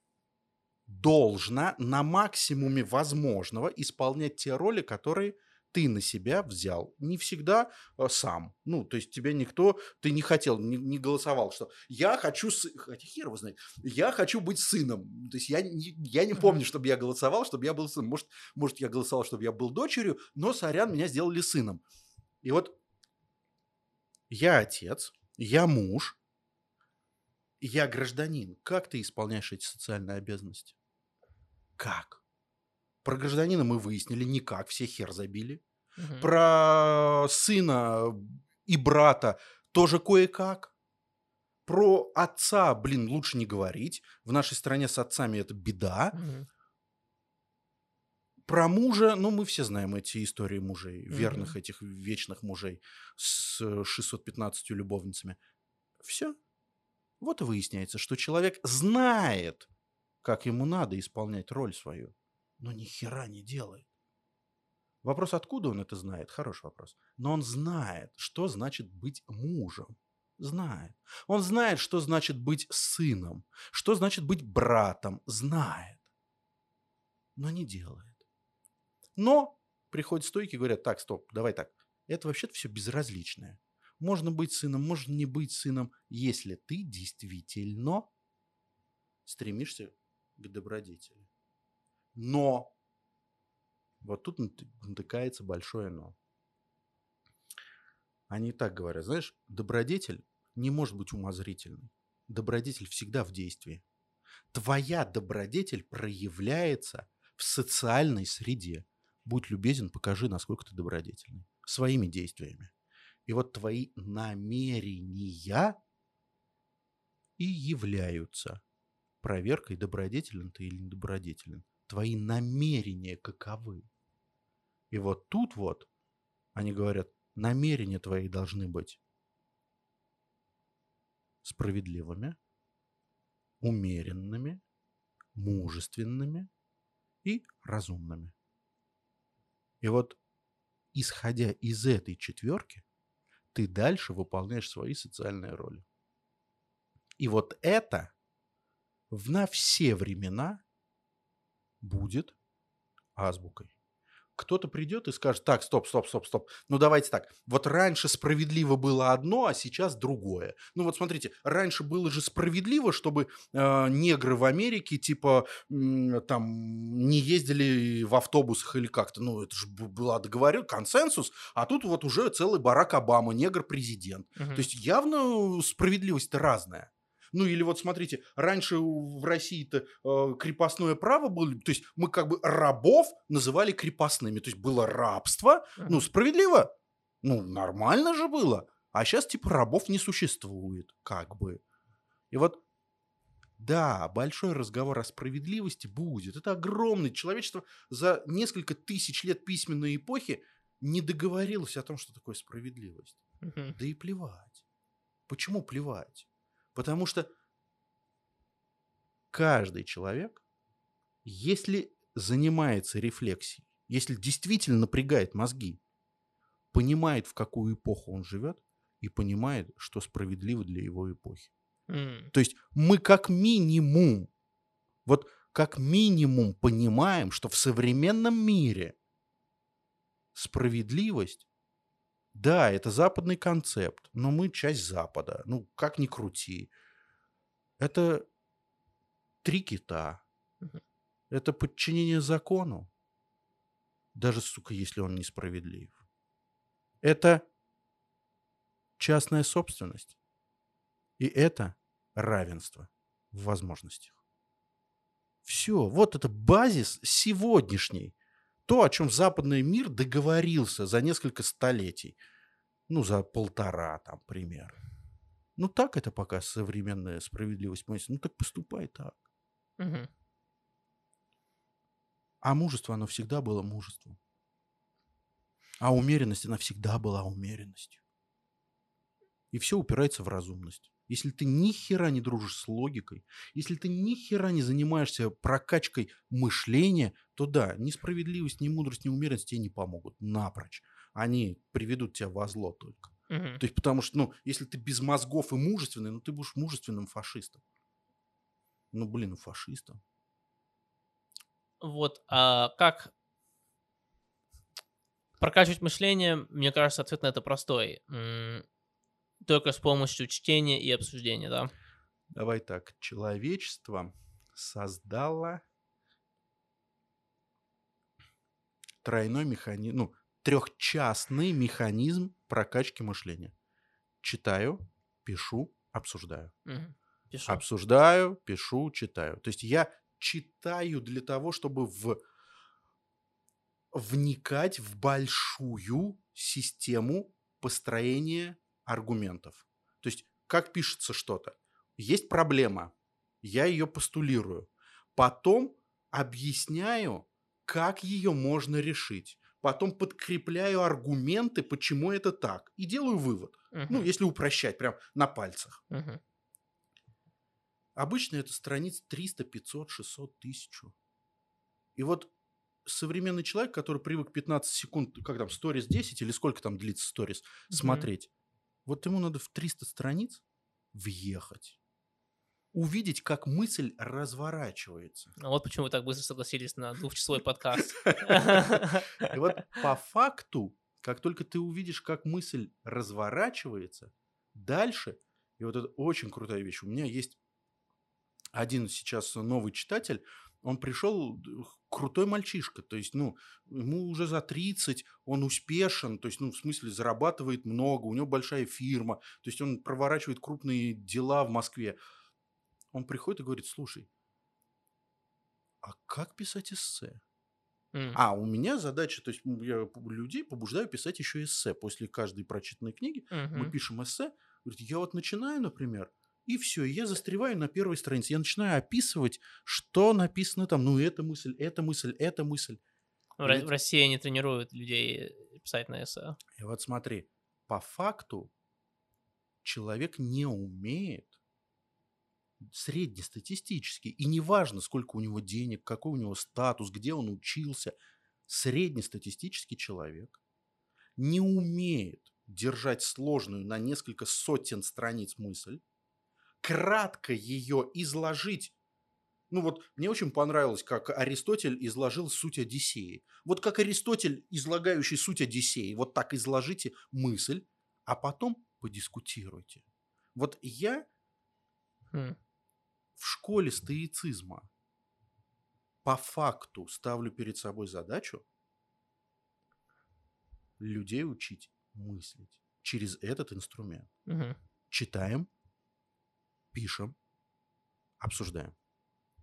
должна на максимуме возможного исполнять те роли, которые ты на себя взял. Не всегда сам. Ну, то есть тебя никто... Ты не хотел, не, не голосовал, что я хочу... Хотя хер его знает. Я хочу быть сыном. То есть я, я не помню, чтобы я голосовал, чтобы я был сыном. Может, может, я голосовал, чтобы я был дочерью, но, сорян, меня сделали сыном. И вот я отец, я муж, я гражданин. Как ты исполняешь эти социальные обязанности? Как? Про гражданина мы выяснили, никак, все хер забили. Угу. Про сына и брата тоже кое-как. Про отца, блин, лучше не говорить. В нашей стране с отцами это беда. Угу. Про мужа, ну, мы все знаем эти истории мужей, угу. верных этих вечных мужей с шестьюстами пятнадцатью любовницами. Все. Вот и выясняется, что человек знает, как ему надо исполнять роль свою, но ни хера не делает. Вопрос, откуда он это знает? Хороший вопрос. Но он знает, что значит быть мужем. Знает. Он знает, что значит быть сыном, что значит быть братом. Знает. Но не делает. Но приходят стойки и говорят, так, стоп, давай так. Это вообще-то все безразличное. Можно быть сыном, можно не быть сыном, если ты действительно стремишься к добродетели. Но! Вот тут натыкается большое но. Они так говорят, знаешь, добродетель не может быть умозрительной. Добродетель всегда в действии. Твоя добродетель проявляется в социальной среде. Будь любезен, покажи, насколько ты добродетельный. Своими действиями. И вот твои намерения и являются проверкой, добродетелен ты или недобродетелен. Твои намерения каковы? И вот тут вот они говорят, намерения твои должны быть справедливыми, умеренными, мужественными и разумными. И вот исходя из этой четверки, ты дальше выполняешь свои социальные роли. И вот это на все времена будет азбукой. Кто-то придет и скажет, так, стоп, стоп, стоп, стоп. Ну, давайте так. Вот раньше справедливо было одно, а сейчас другое. Ну, вот смотрите, раньше было же справедливо, чтобы э, негры в Америке, типа, э, там, не ездили в автобусах или как-то. Ну, это же была договоренность, консенсус. А тут вот уже целый Барак Обама, негр-президент. Угу. То есть явно справедливость-то разная. Ну, или вот смотрите, раньше в России-то э, крепостное право было, то есть мы как бы рабов называли крепостными, то есть было рабство, ну, справедливо, Ну, нормально же было. А сейчас типа рабов не существует, как бы. И вот, да, большой разговор о справедливости будет. Это огромное. Человечество за несколько тысяч лет письменной эпохи не договорилось о том, что такое справедливость. Угу. Да и плевать. Почему плевать? Потому что каждый человек, если занимается рефлексией, если действительно напрягает мозги, понимает, в какую эпоху он живет, и понимает, что справедливо для его эпохи. Mm. То есть мы как минимум, вот как минимум понимаем, что в современном мире справедливость, да, это западный концепт, но мы часть Запада, ну как ни крути. Это три кита. Mm-hmm. Это подчинение закону, даже, сука, если он несправедлив. Это частная собственность. И это равенство в возможностях. Все. Вот это базис сегодняшний. То, о чем западный мир договорился за несколько столетий. Ну, за полтора, там, примерно. Ну, так это пока современная справедливость. Ну, так поступай так. Угу. А мужество, оно всегда было мужеством. А умеренность, она всегда была умеренностью. И все упирается в разумность. Если ты ни хера не дружишь с логикой, если ты ни хера не занимаешься прокачкой мышления, то да, ни справедливость, ни мудрость, ни умеренность тебе не помогут напрочь. Они приведут тебя во зло только. Угу. То есть, потому что, ну, если ты без мозгов и мужественный, ну, ты будешь мужественным фашистом. Ну, блин, фашистом. Вот, а как... Прокачивать мышление, мне кажется, ответ на это простой. Только с помощью чтения и обсуждения, да? Давай так. Человечество создало тройной механизм, ну, трехчастный механизм прокачки мышления. Читаю, пишу, обсуждаю. Угу. Пишу. Обсуждаю, пишу, читаю. То есть я читаю для того, чтобы в... вникать в большую систему построения аргументов. То есть, как пишется что-то. Есть проблема, я ее постулирую. Потом объясняю, как ее можно решить. Потом подкрепляю аргументы, почему это так. И делаю вывод. Uh-huh. Ну, если упрощать, прям на пальцах. Uh-huh. Обычно это страниц триста, пятьсот, шестьсот, тысячу. И вот современный человек, который привык пятнадцать секунд, как там, сторис десять или сколько там длится сторис, mm-hmm. смотреть, вот ему надо в триста страниц въехать. Увидеть, как мысль разворачивается. А вот почему вы так быстро согласились на двухчасовой подкаст. И вот по факту, как только ты увидишь, как мысль разворачивается, дальше, и вот это очень крутая вещь. У меня есть один сейчас новый читатель, он пришел, крутой мальчишка, то есть, ну, ему уже за тридцать, он успешен, то есть, ну, в смысле, зарабатывает много, у него большая фирма, то есть, он проворачивает крупные дела в Москве. Он приходит и говорит, слушай, а как писать эссе? Mm. А, у меня задача, то есть, я людей побуждаю писать еще эссе. После каждой прочитанной книги mm-hmm. мы пишем эссе. Говорит, я вот начинаю, например, и все, я застреваю на первой странице. Я начинаю описывать, что написано там. Ну, эта мысль, эта мысль, эта мысль. В, Ведь... в России не тренируют людей писать на эссе. И вот смотри, по факту человек не умеет среднестатистически. И неважно, сколько у него денег, какой у него статус, где он учился. Среднестатистический человек не умеет держать сложную на несколько сотен страниц мысль, кратко ее изложить. Ну вот, мне очень понравилось, как Аристотель изложил суть Одиссеи. Вот как Аристотель, излагающий суть Одиссеи, вот так изложите мысль, а потом подискутируйте. Вот я хм. в школе стоицизма по факту ставлю перед собой задачу людей учить мыслить через этот инструмент. Угу. Читаем, пишем, обсуждаем.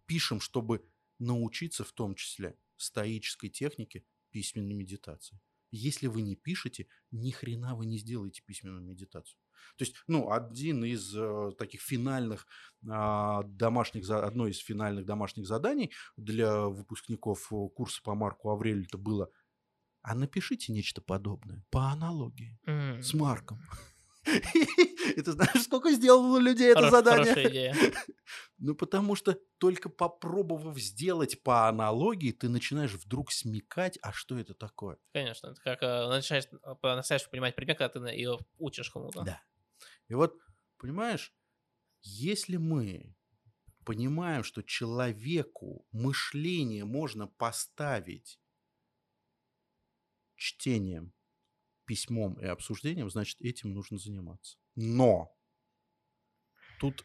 Пишем, чтобы научиться в том числе стоической технике письменной медитации. Если вы не пишете, ни хрена вы не сделаете письменную медитацию. То есть, ну, один из э, таких финальных э, домашних, одно из финальных домашних заданий для выпускников курса по Марку Аврелию это было: а напишите нечто подобное по аналогии mm. с Марком. И ты знаешь, сколько сделало людей это задание? Хорошая идея. Ну, потому что только попробовав сделать по аналогии, ты начинаешь вдруг смекать, а что это такое? Конечно, ты как начинаешь по-настоящему понимать предмет, когда ты его учишь кому-то. Да. И вот, понимаешь, если мы понимаем, что человеку мышление можно поставить чтением, письмом и обсуждением, значит, этим нужно заниматься. Но тут,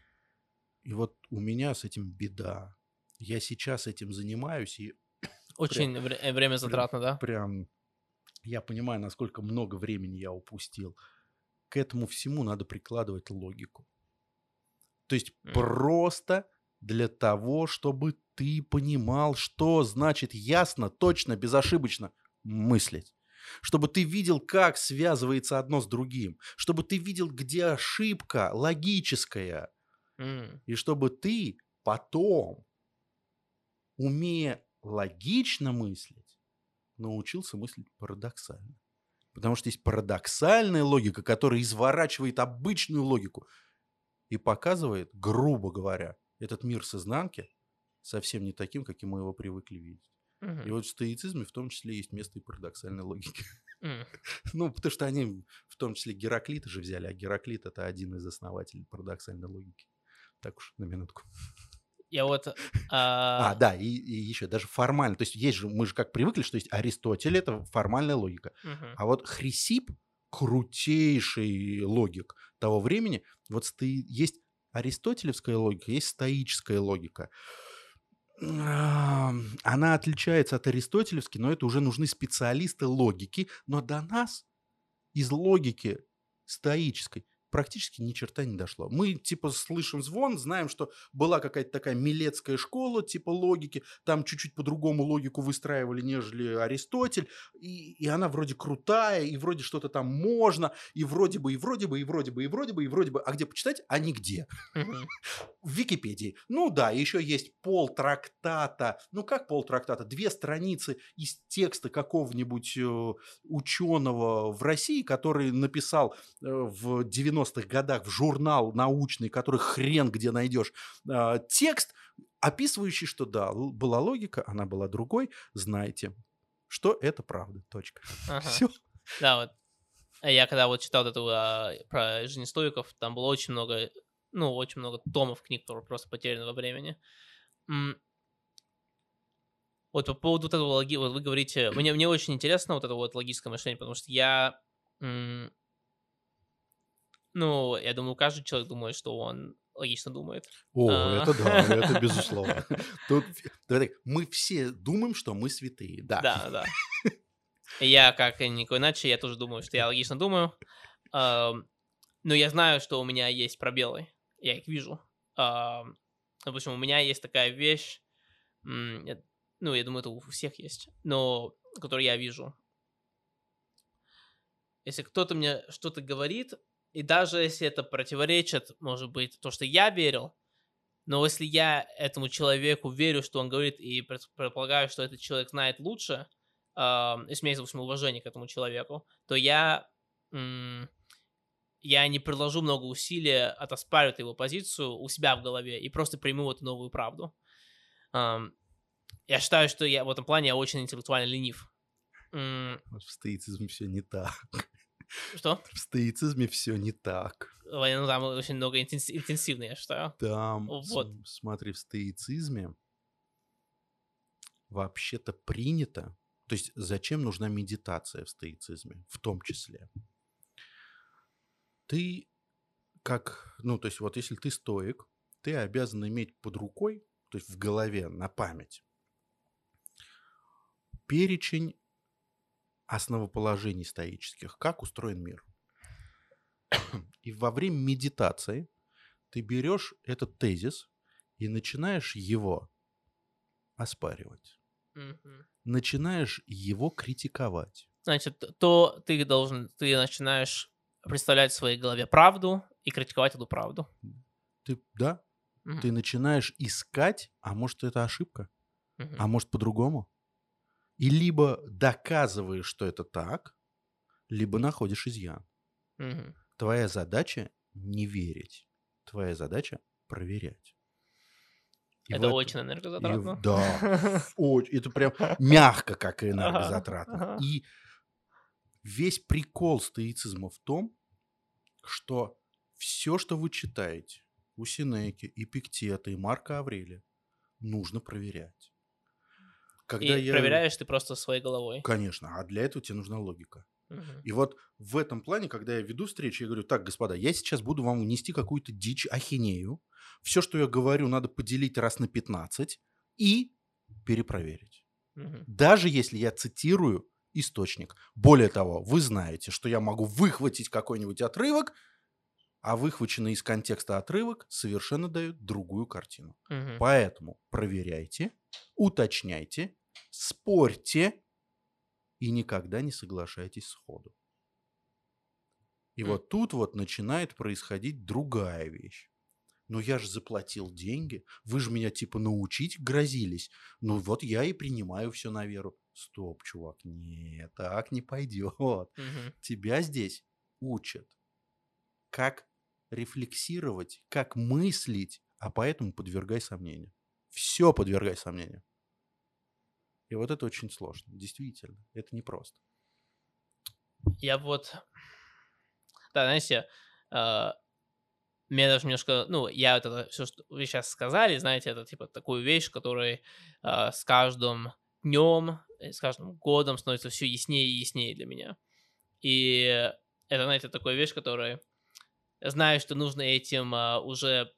и вот у меня с этим беда. Я сейчас этим занимаюсь и... Очень прям, время затратно, прям, да? Прям я понимаю, насколько много времени я упустил. К этому всему надо прикладывать логику. То есть mm. просто для того, чтобы ты понимал, что значит ясно, точно, безошибочно мыслить. Чтобы ты видел, как связывается одно с другим, чтобы ты видел, где ошибка логическая, mm. и чтобы ты потом, умея логично мыслить, научился мыслить парадоксально. Потому что есть парадоксальная логика, которая изворачивает обычную логику и показывает, грубо говоря, этот мир с изнанки совсем не таким, каким мы его привыкли видеть. И вот в стоицизме в том числе есть место и парадоксальной логики. Mm. Ну, потому что они в том числе Гераклита же взяли, а Гераклит – это один из основателей парадоксальной логики. Так уж, на минутку. Я вот... А, а да, и, и еще даже формально. То есть есть же, мы же как привыкли, что есть Аристотель – это формальная логика. Mm-hmm. А вот Хрисип – крутейший логик того времени. Вот сто... есть аристотелевская логика, есть стоическая логика. Она отличается от аристотелевской, но это уже нужны специалисты логики. Но до нас из логики стоической практически ни черта не дошло. Мы типа слышим звон, знаем, что была какая-то такая милецкая школа типа логики, там чуть-чуть по-другому логику выстраивали, нежели Аристотель, и, и она вроде крутая, и вроде что-то там можно, и вроде бы, и вроде бы, и вроде бы, и вроде бы, и вроде бы. А где почитать? А нигде. В Википедии. Ну да, еще есть полтрактата, ну как полтрактата, две страницы из текста какого-нибудь ученого в России, который написал в девяностых годах в журнал научный, который хрен где найдешь, э, текст, описывающий, что да, была логика, она была другой, знаете, что это правда, точка. Ага. Все. Да, вот. Я когда вот читал эту, э, про жизнь стоиков, там было очень много, ну, очень много томов книг, которые просто потеряны во времени. М- вот по поводу вот этого логи, вот вы говорите, мне, мне очень интересно вот это вот логическое мышление, потому что я... М- Ну, я думаю, каждый человек думает, что он логично думает. О, а. это да, это безусловно. Тут, давай так, мы все думаем, что мы святые, да. Да, да. Я, как и никакой иначе, я тоже думаю, что я логично думаю. Но я знаю, что у меня есть пробелы, я их вижу. Допустим, у меня есть такая вещь, ну, я думаю, это у всех есть, но которую я вижу. Если кто-то мне что-то говорит... И даже если это противоречит, может быть, то, что я верил, но если я этому человеку верю, что он говорит, и предполагаю, что этот человек знает лучше, э, если у меня есть, допустим, уважение к этому человеку, то я, м- я не приложу много усилий отоспаривать его позицию у себя в голове и просто приму эту новую правду. Э, я считаю, что я в этом плане я очень интеллектуально ленив. М- в стоицизме все не так. Что? В стоицизме все не так. Ну, там очень много интенсив, интенсивно, я считаю. Там, вот. с- смотри, в стоицизме вообще-то принято... То есть зачем нужна медитация в стоицизме, в том числе? Ты как... Ну, то есть вот если ты стоик, ты обязан иметь под рукой, то есть в голове, на память, перечень основоположений стоических, как устроен мир. И во время медитации ты берешь этот тезис и начинаешь его оспаривать. Mm-hmm. Начинаешь его критиковать. значит, то ты должен, ты начинаешь представлять в своей голове правду и критиковать эту правду. Ты, да, угу. ты начинаешь искать, а может, это ошибка, угу. а может, по-другому. И либо доказываешь, что это так, либо находишь изъян. Угу. Твоя задача не верить. Твоя задача проверять. И это вот, очень энергозатратно. И, да. Это прям мягко, как энергозатратно. И весь прикол стоицизма в том, что все, что вы читаете у Сенеки, Эпиктета и Марка Аврелия, нужно проверять. Когда и я... проверяешь ты просто своей головой. Конечно, а для этого тебе нужна логика. Угу. И вот в этом плане, когда я веду встречи, я говорю: так, господа, я сейчас буду вам нести какую-то дичь, ахинею. Все, что я говорю, надо поделить раз на пятнадцать и перепроверить. Угу. Даже если я цитирую источник. Более того, вы знаете, что я могу выхватить какой-нибудь отрывок, а выхваченный из контекста отрывок совершенно дает другую картину. Угу. Поэтому проверяйте, уточняйте, спорьте и никогда не соглашайтесь сходу. И вот тут вот начинает происходить другая вещь. Но я же заплатил деньги, вы же меня типа научить грозились. Ну вот я и принимаю все на веру. Стоп, чувак, нет, так не пойдет. Угу. Тебя здесь учат, как рефлексировать, как мыслить, а поэтому подвергай сомнению. Все подвергай сомнению. И вот это очень сложно, действительно, это непросто. Я вот, да, знаете, э, мне даже немножко, ну, я вот это все, что вы сейчас сказали, знаете, это типа такую вещь, которая э, с каждым днем, с каждым годом становится все яснее и яснее для меня. И это, знаете, такая вещь, которая, знаю, что нужно этим э, уже...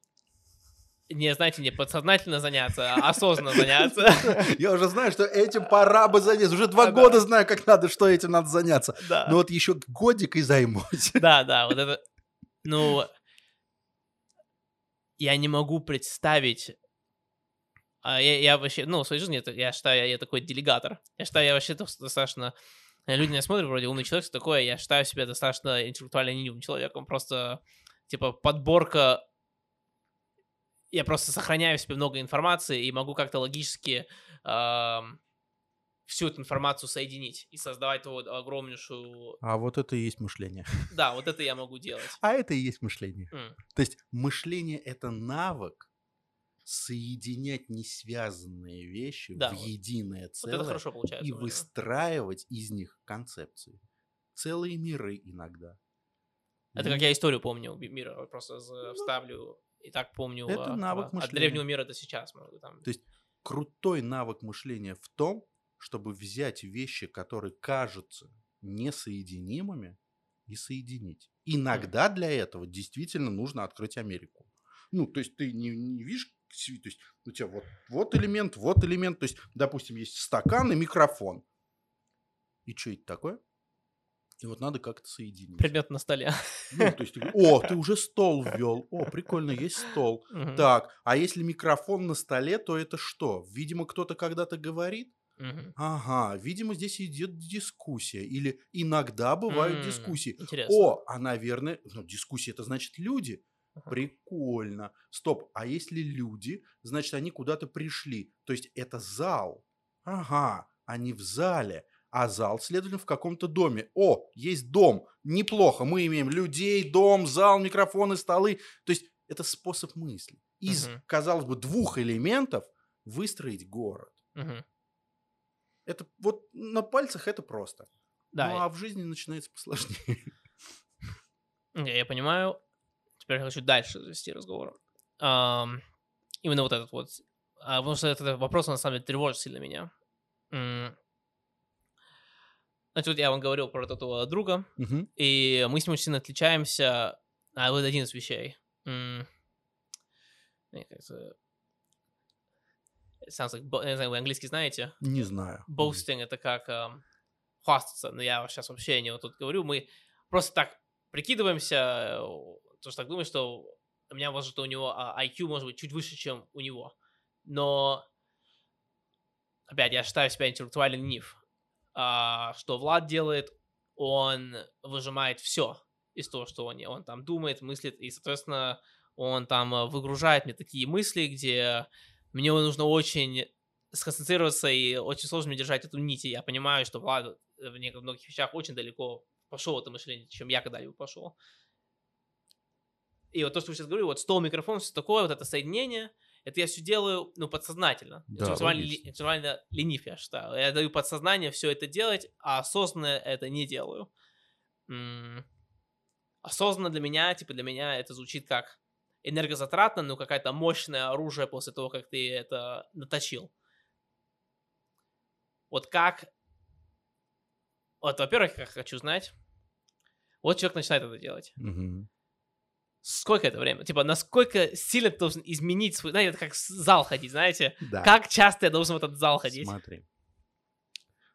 Не, знаете, не подсознательно заняться, а осознанно заняться. Я уже знаю, что этим пора бы заняться. Уже два года знаю, как надо, что этим надо заняться. Но вот еще годик и займусь. Да, да, вот это... Ну, я не могу представить... Я вообще... Ну, в своей жизни я считаю, я такой делегатор. Я считаю, я вообще достаточно... Люди меня смотрят, вроде умный человек, все такое. Я считаю себя достаточно интеллектуально ленивым человеком. Просто, типа, подборка... Я просто сохраняю в себе много информации и могу как-то логически э, всю эту информацию соединить и создавать вот огромнейшую... А вот это и есть мышление. Да, вот это я могу делать. А это и есть мышление. Mm. То есть мышление — это навык соединять несвязанные вещи да, в вот. единое целое вот это хорошо получается, и выстраивать из них концепции. Целые миры иногда. Это и... как я историю помню мира, просто вставлю... И так помню, это навык а, от древнего мира до сейчас. Могу, там. То есть крутой навык мышления в том, чтобы взять вещи, которые кажутся несоединимыми, и соединить. Иногда mm. для этого действительно нужно открыть Америку. Ну, то есть ты не, не видишь, то есть у тебя вот, вот элемент, вот элемент. То есть, допустим, есть стакан и микрофон. И что это такое? И вот надо как-то соединить. Предмет на столе. Ну, то есть, ты, о, ты уже стол ввел. О, прикольно, есть стол. Угу. Так, а если микрофон на столе, то это что? Видимо, кто-то когда-то говорит? Угу. Ага, видимо, здесь идет дискуссия. Или иногда бывают м-м, дискуссии. Интересно. О, а, наверное, ну, дискуссия, это значит люди. Угу. Прикольно. Стоп, а если люди, значит, они куда-то пришли. То есть, это зал. Ага, они в зале. А зал, следовательно, в каком-то доме. О, есть дом. Неплохо. Мы имеем людей, дом, зал, микрофоны, столы. То есть это способ мысли. Из, uh-huh. казалось бы, двух элементов выстроить город. Uh-huh. Это вот на пальцах это просто. Да, ну, я... а в жизни начинается посложнее. Я, я понимаю. Теперь я хочу дальше завести разговор. Um, именно вот этот вот. Uh, потому что этот вопрос, на самом деле, тревожит сильно меня. Mm. Значит, вот я вам говорил про этого друга, uh-huh. и мы с ним очень сильно отличаемся. А вот один из вещей. Mm. It sounds like, не знаю, вы английский знаете? Не знаю. Boasting — это как um, хвастаться, но я сейчас вообще не вот тут говорю. Мы просто так прикидываемся, потому что так думаю, что у меня, может, у него ай кью может быть чуть выше, чем у него. Но, опять, я считаю себя интеллектуальным нив. что Влад делает, он выжимает все из того, что он, он там думает, мыслит, и, соответственно, он там выгружает мне такие мысли, где мне нужно очень сконцентрироваться и очень сложно мне держать эту нить. И я понимаю, что Влад в многих вещах очень далеко пошел в это мышление, чем я когда-либо пошел. И вот то, что я сейчас говорю, вот стол, микрофон, все такое, вот это соединение, это я все делаю, ну, подсознательно. Да, максимально, ли, максимально ленив, я считаю. Я даю подсознание все это делать, а осознанно это не делаю. М-м- осознанно для меня, типа для меня это звучит как энергозатратно, но какое-то мощное оружие после того, как ты это наточил. Вот как... Вот, во-первых, как хочу знать, вот человек начинает это делать. Mm-hmm. Сколько это времени? Типа, насколько сильно ты должен изменить свой... Знаете, это как в зал ходить, знаете? Да. Как часто я должен в этот зал ходить? Смотри.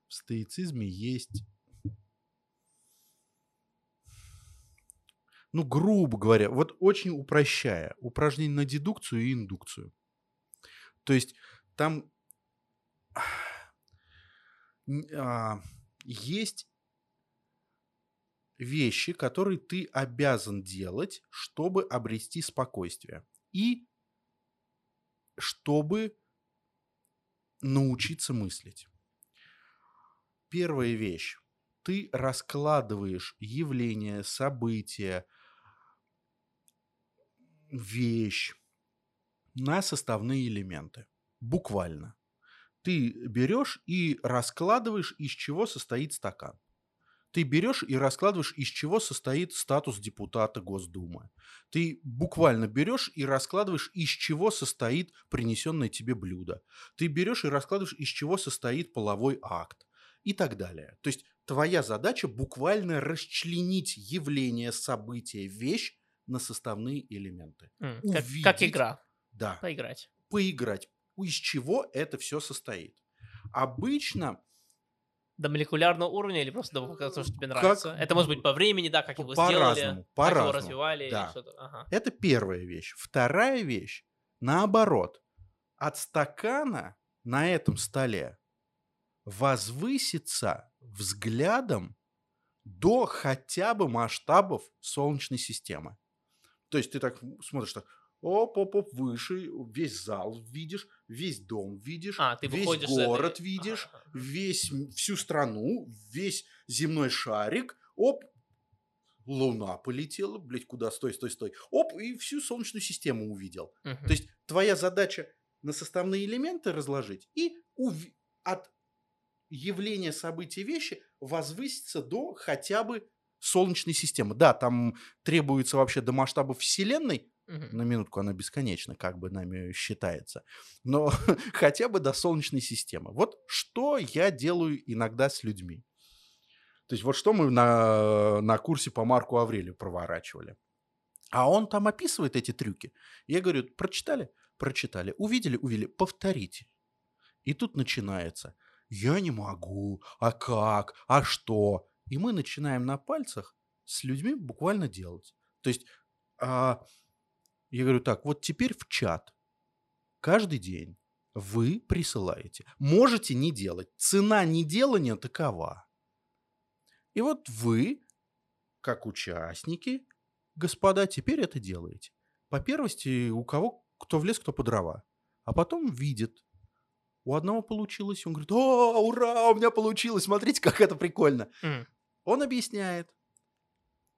В стоицизме есть... Ну, грубо говоря, вот очень упрощая, упражнение на дедукцию и индукцию. То есть там а, есть... вещи, которые ты обязан делать, чтобы обрести спокойствие. И чтобы научиться мыслить. Первая вещь. Ты раскладываешь явления, события, вещь на составные элементы. Буквально. Ты берешь и раскладываешь, из чего состоит стакан. Ты берешь и раскладываешь, из чего состоит статус депутата Госдумы. Ты буквально берешь и раскладываешь, из чего состоит принесенное тебе блюдо. Ты берешь и раскладываешь, из чего состоит половой акт. И так далее. То есть твоя задача буквально расчленить явление, событие, вещь на составные элементы. Mm, увидеть, как, как игра. Да. Поиграть. Поиграть. Из чего это все состоит. Обычно... До молекулярного уровня или просто до того, что тебе нравится? Как... Это может быть по времени, да, как его по сделали, разному, по как разному. Его развивали. Да. И что-то. Ага. Это первая вещь. Вторая вещь, наоборот, от стакана на этом столе возвыситься взглядом до хотя бы масштабов Солнечной системы. То есть ты так смотришь, так... Оп-оп-оп, выше, весь зал видишь, весь дом видишь, а, ты весь город этой... видишь, ага. весь, всю страну, весь земной шарик, оп, луна полетела, блядь, куда, стой, стой, стой, оп, и всю Солнечную систему увидел. Угу. То есть твоя задача на составные элементы разложить и ув... от явления, события, вещи возвыситься до хотя бы Солнечной системы. Да, там требуется вообще до масштаба Вселенной. На минутку, она бесконечна, как бы нами считается. Но хотя бы до Солнечной системы. Вот что я делаю иногда с людьми. То есть вот что мы на, на курсе по Марку Аврелию проворачивали. А он там описывает эти трюки. Я говорю, прочитали? Прочитали. Увидели? Увидели. Повторите. И тут начинается. Я не могу. А как? А что? И мы начинаем на пальцах с людьми буквально делать. То есть... Я говорю, так, вот теперь в чат каждый день вы присылаете. Можете не делать. Цена неделания такова. И вот вы, как участники, господа, теперь это делаете. По первости, у кого, кто в лес, кто по дрова. А потом видит. У одного получилось. Он говорит, о, ура, у меня получилось. Смотрите, как это прикольно. Mm. Он объясняет.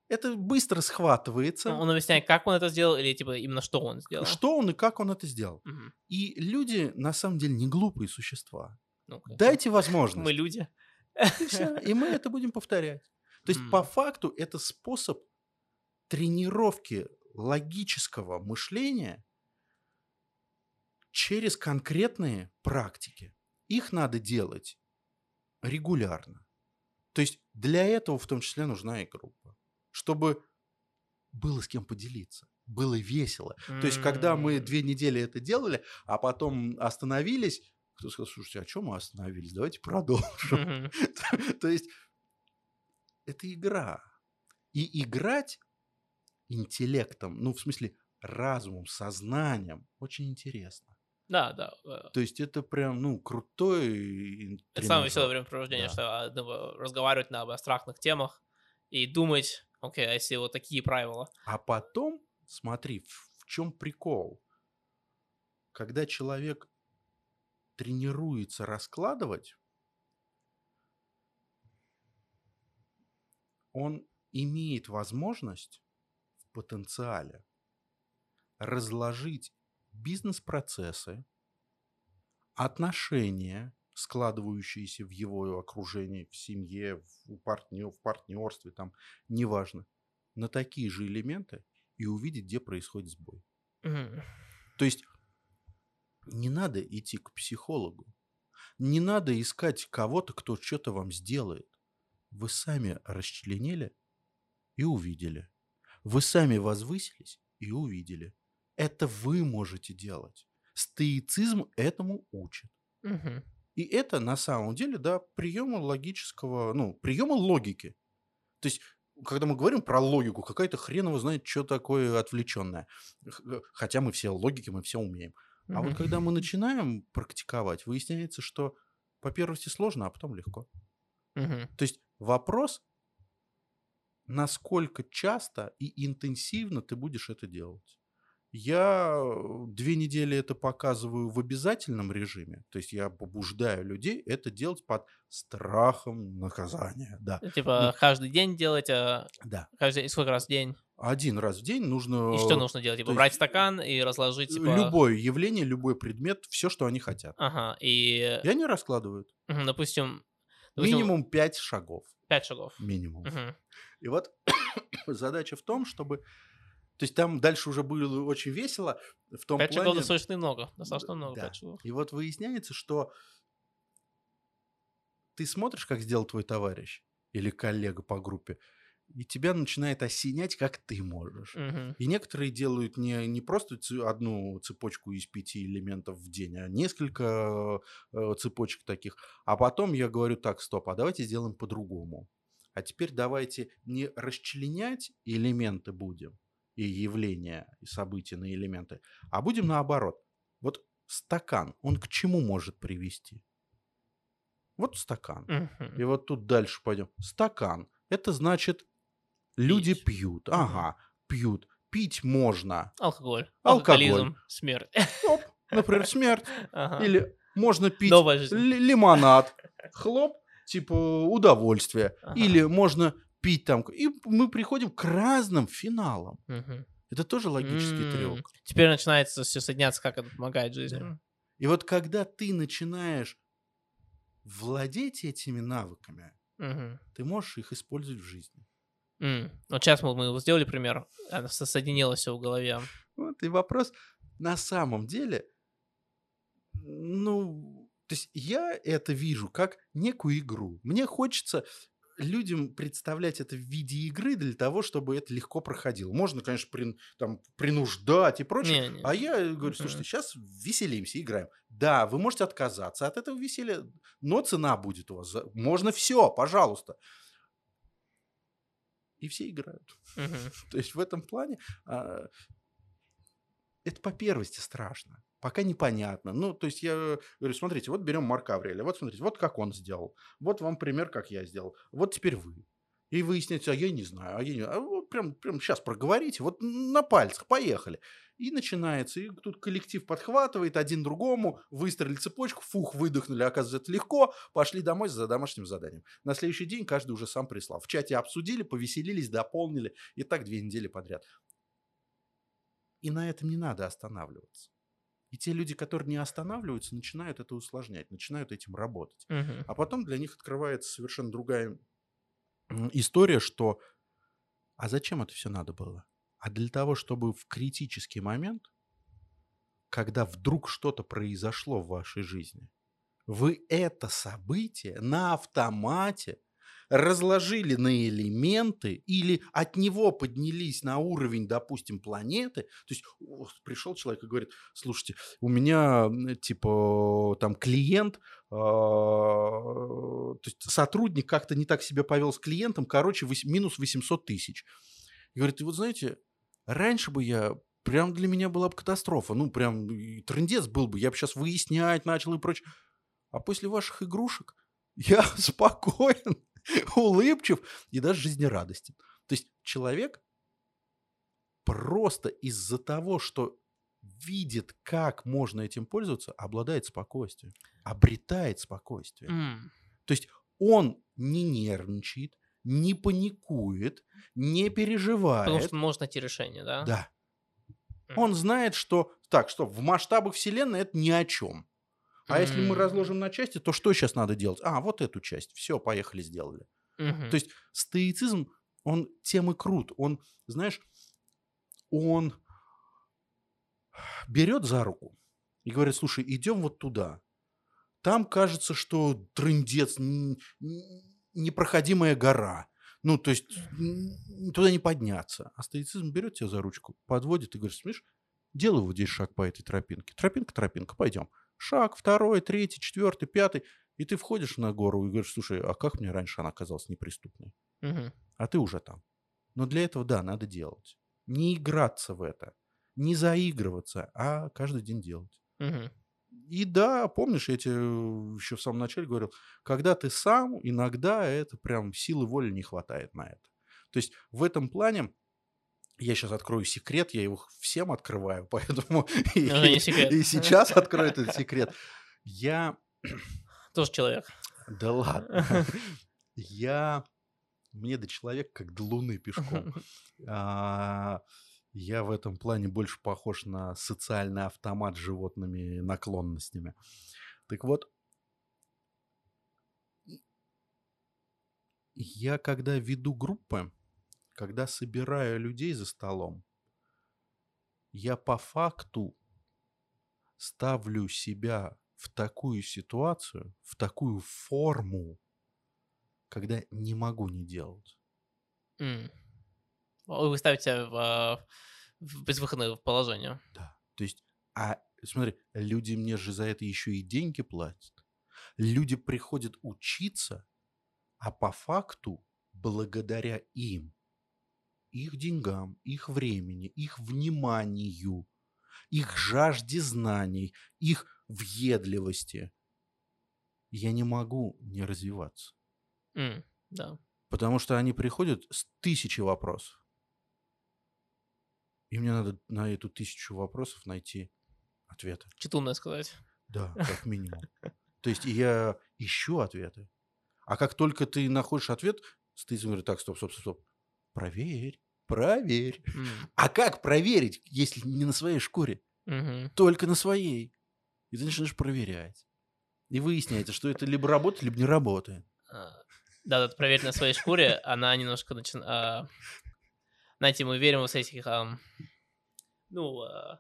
Это быстро схватывается. Он объясняет, как он это сделал, или типа именно что он сделал. Что он и как он это сделал. Угу. И люди, на самом деле, не глупые существа. Ну-ка. Дайте возможность. Мы люди. И, все, и мы это будем повторять. То есть, mm. по факту, это способ тренировки логического мышления через конкретные практики. Их надо делать регулярно. То есть, для этого, в том числе, нужна и группа. Чтобы было с кем поделиться, было весело. Mm-hmm. То есть, когда мы две недели это делали, а потом остановились, кто сказал, слушайте, а что мы остановились? Давайте продолжим. Mm-hmm. То есть, это игра. И играть интеллектом, ну, в смысле, разумом, сознанием, очень интересно. Да, да. То есть это прям, ну, крутой тренажер. Это самое веселое времяпровождение, да. Что ну, разговаривать на абстрактных темах и думать, окей, а если вот такие правила. А потом, смотри, в чем прикол. Когда человек тренируется раскладывать, он имеет возможность в потенциале разложить бизнес-процессы, отношения, складывающиеся в его окружении, в семье, в, партнер, в партнерстве, там, неважно, на такие же элементы и увидеть, где происходит сбой. Mm-hmm. То есть не надо идти к психологу, не надо искать кого-то, кто что-то вам сделает. Вы сами расчленили и увидели. Вы сами возвысились и увидели. Это вы можете делать. Стоицизм этому учит. Угу. И это на самом деле, да, приемы логического, ну, приемы логики. То есть, когда мы говорим про логику, какая-то хрен его знает, что такое отвлеченное. Хотя мы все логики, мы все умеем. Угу. А вот когда мы начинаем практиковать, выясняется, что по первости сложно, а потом легко. Угу. То есть вопрос, насколько часто и интенсивно ты будешь это делать. Я две недели это показываю в обязательном режиме. То есть я побуждаю людей это делать под страхом наказания. Да. Типа ну, каждый день делать? Да. Каждый, сколько раз в день? Один раз в день нужно... И что нужно делать? Типа брать стакан и разложить? Типа... Любое явление, любой предмет, все, что они хотят. Ага. И, и они раскладывают. Угу, допустим... допустим... Минимум пять шагов. Пять шагов. Минимум. Угу. И вот задача в том, чтобы... То есть там дальше уже было очень весело. В том пять плане... шагов достаточно много. Достаточно много да. пять шагов. И вот выясняется, что ты смотришь, как сделал твой товарищ или коллега по группе, и тебя начинает осенять, как ты можешь. Угу. И некоторые делают не, не просто одну цепочку из пяти элементов в день, а несколько цепочек таких. А потом я говорю, так, стоп, а давайте сделаем по-другому. А теперь давайте не расчленять элементы будем, и явления, и события на элементы. А будем наоборот. Вот стакан, он к чему может привести? Вот стакан. Uh-huh. И вот тут дальше пойдем. Стакан. Это значит, люди Пить. пьют. Ага, пьют. Пить можно. Алкоголь. Алкоголизм. Алкоголь. Смерть. Оп, например, смерть. Uh-huh. Или можно пить л- лимонад. Хлоп, типа удовольствие. Uh-huh. Или можно... пить там. И мы приходим к разным финалам. Угу. Это тоже логический м-м-м. трюк. Теперь начинается все соединяться, как это помогает жизни. Да. И вот когда ты начинаешь владеть этими навыками, угу. ты можешь их использовать в жизни. М-м. Вот сейчас мы, мы сделали пример. Она соединилась все в голове. Вот и вопрос. На самом деле, ну, то есть я это вижу как некую игру. Мне хочется... людям представлять это в виде игры для того, чтобы это легко проходило. Можно, конечно, при, там, принуждать и прочее. Не, не, а я говорю, слушайте, угу. сейчас веселимся, играем. Да, вы можете отказаться от этого веселья, но цена будет у вас. Можно все, пожалуйста. И все играют. Угу. То есть в этом плане а, это по первости страшно. Пока непонятно. Ну, то есть я говорю, смотрите, вот берем Марка Аврелия, вот смотрите, вот как он сделал, вот вам пример, как я сделал, вот теперь вы. И выясняется, а я не знаю, а я не знаю. А вот прям, прям сейчас проговорите, вот на пальцах, поехали. И начинается, и тут коллектив подхватывает один другому, выстроили цепочку, фух, выдохнули, оказывается, это легко, пошли домой за домашним заданием. На следующий день каждый уже сам прислал. В чате обсудили, повеселились, дополнили, и так две недели подряд. И на этом не надо останавливаться. И те люди, которые не останавливаются, начинают это усложнять, начинают этим работать. Uh-huh. А потом для них открывается совершенно другая история, что а зачем это все надо было? А для того, чтобы в критический момент, когда вдруг что-то произошло в вашей жизни, вы это событие на автомате разложили на элементы или от него поднялись на уровень, допустим, планеты. То есть пришел человек и говорит, слушайте, у меня типа там клиент, то есть сотрудник как-то не так себя повел с клиентом, короче, минус восемьсот тысяч. И говорит, и вот знаете, раньше бы я прям для меня была бы катастрофа. Ну, прям трындец был бы. Я бы сейчас выяснять начал и прочее. А после ваших игрушек я спокоен, улыбчив и даже жизнерадостен. То есть человек просто из-за того, что видит, как можно этим пользоваться, обладает спокойствием, обретает спокойствие. Mm. То есть он не нервничает, не паникует, не переживает. Потому что можно найти решение, да? Да. Mm. Он знает, что так, что в масштабах Вселенной это ни о чем. А mm. если мы разложим на части, то что сейчас надо делать? А, вот эту часть. Все, поехали, сделали. Mm-hmm. То есть стоицизм, он тем и крут. Он, знаешь, он берет за руку и говорит: слушай, идем вот туда. Там кажется, что трындец, непроходимая гора. Ну, то есть туда не подняться. А стоицизм берет тебя за ручку, подводит и говорит: смотришь, делай вот здесь шаг по этой тропинке. Тропинка, тропинка, пойдем. Шаг, второй, третий, четвертый, пятый. И ты входишь на гору и говоришь: слушай, а как мне раньше она казалась неприступной? Угу. А ты уже там. Но для этого, да, надо делать. Не играться в это. Не заигрываться, а каждый день делать. Угу. И да, помнишь, я тебе еще в самом начале говорил, когда ты сам, иногда это прям силы воли не хватает на это. То есть в этом плане, я сейчас открою секрет, я его всем открываю, поэтому и, и сейчас открою этот секрет. Я... Тоже человек. Да ладно. Я... Мне до человека как до луны пешком. Я в этом плане больше похож на социальный автомат с животными наклонностями. Так вот, я когда веду группы, когда собираю людей за столом, я по факту ставлю себя в такую ситуацию, в такую форму, когда не могу не делать. Mm. Вы ставите в, в безвыходное положение. Да. То есть, а смотри, люди мне же за это еще и деньги платят. Люди приходят учиться, а по факту, благодаря им, их деньгам, их времени, их вниманию, их жажде знаний, их въедливости, я не могу не развиваться. Mm, да. Потому что они приходят с тысячи вопросов. И мне надо на эту тысячу вопросов найти ответы. Читунное сказать. Да, как минимум. То есть я ищу ответы. А как только ты находишь ответ, ты говоришь: так, стоп, стоп, стоп, стоп. Проверь, проверь. Mm. А как проверить, если не на своей шкуре? Mm-hmm. Только на своей. И ты начинаешь проверять. И выясняется, что это либо работает, либо не работает. Да, проверить на своей шкуре, она немножко начинает... Знаете, мы верим в этих, эм, ну, э,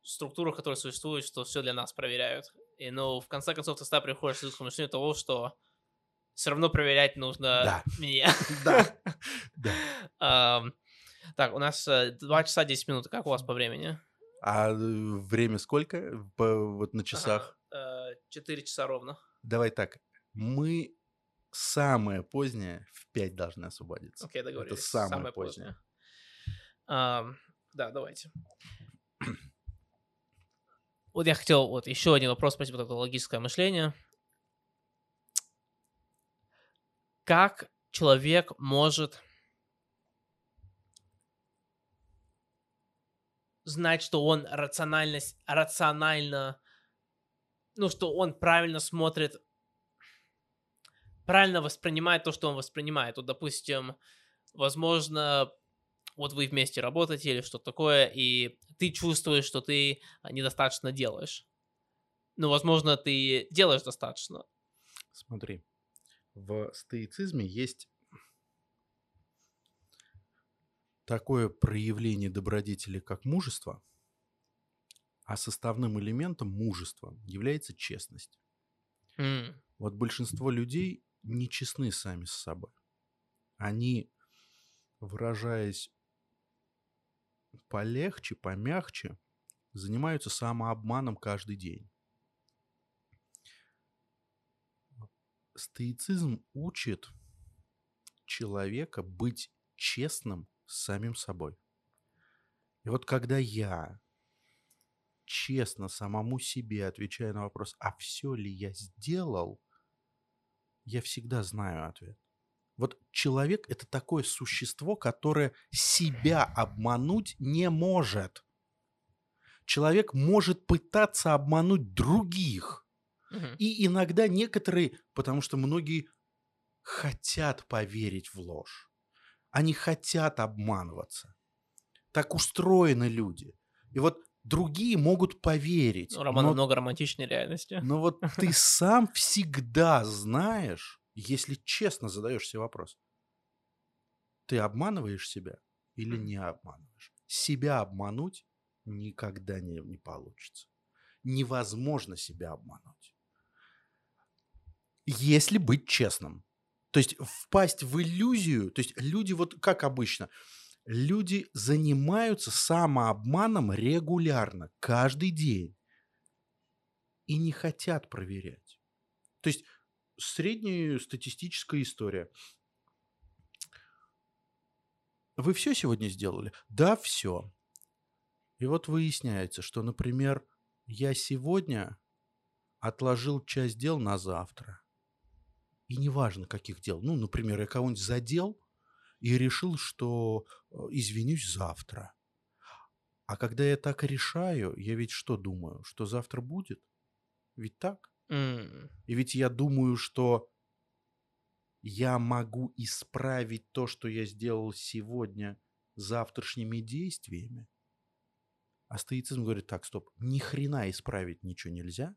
структурах, которые существуют, что все для нас проверяют. И, ну, в конце концов, ты всегда приходишь к мышлению того, что все равно проверять нужно меня. Да. Так, у нас два часа десять минут. Как у вас по времени? А время сколько вот на часах? четыре часа ровно. Давай так, мы самое позднее в пять должны освободиться. Окей, договорились. Это самое, самое позднее. позднее. Uh, да, давайте. Вот я хотел, вот еще один вопрос, спасибо, это логическое мышление. Как человек может знать, что он рациональность, рационально, ну, что он правильно смотрит, правильно воспринимает то, что он воспринимает. Вот, допустим, возможно, вот вы вместе работаете или что-то такое, и ты чувствуешь, что ты недостаточно делаешь. Ну, возможно, ты делаешь достаточно. Смотри, в стоицизме есть такое проявление добродетели, как мужество, а составным элементом мужества является честность. Mm. Вот большинство людей нечестны сами с собой. Они, выражаясь полегче, помягче, занимаются самообманом каждый день. Стоицизм учит человека быть честным с самим собой. И вот когда я честно самому себе отвечаю на вопрос, а все ли я сделал, я всегда знаю ответ. Вот человек – это такое существо, которое себя обмануть не может. Человек может пытаться обмануть других. Угу. И иногда некоторые, потому что многие хотят поверить в ложь. Они хотят обманываться. Так устроены люди. И вот другие могут поверить. Ну, роман но... много романтичной реальности. Но вот ты сам всегда знаешь, если честно задаешь себе вопрос, ты обманываешь себя или не обманываешь? Себя обмануть никогда не, не получится. Невозможно себя обмануть. Если быть честным. То есть впасть в иллюзию, то есть люди вот как обычно... Люди занимаются самообманом регулярно, каждый день. И не хотят проверять. То есть средняя статистическая история. Вы все сегодня сделали? Да, все. И вот выясняется, что, например, я сегодня отложил часть дел на завтра. И неважно, каких дел. Ну, например, я кого-нибудь задел. И решил, что извинюсь завтра. А когда я так решаю, я ведь что думаю? Что завтра будет? Ведь так? Mm. И ведь я думаю, что я могу исправить то, что я сделал сегодня завтрашними действиями. А стоицизм говорит, так, стоп, ни хрена исправить ничего нельзя.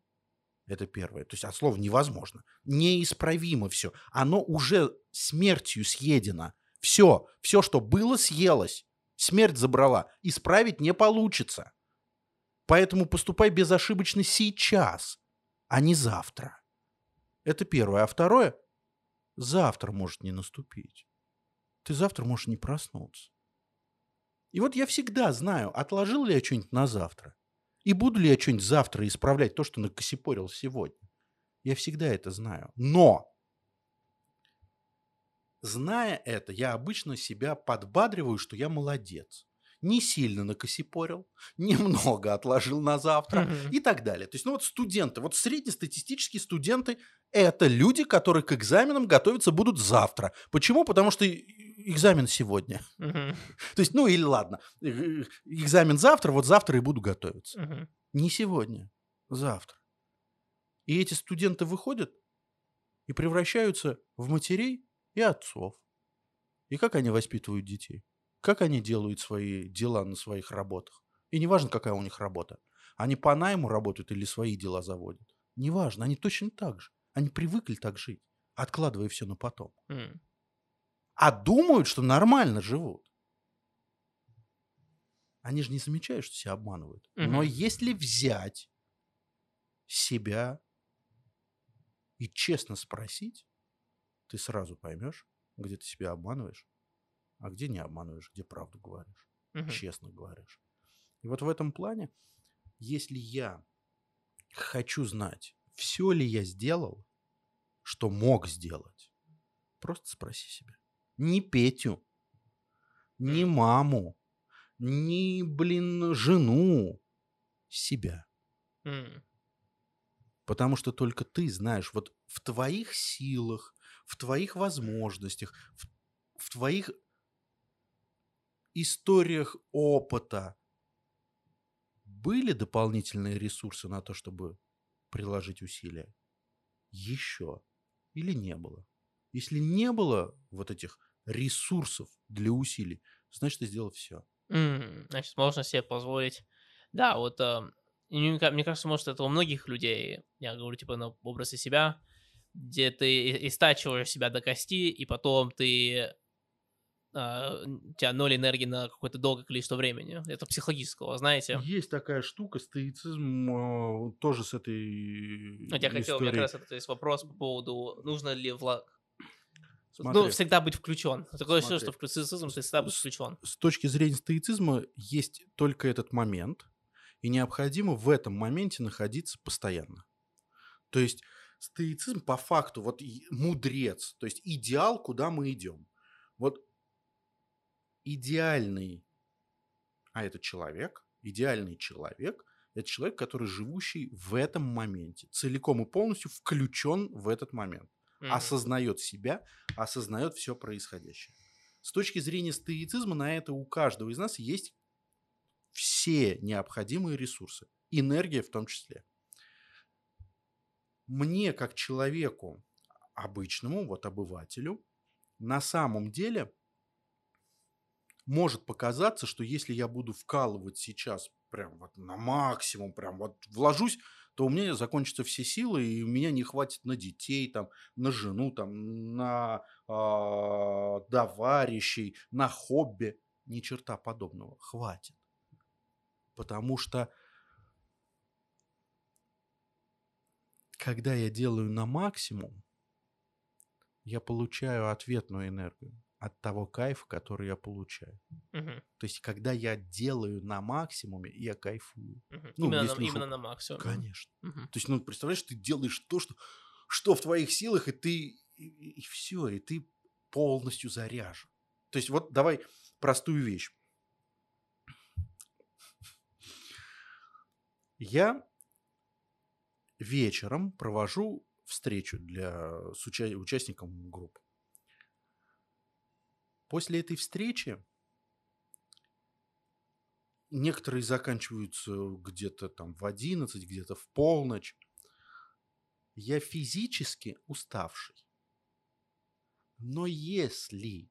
Это первое. То есть от слова невозможно. Неисправимо все. Оно уже смертью съедено. Все, все, что было, съелось. Смерть забрала. Исправить не получится. Поэтому поступай безошибочно сейчас, а не завтра. Это первое. А второе, завтра может не наступить. Ты завтра можешь не проснуться. И вот я всегда знаю, отложил ли я что-нибудь на завтра. И буду ли я что-нибудь завтра исправлять то, что накосипорил сегодня. Я всегда это знаю. Но... Зная это, я обычно себя подбадриваю, что я молодец. Не сильно накосипорил, немного отложил на завтра и так далее. То есть, ну вот студенты, вот среднестатистические студенты – это люди, которые к экзаменам готовиться будут завтра. Почему? Потому что экзамен сегодня. То есть, ну или ладно, экзамен завтра, вот завтра и буду готовиться. Не сегодня, завтра. И эти студенты выходят и превращаются в матерей, и отцов. И как они воспитывают детей? Как они делают свои дела на своих работах? И неважно, какая у них работа. Они по найму работают или свои дела заводят. Неважно, они точно так же. Они привыкли так жить, откладывая все на потом. Mm. А думают, что нормально живут. Они же не замечают, что себя обманывают. Mm-hmm. Но если взять себя и честно спросить, ты сразу поймешь, где ты себя обманываешь, а где не обманываешь, где правду говоришь, угу. честно говоришь. И вот в этом плане, если я хочу знать, все ли я сделал, что мог сделать, просто спроси себя. Ни Петю, ни маму, ни, блин, жену, себя. Угу. Потому что только ты знаешь, вот в твоих силах, в твоих возможностях, в, в твоих историях опыта были дополнительные ресурсы на то, чтобы приложить усилия? Еще. Или не было? Если не было вот этих ресурсов для усилий, значит, ты сделал все. Mm, значит, можно себе позволить. Да, вот э, мне кажется, может, это у многих людей, я говорю, типа, на образе себя, где ты истачиваешь себя до кости, и потом ты... Э, у тебя ноль энергии на какое-то долгое количество времени. Это психологического, знаете? Есть такая штука, стоицизм э, тоже с этой вот я историей. Хотел, у меня как раз это есть вопрос по поводу, нужно ли влаг... Смотри. Ну, всегда быть включен. Такое ощущение, что в стоицизм ты всегда будешь включен. С, с точки зрения стоицизма есть только этот момент, и необходимо в этом моменте находиться постоянно. То есть... Стоицизм по факту, вот мудрец, то есть идеал, куда мы идем. Вот идеальный А это человек, идеальный человек, это человек, который живущий в этом моменте, целиком и полностью включен в этот момент, mm-hmm. осознает себя, осознает все происходящее. С точки зрения стоицизма на это у каждого из нас есть все необходимые ресурсы, энергия в том числе. Мне, как человеку обычному, вот обывателю, на самом деле может показаться, что если я буду вкалывать сейчас прям вот на максимум, прям вот вложусь, то у меня закончатся все силы, и у меня не хватит на детей, там, на жену, там, на э, товарищей, на хобби. Ни черта подобного. Хватит. Потому что когда я делаю на максимум, я получаю ответную энергию от того кайфа, который я получаю. Uh-huh. То есть, когда я делаю на максимуме, я кайфую. Uh-huh. Ну, именно, на, именно на максимуме. Конечно. Uh-huh. То есть, ну, представляешь, ты делаешь то, что, что в твоих силах, и ты... И, и все, и ты полностью заряжен. То есть, вот давай простую вещь. Я вечером провожу встречу для, с уча- участником группы. После этой встречи некоторые заканчиваются где-то там в одиннадцать, где-то в полночь. Я физически уставший. Но если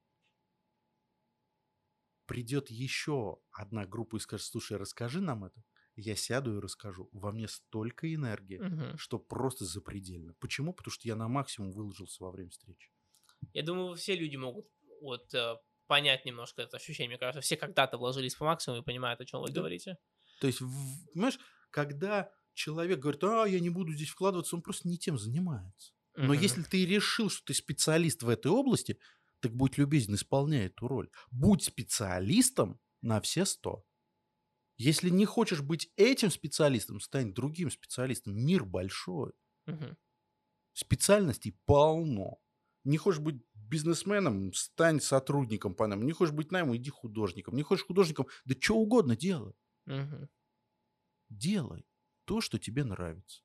придет еще одна группа и скажет, слушай, расскажи нам это, я сяду и расскажу. Во мне столько энергии, угу. что просто запредельно. Почему? Потому что я на максимум выложился во время встречи. Я думаю, все люди могут вот, понять немножко это ощущение. Мне кажется, все когда-то вложились по максимуму и понимают, о чем вы да. говорите. То есть, понимаешь, когда человек говорит, а, я не буду здесь вкладываться, он просто не тем занимается. Угу. Но если ты решил, что ты специалист в этой области, так будь любезен, исполняй эту роль. Будь специалистом на все сто. Если не хочешь быть этим специалистом, стань другим специалистом. Мир большой. Угу. Специальностей полно. Не хочешь быть бизнесменом, стань сотрудником по найму. Не хочешь быть наймом, иди художником. Не хочешь художником, да что угодно делай. Угу. Делай то, что тебе нравится.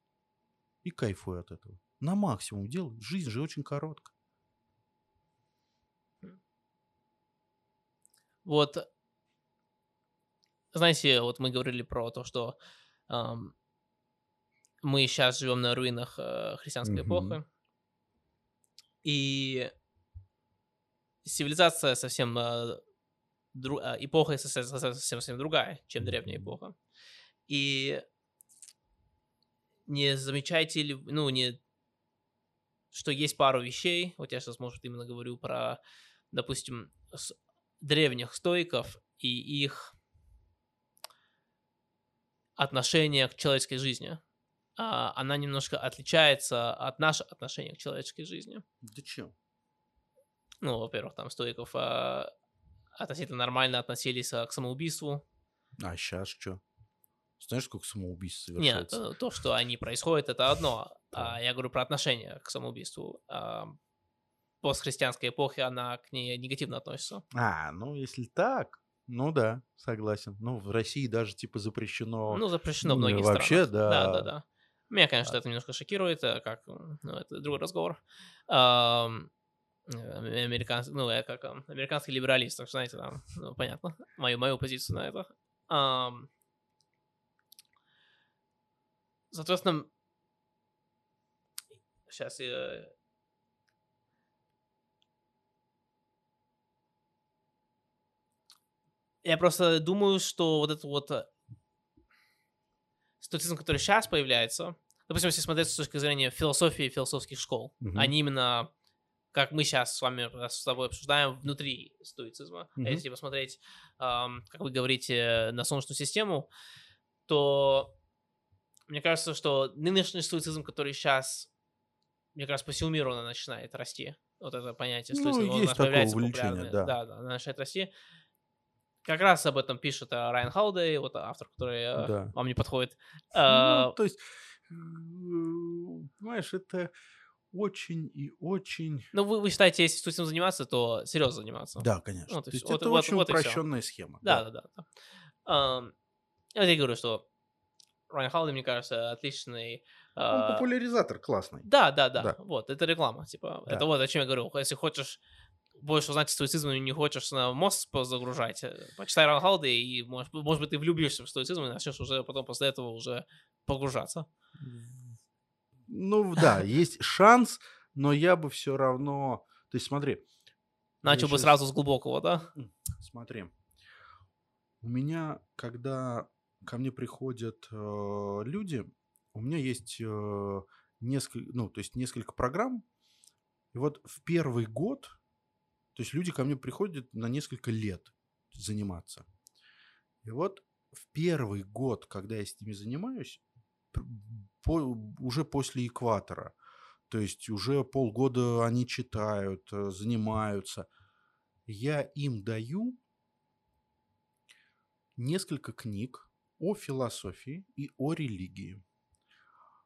И кайфуй от этого. На максимум делай. Жизнь же очень короткая. Вот... Знаете, вот мы говорили про то, что эм, мы сейчас живем на руинах э, христианской mm-hmm. эпохи, и цивилизация совсем э, дру, э, эпоха совсем, совсем, совсем другая, чем древняя эпоха. И не замечаете ли, ну, не, что есть пару вещей, вот я сейчас, может, именно говорю про, допустим, с, древних стоиков и их отношение к человеческой жизни. А, она немножко отличается от нашего отношения к человеческой жизни. Да чем? Ну, во-первых, там стоиков а, относительно нормально относились а, к самоубийству. А сейчас что? Знаешь, сколько самоубийств совершается? Нет, то, то, что они происходят, это одно. А, я говорю про отношение к самоубийству. А, постхристианской эпохи она к ней негативно относится. А, ну если так... Ну да, согласен. Ну, в России даже типа запрещено... Ну, запрещено в многих странах. Вообще, да. Да, да, да. Меня, конечно, это немножко шокирует, как... Ну, это другой разговор. Американский... Ну, я как американский либералист, так что, знаете, там, ну, понятно, мою, мою позицию на это. Соответственно, сейчас я... Я просто думаю, что вот этот вот стоицизм, который сейчас появляется, допустим, если смотреть с точки зрения философии и философских школ, mm-hmm. они именно, как мы сейчас с вами с тобой обсуждаем, внутри стоицизма. Mm-hmm. Если посмотреть, эм, как вы говорите, на Солнечную систему, то мне кажется, что нынешний стоицизм, который сейчас, мне кажется, по всему миру начинает расти. Вот это понятие стоицизма. Ну, есть такое увлечение, да. Да, да, начинает расти. Как раз об этом пишет Райан Холидей, вот автор, который да. вам не подходит. Ну, а... то есть, понимаешь, это очень и очень... Ну, вы, вы считаете, если с этим заниматься, то серьезно заниматься. Да, конечно. Вот то есть, вот, это вот, очень вот упрощенная схема. Да, да, да. да. Um, я говорю, что Райан Холидей, мне кажется, отличный... Uh, Он популяризатор классный. Да, да, да, да. Вот, это реклама. Типа, да. Это вот о чем я говорю. Если хочешь больше узнать стоицизм и не хочешь на мозг загружать, почитай Райана Холидея, и, может, может быть, ты влюбишься в стоицизм и начнешь уже потом после этого уже погружаться. Ну, да, есть шанс, но я бы все равно... То есть, смотри... Начал бы сразу с глубокого, да? Смотри. У меня, когда ко мне приходят э, люди, у меня есть э, несколько, ну, то есть несколько программ. И вот в первый год, то есть люди ко мне приходят на несколько лет заниматься. И вот в первый год, когда я с ними занимаюсь, по, уже после экватора, то есть уже полгода они читают, занимаются, я им даю... несколько книг о философии и о религии,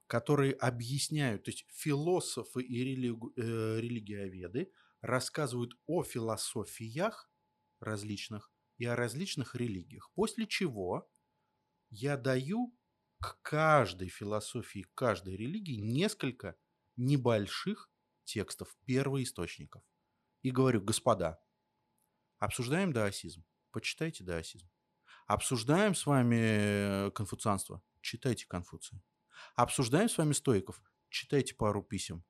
которые объясняют, то есть философы и религи... э, религиоведы рассказывают о философиях различных и о различных религиях. После чего я даю к каждой философии, к каждой религии несколько небольших текстов, первоисточников. И говорю: господа, обсуждаем даосизм, почитайте даосизм. Обсуждаем с вами конфуцианство. Читайте Конфуция. Обсуждаем с вами стоиков. Читайте пару писем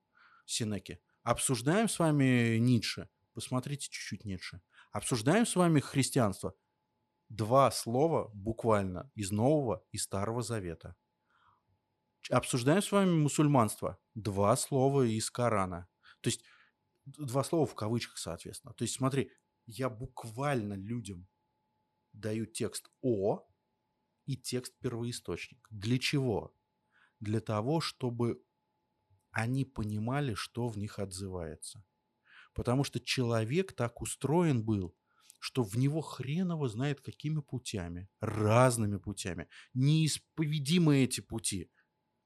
Сенеки. Обсуждаем с вами Ницше. Посмотрите чуть-чуть Ницше. Обсуждаем с вами христианство. Два слова буквально из Нового и Старого Завета. Обсуждаем с вами мусульманство. Два слова из Корана. То есть два слова в кавычках, соответственно. То есть смотри, я буквально людям даю текст «о» и текст «первоисточник». Для чего? Для того, чтобы они понимали, что в них отзывается. Потому что человек так устроен был, что в него хреново знает какими путями, разными путями. Неисповедимы эти пути.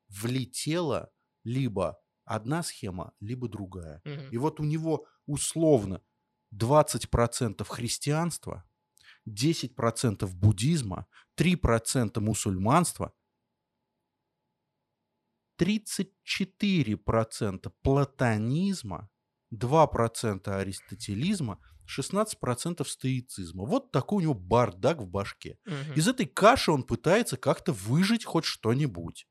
Влетела либо одна схема, либо другая. Mm-hmm. И вот у него условно двадцать процентов христианства, десять процентов буддизма, три процента мусульманства, тридцать четыре процента платонизма, два процента аристотелизма, шестнадцать процентов стоицизма. Вот такой у него бардак в башке. Угу. Из этой каши он пытается как-то выжить хоть что-нибудь.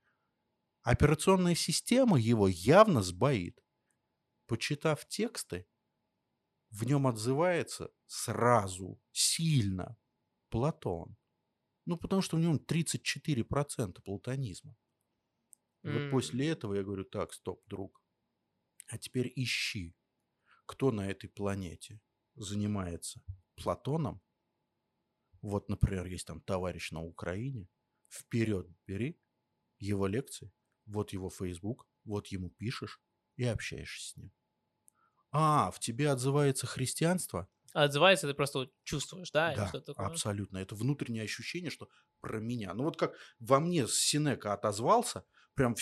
Операционная система его явно сбоит. Почитав тексты, в нем отзывается сразу, сильно Платон. Ну, потому что в нем тридцать четыре процента платонизма. Mm. Вот после этого я говорю: так, стоп, друг, а теперь ищи, кто на этой планете занимается Платоном. Вот, например, есть там товарищ на Украине. Вперед бери его лекции, вот его Facebook, вот ему пишешь и общаешься с ним. А, в тебе отзывается христианство? Отзывается, ты просто чувствуешь, да? Да, что-то такое? Абсолютно. Это внутреннее ощущение, что про меня. Ну вот как во мне Сенека отозвался, прям,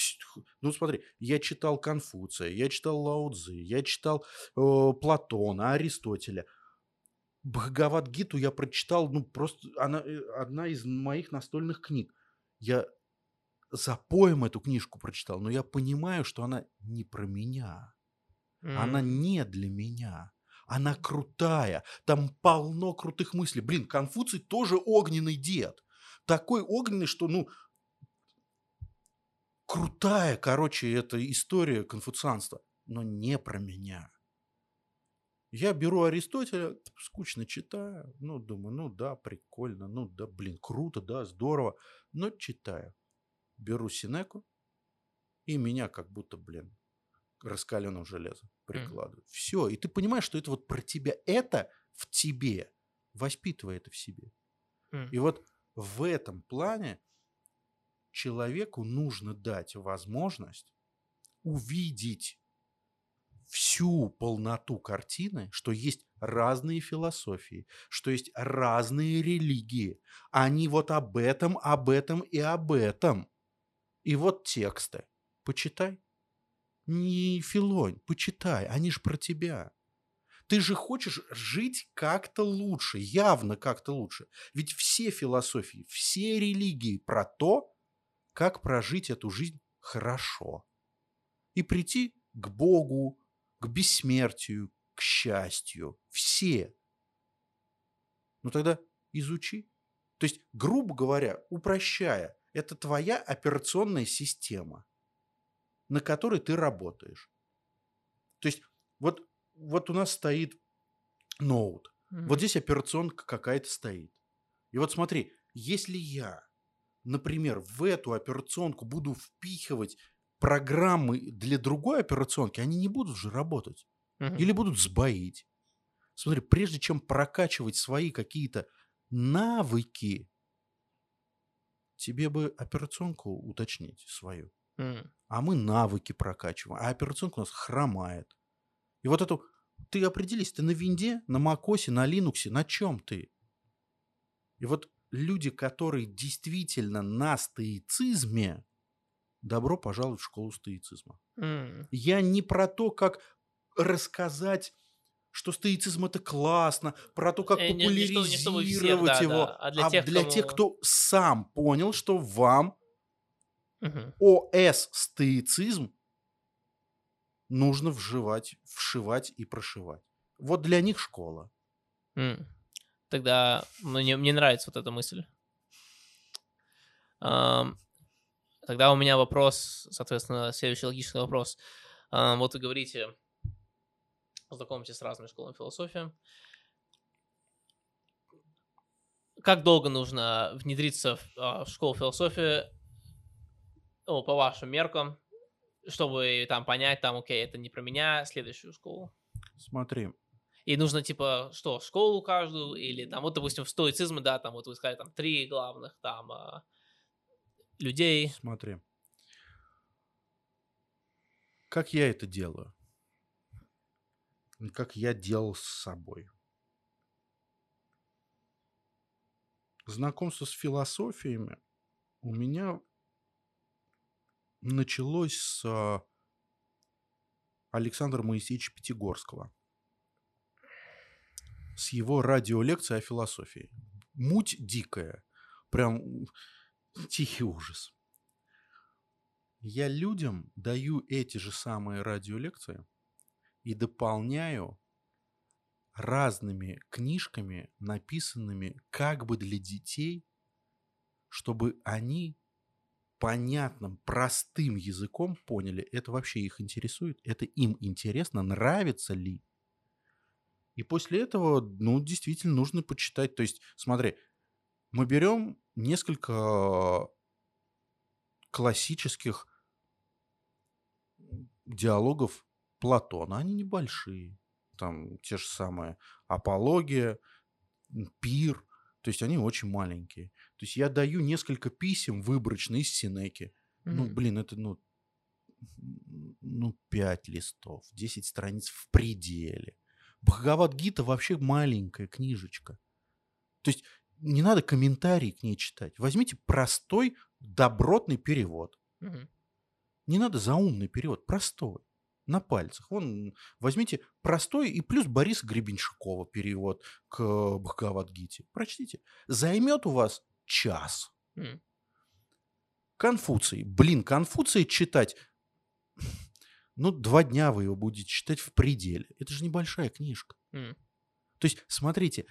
ну смотри, я читал Конфуция, я читал Лао Цзы, я читал э, Платона, Аристотеля. Бхагавадгиту я прочитал, ну просто она одна из моих настольных книг. Я за поем эту книжку прочитал, но я понимаю, что она не про меня. Mm-hmm. Она не для меня. Она крутая. Там полно крутых мыслей. Блин, Конфуций тоже огненный дед. Такой огненный, что, ну... Крутая, короче, эта история конфуцианства. Но не про меня. Я беру Аристотеля, скучно читаю. Ну, думаю, ну да, прикольно. Ну да, блин, круто, да, здорово. Но читаю. Беру Сенеку. И меня как будто, блин, раскаленным железом прикладывают. Mm. Все. И ты понимаешь, что это вот про тебя. Это в тебе. Воспитывай это в себе. Mm. И вот в этом плане человеку нужно дать возможность увидеть всю полноту картины, что есть разные философии, что есть разные религии. Они вот об этом, об этом и об этом. И вот тексты. Почитай. Не филонь, почитай, они же про тебя. Ты же хочешь жить как-то лучше, явно как-то лучше. Ведь все философии, все религии про то, как прожить эту жизнь хорошо. И прийти к Богу, к бессмертию, к счастью. Все. Ну тогда изучи. То есть, грубо говоря, упрощая, это твоя операционная система, на которой ты работаешь. То есть, вот, вот у нас стоит ноут, mm-hmm. вот здесь операционка какая-то стоит. И вот смотри, если я, например, в эту операционку буду впихивать программы для другой операционки, они не будут же работать. Mm-hmm. Или будут сбоить. Смотри, прежде чем прокачивать свои какие-то навыки, тебе бы операционку уточнить свою. Mm. А мы навыки прокачиваем. А операционка у нас хромает. И вот эту... Ты определись, ты на винде, на макосе, на линуксе, на чем ты? И вот люди, которые действительно на стоицизме, добро пожаловать в школу стоицизма. Mm. Я не про то, как рассказать, что стоицизм – это классно, про то, как популяризировать не, не чтобы, не чтобы всех, да, его, да. А для, а тех, для кому... тех, кто сам понял, что вам угу. ОС-стоицизм нужно вживать, вшивать и прошивать. Вот для них школа. Mm. Тогда мне, мне нравится вот эта мысль. Um, тогда у меня вопрос, соответственно, следующий логический вопрос. Um, вот вы говорите... Познакомьтесь с разными школами философии. Как долго нужно внедриться в, в школу философии, ну, по вашим меркам, чтобы там понять, там, окей, это не про меня, следующую школу? Смотри. И нужно, типа, что, школу каждую, или там, вот, допустим, в стоицизме, да, там, вот вы сказали, там, три главных, там, людей. Смотри. Как я это делаю? Как я делал с собой. Знакомство с философиями у меня началось с Александра Моисеевича Пятигорского. С его радиолекции о философии. Муть дикая. Прям тихий ужас. Я людям даю эти же самые радиолекции и дополняю разными книжками, написанными как бы для детей, чтобы они понятным, простым языком поняли, это вообще их интересует, это им интересно, нравится ли. И после этого, ну, действительно нужно почитать. То есть, смотри, мы берем несколько классических диалогов Платона, они небольшие, там те же самые «Апология», «Пир», то есть они очень маленькие. То есть я даю несколько писем выборочные из Сенеки. Mm-hmm. Ну, блин, это, ну, ну, пять листов, десять страниц в пределе. Бхагавадгита вообще маленькая книжечка. То есть не надо комментарии к ней читать. Возьмите простой, добротный перевод. Mm-hmm. Не надо заумный перевод, простой. На пальцах. Вон, возьмите простой и плюс Бориса Гребенщикова перевод к Бхагавадгите. Прочтите. Займет у вас час. Mm. Конфуций. Блин, Конфуций читать. Ну, два дня вы его будете читать в пределе. Это же небольшая книжка. Mm. То есть, смотрите,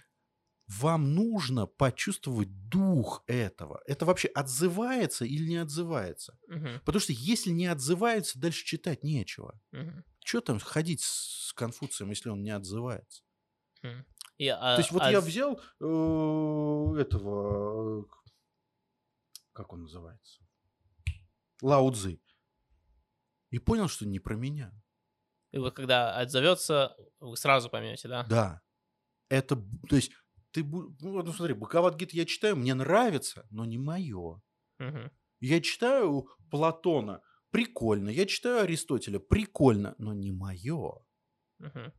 вам нужно почувствовать дух этого. Это вообще отзывается или не отзывается? Uh-huh. Потому что если не отзывается, дальше читать нечего. Uh-huh. Чего там ходить с Конфуцием, если он не отзывается? Uh-huh. Yeah, uh, То есть вот uh, я взял uh, этого... Как он называется? Лао Цзы. И понял, что не про меня. И вот когда отзовется, вы сразу поймете, да? Да. Это... То есть... Ты, ну, смотри, Бхагавадгиту я читаю, мне нравится, но не мое. Uh-huh. Я читаю Платона, прикольно. Я читаю Аристотеля, прикольно, но не мое. Uh-huh.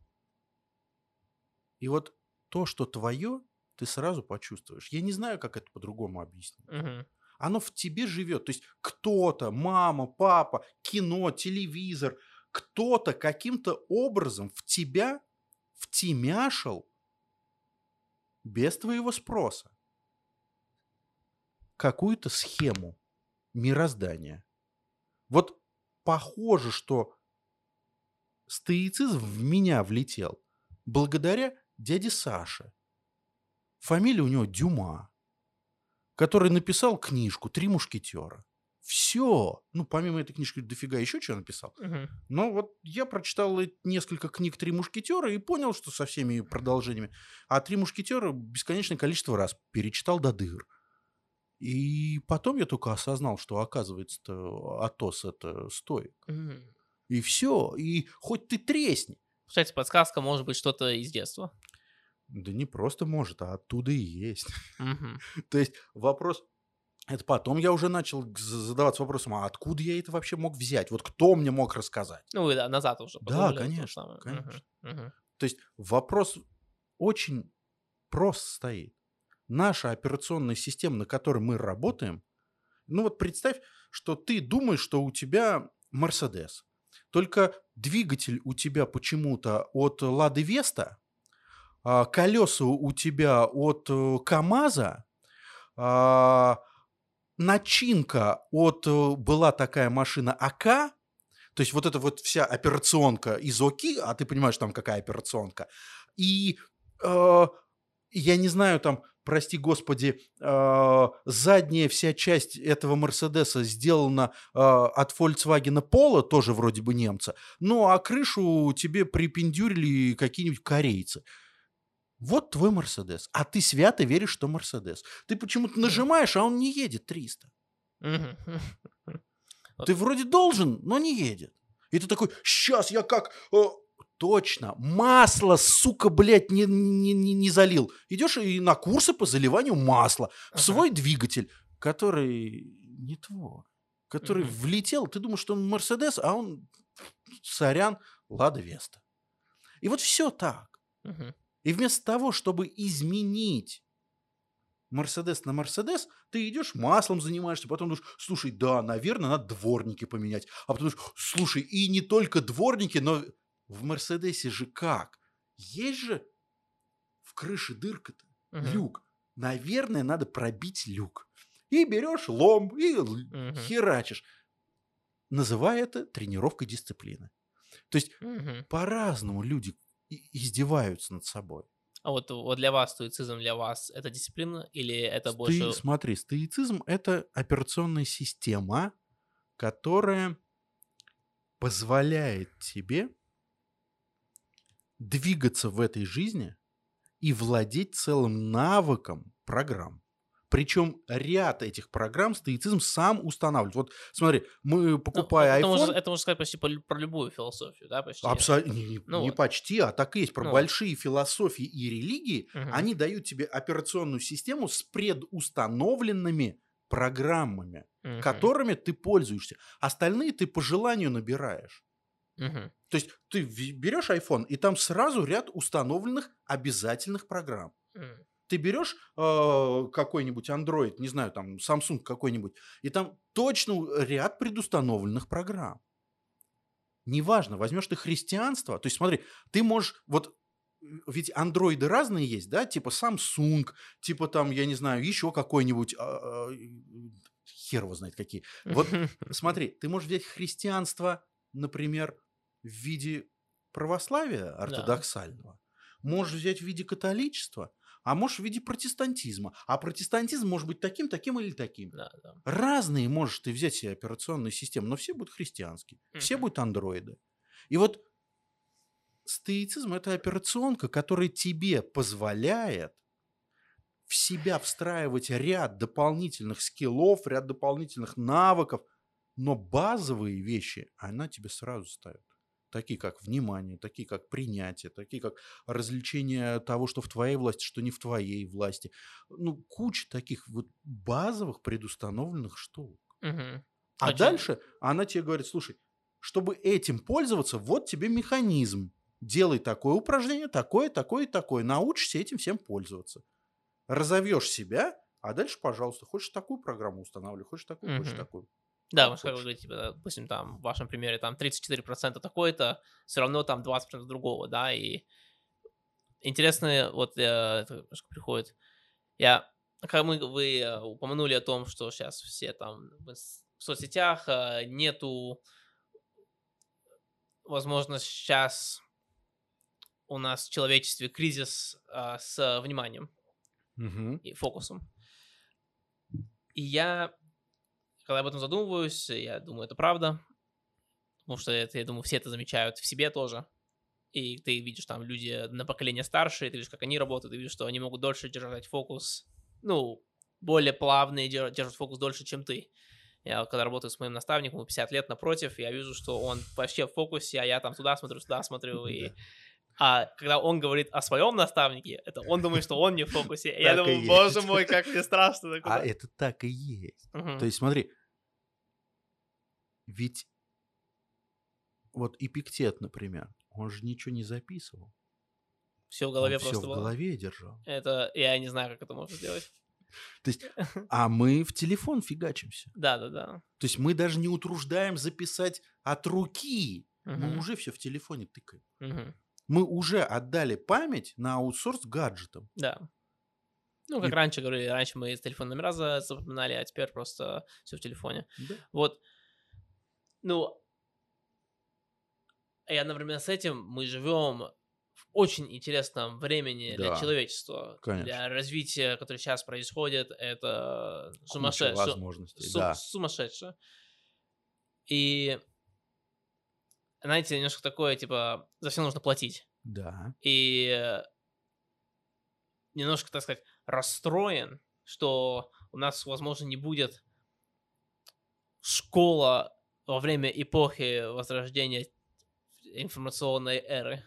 И вот то, что твое, ты сразу почувствуешь. Я не знаю, как это по-другому объяснить. Uh-huh. Оно в тебе живет. То есть кто-то, мама, папа, кино, телевизор, кто-то каким-то образом в тебя втемяшил без твоего спроса какую-то схему мироздания. Вот похоже, что стоицизм в меня влетел благодаря дяде Саше. Фамилия у него Дюма, который написал книжку «Три мушкетера». Все. Ну, помимо этой книжки дофига еще чего написал. Угу. Но вот я прочитал несколько книг «Три мушкетера» и понял, что со всеми продолжениями. А «Три мушкетера» бесконечное количество раз перечитал до дыр. И потом я только осознал, что, оказывается, Атос — это стоик. Угу. И все. И хоть ты тресни. Кстати, подсказка может быть что-то из детства. Да не просто может, а оттуда и есть. Угу. То есть вопрос... Это потом я уже начал задаваться вопросом, а откуда я это вообще мог взять? Вот кто мне мог рассказать? Ну, да, назад уже. Да, конечно. конечно. Угу. То есть вопрос очень прост стоит. Наша операционная система, на которой мы работаем, ну вот представь, что ты думаешь, что у тебя Мерседес, только двигатель у тебя почему-то от Лады Веста, колеса у тебя от КамАЗа, начинка от... Была такая машина АК, то есть вот эта вот вся операционка из ОКИ, а ты понимаешь, там какая операционка. И э, я не знаю, там, прости господи, э, задняя вся часть этого Мерседеса сделана э, от Volkswagen Polo, тоже вроде бы немца, ну а крышу тебе припендюрили какие-нибудь корейцы. Вот твой Мерседес. А ты свято веришь, что Мерседес. Ты почему-то нажимаешь, а он не едет триста. Ты вроде должен, но не едет. И ты такой, сейчас я как... Точно, масло, сука, блядь, не, не, не залил. Идешь и на курсы по заливанию масла в свой двигатель, который не твой, который влетел. Ты думаешь, что он Мерседес, а он, сорян, Лада Веста. И вот все так. И вместо того, чтобы изменить Мерседес на Мерседес, ты идешь, маслом занимаешься, потом думаешь, слушай, да, наверное, надо дворники поменять. А потом думаешь, слушай, и не только дворники, но в Мерседесе же как? Есть же в крыше дырка-то, uh-huh. люк. Наверное, надо пробить люк. И берешь лом, и uh-huh. херачишь. Называй это тренировкой дисциплины. То есть uh-huh. по-разному люди... издеваются над собой. А вот, вот для вас стоицизм, для вас это дисциплина или это Сто... больше... Смотри, стоицизм — это операционная система, которая позволяет тебе двигаться в этой жизни и владеть целым навыком программ. Причем ряд этих программ стоицизм сам устанавливает. Вот смотри, мы, покупая ну, iPhone... Можно, это можно сказать почти про любую философию, да? Почти. Абсо... Не, ну, не вот. Почти, а так и есть. Про ну, большие вот. Философии и религии угу. они дают тебе операционную систему с предустановленными программами, угу. которыми ты пользуешься. Остальные ты по желанию набираешь. Угу. То есть ты берешь iPhone, и там сразу ряд установленных обязательных программ. Угу. Ты берешь э, какой-нибудь Android, не знаю, там, Samsung какой-нибудь, и там точно ряд предустановленных программ. Неважно, возьмешь ты христианство, то есть смотри, ты можешь, вот, ведь андроиды разные есть, да, типа Samsung, типа там, я не знаю, еще какой-нибудь, э, хер его знает какие. Вот смотри, ты можешь взять христианство, например, в виде православия ортодоксального, можешь взять в виде католичества, а можешь в виде протестантизма. А протестантизм может быть таким, таким или таким. Да, да. Разные можешь ты взять себе операционные системы, но все будут христианские, mm-hmm. все будут андроиды. И вот стоицизм – это операционка, которая тебе позволяет в себя встраивать ряд дополнительных скиллов, ряд дополнительных навыков, но базовые вещи она тебе сразу ставит. Такие как внимание, такие как принятие, такие как развлечение того, что в твоей власти, что не в твоей власти. Ну, куча таких вот базовых предустановленных штук. Угу. А Очень. Дальше она тебе говорит, слушай, чтобы этим пользоваться, вот тебе механизм. Делай такое упражнение, такое, такое, такое. Научишься этим всем пользоваться. Разовьешь себя, а дальше, пожалуйста, хочешь такую программу устанавливай, хочешь такую, угу. хочешь такую. Да, вы же говорите, допустим, там, в вашем примере, там, тридцать четыре процента такое-то, все равно там двадцать процентов другого, да, и интересно, вот я, приходит, я, как мы, вы упомянули о том, что сейчас все там в соцсетях нету, возможно, сейчас у нас в человечестве кризис с вниманием mm-hmm. и фокусом. И я, когда об этом задумываюсь, я думаю, это правда, потому что это, я думаю, все это замечают в себе тоже. И ты видишь там люди на поколение старше, и ты видишь, как они работают, ты видишь, что они могут дольше держать фокус, ну, более плавные держат фокус дольше, чем ты. Я когда работаю с моим наставником, ему пятьдесят лет напротив, я вижу, что он вообще в фокусе, а я там туда смотрю, сюда смотрю, и... А когда он говорит о своем наставнике, это он думает, что он не в фокусе. Я думаю, боже мой, как мне страшно. А это так и есть. То есть смотри, ведь вот Эпиктет, например, он же ничего не записывал. Все в голове он просто все было. Все в голове держал. Это я не знаю, как это можно сделать. То есть, а мы в телефон фигачимся. Да, да, да. То есть мы даже не утруждаем записать от руки. Угу. Мы уже все в телефоне тыкаем. Угу. Мы уже отдали память на аутсорс гаджетам. Да. Ну, как и... раньше говорили, раньше мы с телефона номера запоминали, а теперь просто все в телефоне. Да. Вот. Ну... И одновременно с этим мы живем в очень интересном времени, да, для человечества. Конечно. Для развития, которое сейчас происходит, это сумасшедше. Куча возможностей, су- да. Сумасшедше. И, знаете, немножко такое, типа, за все нужно платить. Да. И немножко, так сказать, расстроен, что у нас, возможно, не будет школа во время эпохи возрождения информационной эры.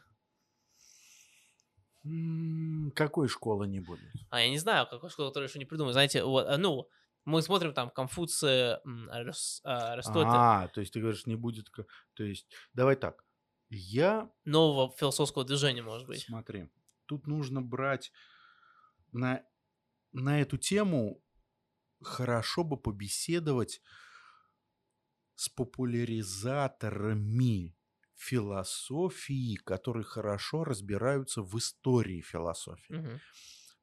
Какой школы не будет? А я не знаю, какой школы, которую еще не придумали. Знаете, вот, ну, мы смотрим там Конфуция, Аристотель. А, то есть ты говоришь, не будет... То есть, давай так. Я... Нового философского движения, может быть. Смотри, тут нужно брать на, на эту тему, хорошо бы побеседовать с популяризаторами философии, которые хорошо разбираются в истории философии. Угу.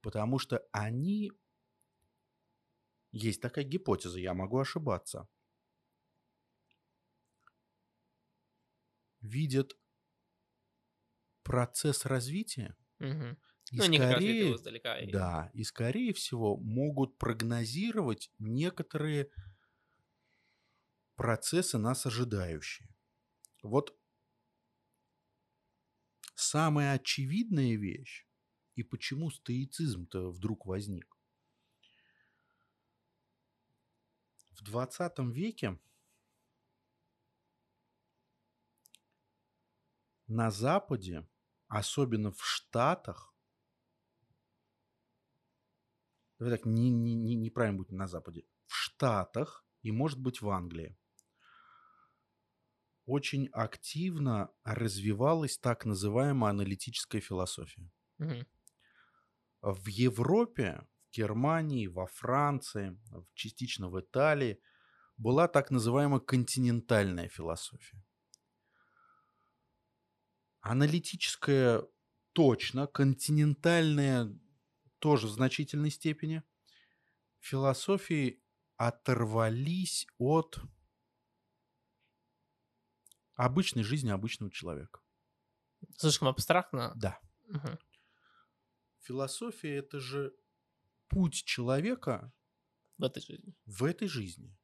Потому что они... Есть такая гипотеза, я могу ошибаться. Видят процесс развития. Угу. И, ну, скорее, издалека, и... Да, и, скорее всего, могут прогнозировать некоторые процессы, нас ожидающие. Вот самая очевидная вещь, и почему стоицизм-то вдруг возник. В двадцатом веке на Западе, особенно в Штатах, давай так, не, не, не, неправильно будет на Западе, в Штатах и, может быть, в Англии, очень активно развивалась так называемая аналитическая философия. Mm-hmm. В Европе, в Германии, во Франции, частично в Италии была так называемая континентальная философия. Аналитическая точно, континентальная тоже в значительной степени. Философии оторвались от... обычной жизни обычного человека. Слишком абстрактно? Да. Угу. Философия – это же путь человека в этой жизни. В этой жизни.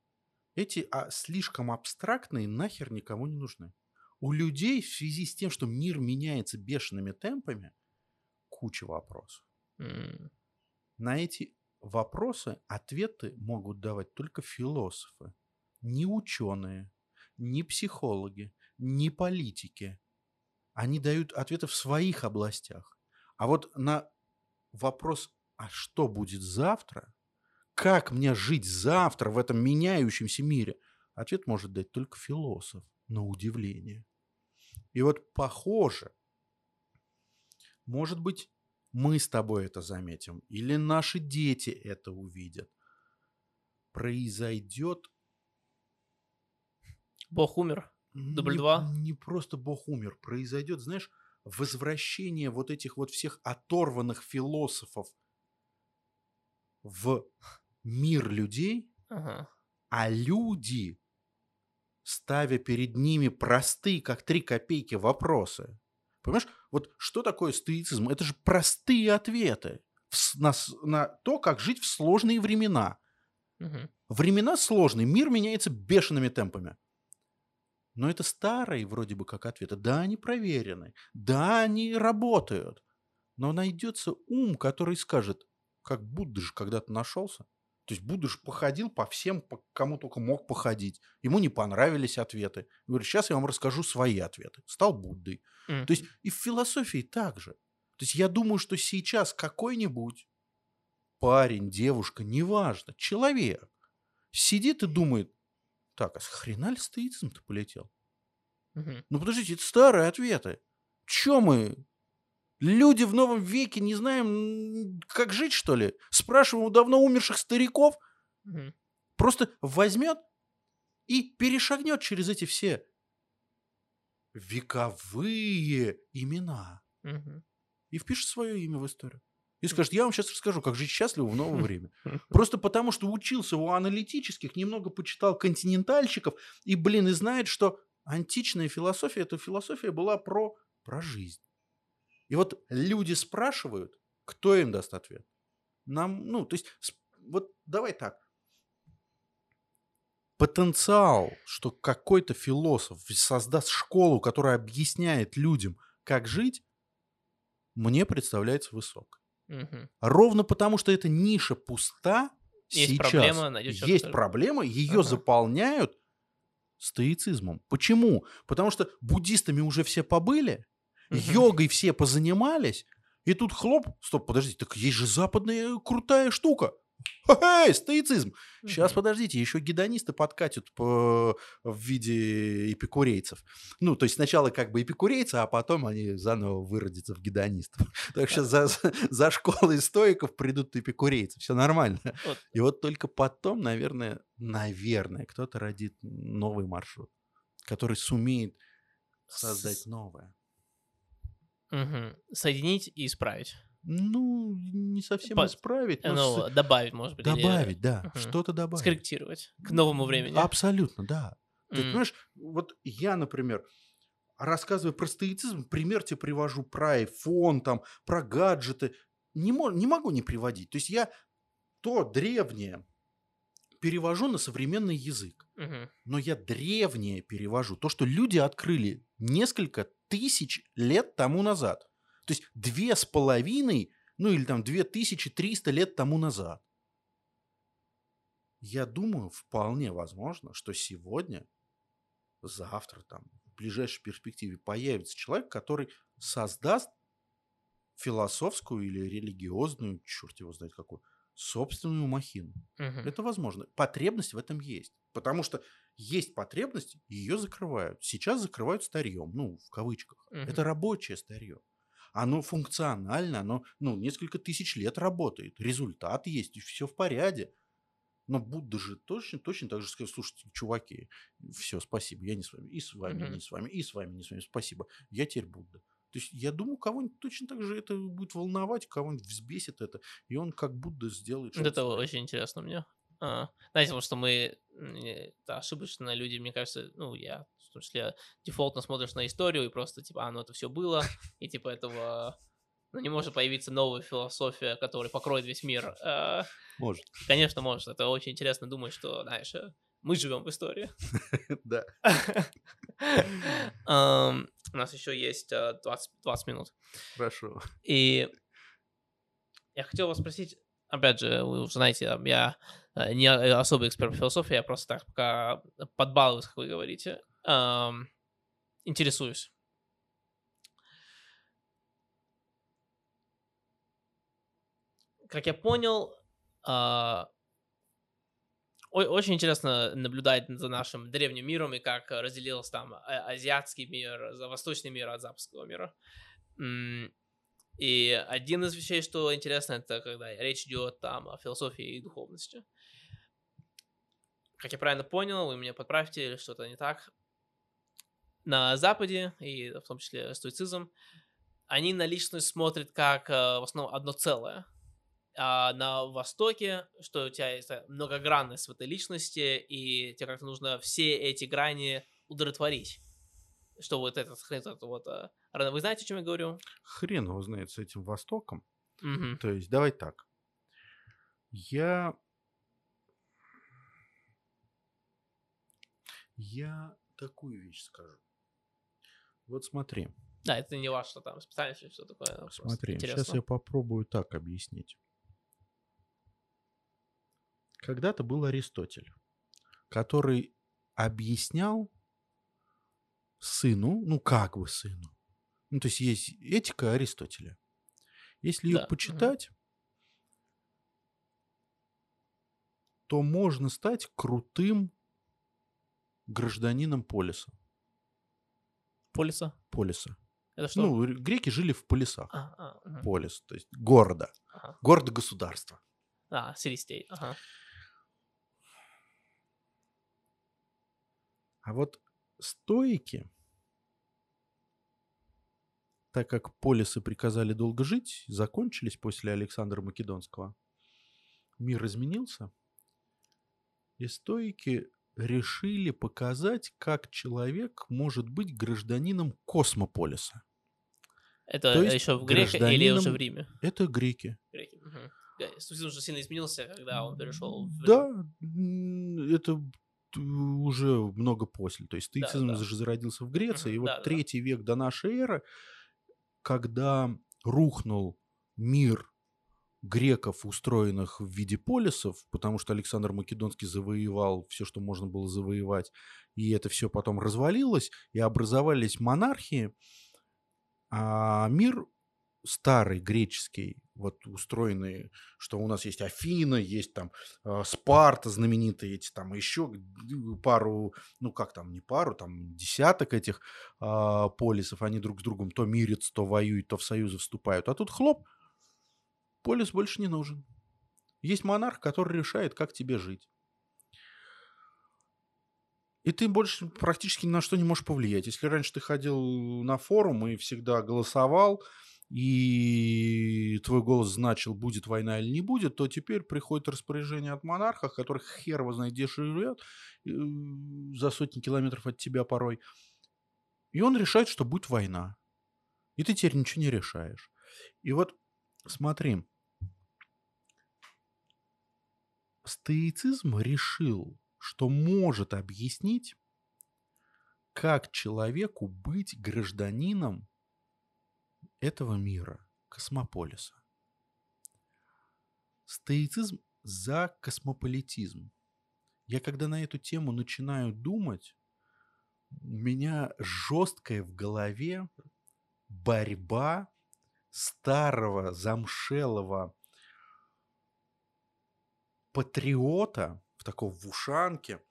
Эти а, слишком абстрактные нахер никому не нужны. У людей в связи с тем, что мир меняется бешеными темпами, куча вопросов. Mm. На эти вопросы ответы могут давать только философы, не ученые, не психологи, не политики. Они дают ответы в своих областях. А вот на вопрос, а что будет завтра, как мне жить завтра в этом меняющемся мире, ответ может дать только философ, на удивление. И вот похоже, может быть, мы с тобой это заметим, или наши дети это увидят. Произойдет... Бог умер. дубль два Не, не просто Бог умер. Произойдет, знаешь, возвращение вот этих вот всех оторванных философов в мир людей, ага. а люди, ставя перед ними простые, как три копейки, вопросы. Понимаешь, вот что такое стоицизм? Это же простые ответы на, на то, как жить в сложные времена. Угу. Времена сложные, мир меняется бешеными темпами. Но это старые вроде бы как ответы. Да, они проверены, да, они работают. Но найдется ум, который скажет, как Будда же когда-то нашелся. То есть Будда же походил по всем, по кому только мог походить. Ему не понравились ответы. Говорит, сейчас я вам расскажу свои ответы. Стал Буддой. Mm. То есть и в философии так же. То есть я думаю, что сейчас какой-нибудь парень, девушка, неважно, человек сидит и думает, так, а с хрена ли стоицизм-то полетел? Mm-hmm. Ну подождите, это старые ответы. Че мы... Люди в новом веке не знаем, как жить, что ли? Спрашиваем у давно умерших стариков. Mm-hmm. Просто возьмет и перешагнет через эти все вековые имена. Mm-hmm. И впишет свое имя в историю. И скажет, я вам сейчас расскажу, как жить счастливо в новое время. Просто потому, что учился у аналитических, немного почитал континентальщиков, и, блин, и знает, что античная философия, эта философия была про, про жизнь. И вот люди спрашивают, кто им даст ответ. Нам, ну, то есть, вот давай так. Потенциал, что какой-то философ создаст школу, которая объясняет людям, как жить, мне представляется высок. Угу. Ровно потому, что эта ниша пуста есть сейчас. Проблема, есть проблема, ее ага. заполняют стоицизмом. Почему? Потому что буддистами уже все побыли, йогой все позанимались, и тут хлоп, стоп, подождите, так есть же западная крутая штука. Хе-хе, стоицизм. Сейчас, подождите, еще гедонисты подкатят по... в виде эпикурейцев. Ну, то есть сначала как бы эпикурейцы, а потом они заново выродятся в гедонистов. Так что за, за школой стоиков придут эпикурейцы, все нормально. Вот. И вот только потом, наверное, наверное, кто-то родит новый маршрут, который сумеет создать новое. Угу. Соединить и исправить. Ну, не совсем По... исправить. Но ну, с... добавить, может быть. Добавить, или... да. Угу. Что-то добавить. Скорректировать к новому времени. Абсолютно, да. Mm. Ты понимаешь, вот я, например, рассказываю про стоицизм, пример тебе привожу про айфон, там, про гаджеты. Не, мож... не могу не приводить. То есть я то древнее перевожу на современный язык. Mm-hmm. Но я древнее перевожу. То, что люди открыли несколько тысяч лет тому назад. То есть две с половиной, ну или там две тысячи триста лет тому назад. Я думаю, вполне возможно, что сегодня, завтра, там, в ближайшей перспективе появится человек, который создаст философскую или религиозную, черт его знает какую, собственную махину. Угу. Это возможно. Потребность в этом есть. Потому что есть потребность, ее закрывают. Сейчас закрывают старьем, ну, в кавычках. Угу. Это рабочее старье. Оно функционально, оно, ну, несколько тысяч лет работает. Результат есть, и все в порядке. Но Будда же точно, точно так же сказал, слушайте, чуваки, все, спасибо, я не с вами, и с вами, угу. не с вами, и с вами, не с вами, спасибо. Я теперь Будда. То есть, я думаю, кого-нибудь точно так же это будет волновать, кого-нибудь взбесит это, и он как Будда сделает что-то. Это очень интересно мне. А, знаете, потому что мы да, ошибочно люди, мне кажется, ну, я, в том числе, дефолтно смотришь на историю и просто, типа, а, ну, это все было, и, типа, этого, ну, не может появиться новая философия, которая покроет весь мир. А, может. Конечно, может. Это очень интересно думать, что, знаешь, мы живем в истории. Да. У нас еще есть двадцать минут. Хорошо. И я хотел вас спросить, опять же, вы уже знаете, я не особый эксперт в философии, я просто так пока подбалуюсь, как вы говорите, эм, интересуюсь. Как я понял, э, очень интересно наблюдать за нашим древним миром и как разделился там азиатский мир, восточный мир от западного мира. И один из вещей, что интересно, это когда речь идет там о философии и духовности. Как я правильно понял, вы меня подправьте или что-то не так. На Западе, и в том числе стоицизм, они на личность смотрят как в основном одно целое. А на Востоке, что у тебя есть многогранность в этой личности, и тебе как-то нужно все эти грани удовлетворить. Что вот этот хрен, этот вот... Вы знаете, о чем я говорю? Хрен его знает с этим Востоком. Угу. То есть, давай так. Я... Я такую вещь скажу. Вот смотри. Да, это не важно, что там специально что такое. Смотри, сейчас я попробую так объяснить. Когда-то был Аристотель, который объяснял сыну, ну как бы сыну, ну то есть есть этика Аристотеля. Если да. ее почитать, угу. то можно стать крутым гражданином полиса. Полиса? Полиса. Это что? Ну, греки жили в полисах. А, а, угу. Полис, то есть города. Ага. Города-государства. А, city-state. Ага. А вот стоики, так как полисы приказали долго жить, закончились после Александра Македонского, мир изменился, и стоики решили показать, как человек может быть гражданином космополиса. Это то еще в Греции или уже в Риме? Это греки. Греки. Угу. Стоицизм уже сильно изменился, когда он перешел в... Да, это уже много после. То есть стоицизм да, да. зародился в Греции. Угу. И вот да, третий да. век до нашей эры, когда рухнул мир греков, устроенных в виде полисов, потому что Александр Македонский завоевал все, что можно было завоевать, и это все потом развалилось, и образовались монархии, а мир старый греческий, вот устроенный, что у нас есть Афина, есть там Спарта, знаменитые эти, там еще пару, ну как там, не пару, там десяток этих а, полисов, они друг с другом то мирятся, то воюют, то в союзы вступают, а тут хлоп, полис больше не нужен. Есть монарх, который решает, как тебе жить. И ты больше практически ни на что не можешь повлиять. Если раньше ты ходил на форум и всегда голосовал, и твой голос значил, будет война или не будет, то теперь приходит распоряжение от монарха, который хер его знает, где живет, за сотни километров от тебя порой. И он решает, что будет война. И ты теперь ничего не решаешь. И вот смотри. Стоицизм решил, что может объяснить, как человеку быть гражданином этого мира, космополиса. Стоицизм за космополитизм. Я когда на эту тему начинаю думать, у меня жесткая в голове борьба старого замшелого патриота, в таком в ушанке,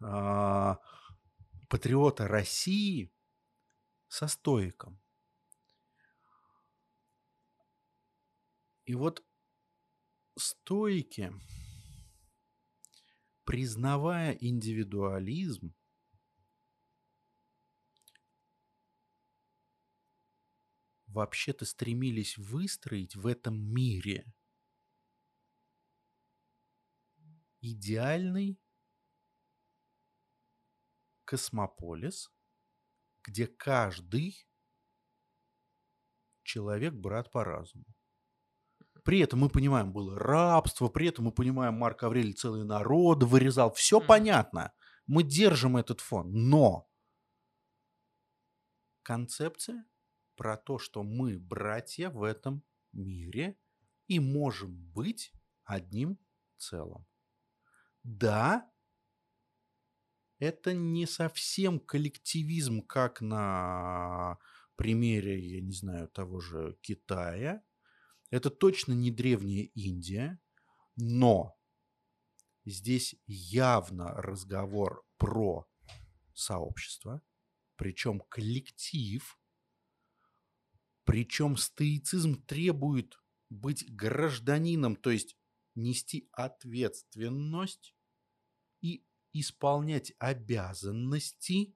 э, патриота России со стоиком. И вот стоики, признавая индивидуализм, вообще-то стремились выстроить в этом мире идеальный космополис, где каждый человек брат по разуму. При этом мы понимаем, было рабство, при этом мы понимаем, Марк Аврелий целые народы вырезал. Все mm-hmm. понятно. Мы держим этот фон. Но концепция про то, что мы братья в этом мире и можем быть одним целым. Да, это не совсем коллективизм, как на примере, я не знаю, того же Китая. Это точно не древняя Индия, но здесь явно разговор про сообщество, причем коллектив. Причем стоицизм требует быть гражданином, то есть нести ответственность и исполнять обязанности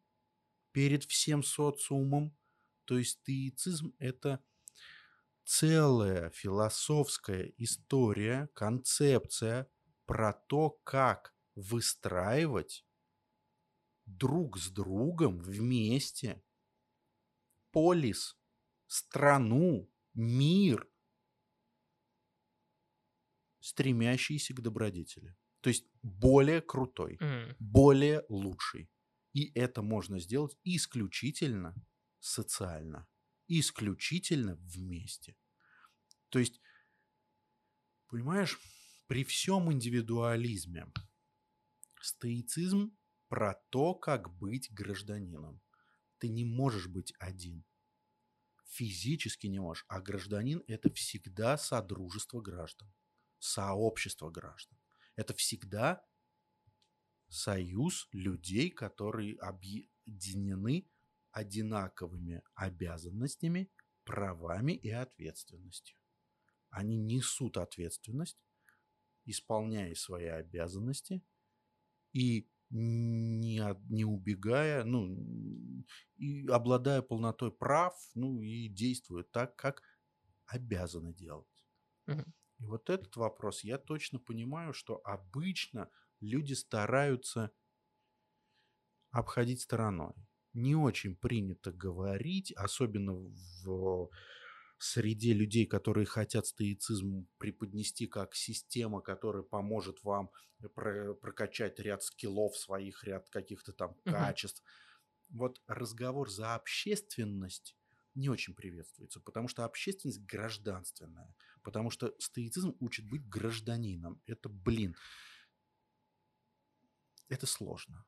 перед всем социумом. То есть стоицизм – это целая философская история, концепция про то, как выстраивать друг с другом вместе полис, страну, мир, стремящийся к добродетели. То есть более крутой, mm. более лучший. И это можно сделать исключительно социально, исключительно вместе. То есть, понимаешь, при всем индивидуализме стоицизм про то, как быть гражданином. Ты не можешь быть один. Физически не можешь. А гражданин – это всегда содружество граждан, сообщество граждан. Это всегда союз людей, которые объединены одинаковыми обязанностями, правами и ответственностью. Они несут ответственность, исполняя свои обязанности и не, не убегая, ну, и обладая полнотой прав, ну, и действуя так, как обязаны делать. Mm-hmm. И вот этот вопрос, я точно понимаю, что обычно люди стараются обходить стороной. Не очень принято говорить, особенно в среде людей, которые хотят стоицизм преподнести как система, которая поможет вам прокачать ряд скиллов своих, ряд каких-то там mm-hmm. качеств. Вот разговор за общественность не очень приветствуется, потому что общественность гражданственная, потому что стоицизм учит быть гражданином. Это, блин, это сложно.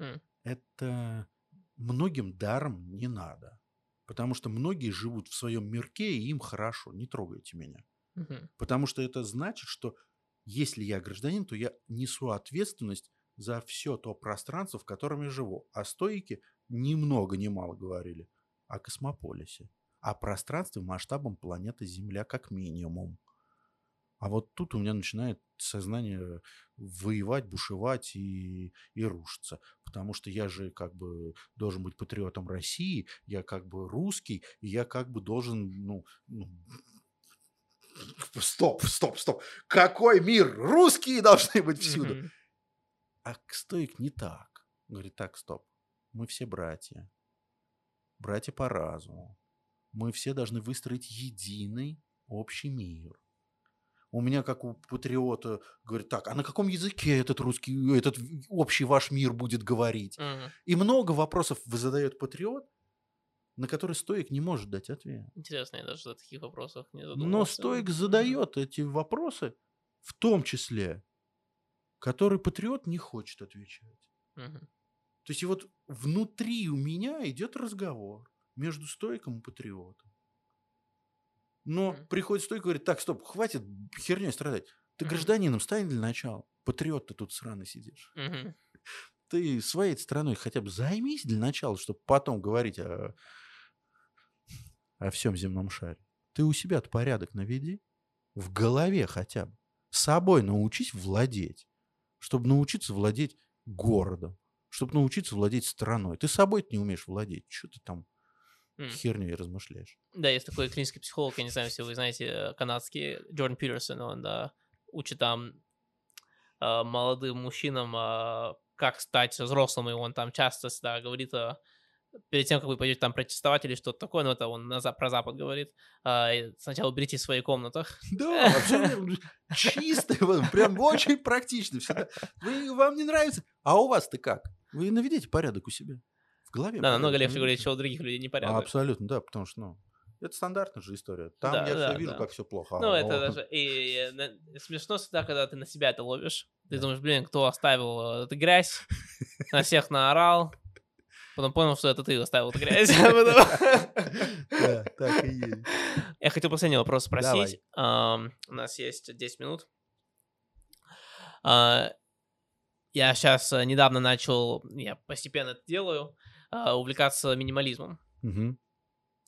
Mm. Это многим даром не надо, потому что многие живут в своем мирке, и им хорошо, не трогайте меня. Mm-hmm. Потому что это значит, что если я гражданин, то я несу ответственность за все то пространство, в котором я живу. А стоики ни много ни мало говорили о космополисе, о пространстве масштабом планеты Земля как минимум. А вот тут у меня начинает сознание воевать, бушевать и, и рушиться. Потому что я же как бы должен быть патриотом России, я как бы русский, и я как бы должен... Ну, ну... Стоп, стоп, стоп. Какой мир? Русские должны быть всюду. Mm-hmm. А стоик не так. Говорит, так, стоп. Мы все братья. Братья по разуму. Мы все должны выстроить единый общий мир. У меня, как у патриота, говорит, так, а на каком языке этот русский, этот общий ваш мир будет говорить? Uh-huh. И много вопросов задает патриот, на которые стоик не может дать ответ. Интересно, я даже о таких вопросах не задумывался. Но стоик задает uh-huh. эти вопросы, в том числе, которые патриот не хочет отвечать. Uh-huh. То есть и вот внутри у меня идет разговор между стоиком и патриотом. Но mm-hmm. приходит стойка и говорит, так, стоп, хватит херней страдать. Ты mm-hmm. гражданином стань для начала. Патриот ты тут сраный сидишь. Mm-hmm. Ты своей страной хотя бы займись для начала, чтобы потом говорить о, о всем земном шаре. Ты у себя-то порядок наведи. В голове хотя бы. С собой научись владеть. Чтобы научиться владеть городом. Чтобы научиться владеть страной. Ты собой-то не умеешь владеть. Что ты там... Mm. херню и размышляешь. Да, есть такой клинический психолог, я не знаю, если вы знаете, канадский, Джордан Питерсон, он да, учит там э, молодым мужчинам, э, как стать взрослым, и он там часто да, говорит, э, перед тем, как вы пойдете там протестовать или что-то такое, но это он на, про Запад говорит, э, сначала уберите в своих комнатах. Да, вообще чисто, прям очень практично. Вам не нравится? А у вас-то как? Вы наведите порядок у себя. В голове. Да, намного легче говорить, что у других людей непорядок. А, абсолютно, да, потому что, ну, это стандартная же история. Там да, я да, все вижу, да. как все плохо. Ну, а, это но... даже... И, и, и смешно всегда, когда ты на себя это ловишь. Ты да. думаешь, блин, кто оставил эту грязь, на всех наорал, потом понял, что это ты оставил эту грязь. Да, так и есть. Я хотел последний вопрос спросить. У нас есть десять минут. Я сейчас недавно начал, я постепенно это делаю, увлекаться минимализмом. Угу.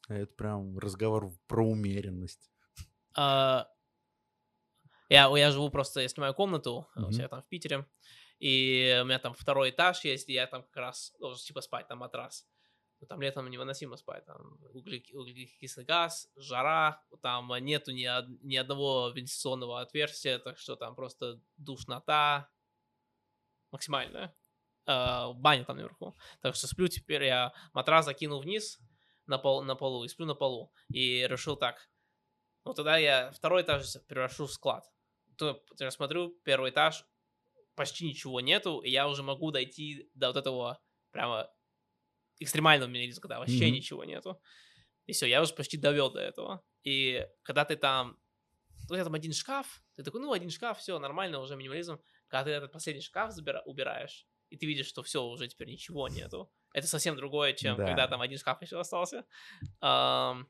Это прям разговор про умеренность. А, я, я живу просто, я снимаю комнату угу. у себя там в Питере, и у меня там второй этаж есть, и я там как раз должен типа спать, там матрас. но там летом невыносимо спать, там углекислый газ, жара, там нету ни, од- ни одного вентиляционного отверстия, так что там просто душнота максимальная, э, баня там наверху, так что сплю теперь, я матрас закинул вниз на, пол, на полу и сплю на полу, и решил так, ну тогда я второй этаж превращу в склад, то я смотрю, первый этаж, почти ничего нету, и я уже могу дойти до вот этого прямо экстремального минимализма, когда вообще mm-hmm. ничего нету. И все, я уже почти довел до этого. И когда ты там... У тебя там один шкаф, ты такой, ну, один шкаф, все, нормально, уже минимализм. Когда ты этот последний шкаф забира- убираешь, и ты видишь, что все, уже теперь ничего нету. Это совсем другое, чем да. когда там один шкаф еще остался. Um...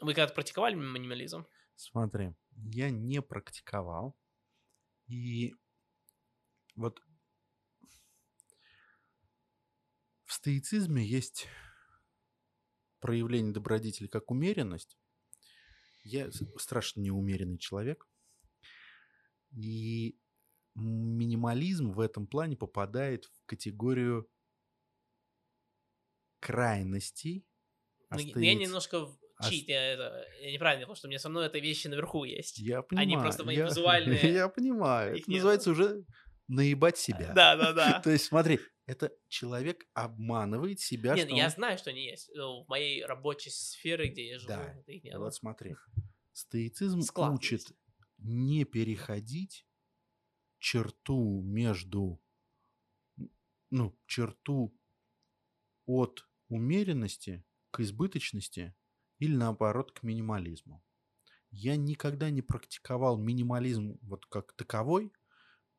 Вы когда-то практиковали минимализм? Смотри, я не практиковал. И вот в стоицизме есть проявление добродетели как умеренность. Я страшно неумеренный человек. И минимализм в этом плане попадает в категорию крайностей. А стоиц... Я немножко... Чит, а... я, это, я неправильно, потому что у меня со мной это вещи наверху есть. Я понимаю. Они просто мои я, визуальные. Я понимаю. Их это нет. Называется уже наебать себя. Да, да, да. То есть, смотри, это человек обманывает себя. Нет, что я он... знаю, что они есть. В моей рабочей сфере, где я живу, да. их нет. Вот смотри, стоицизм Склад учит есть. Не переходить черту между, ну, черту от умеренности к избыточности, или наоборот к минимализму. Я никогда не практиковал минимализм вот как таковой.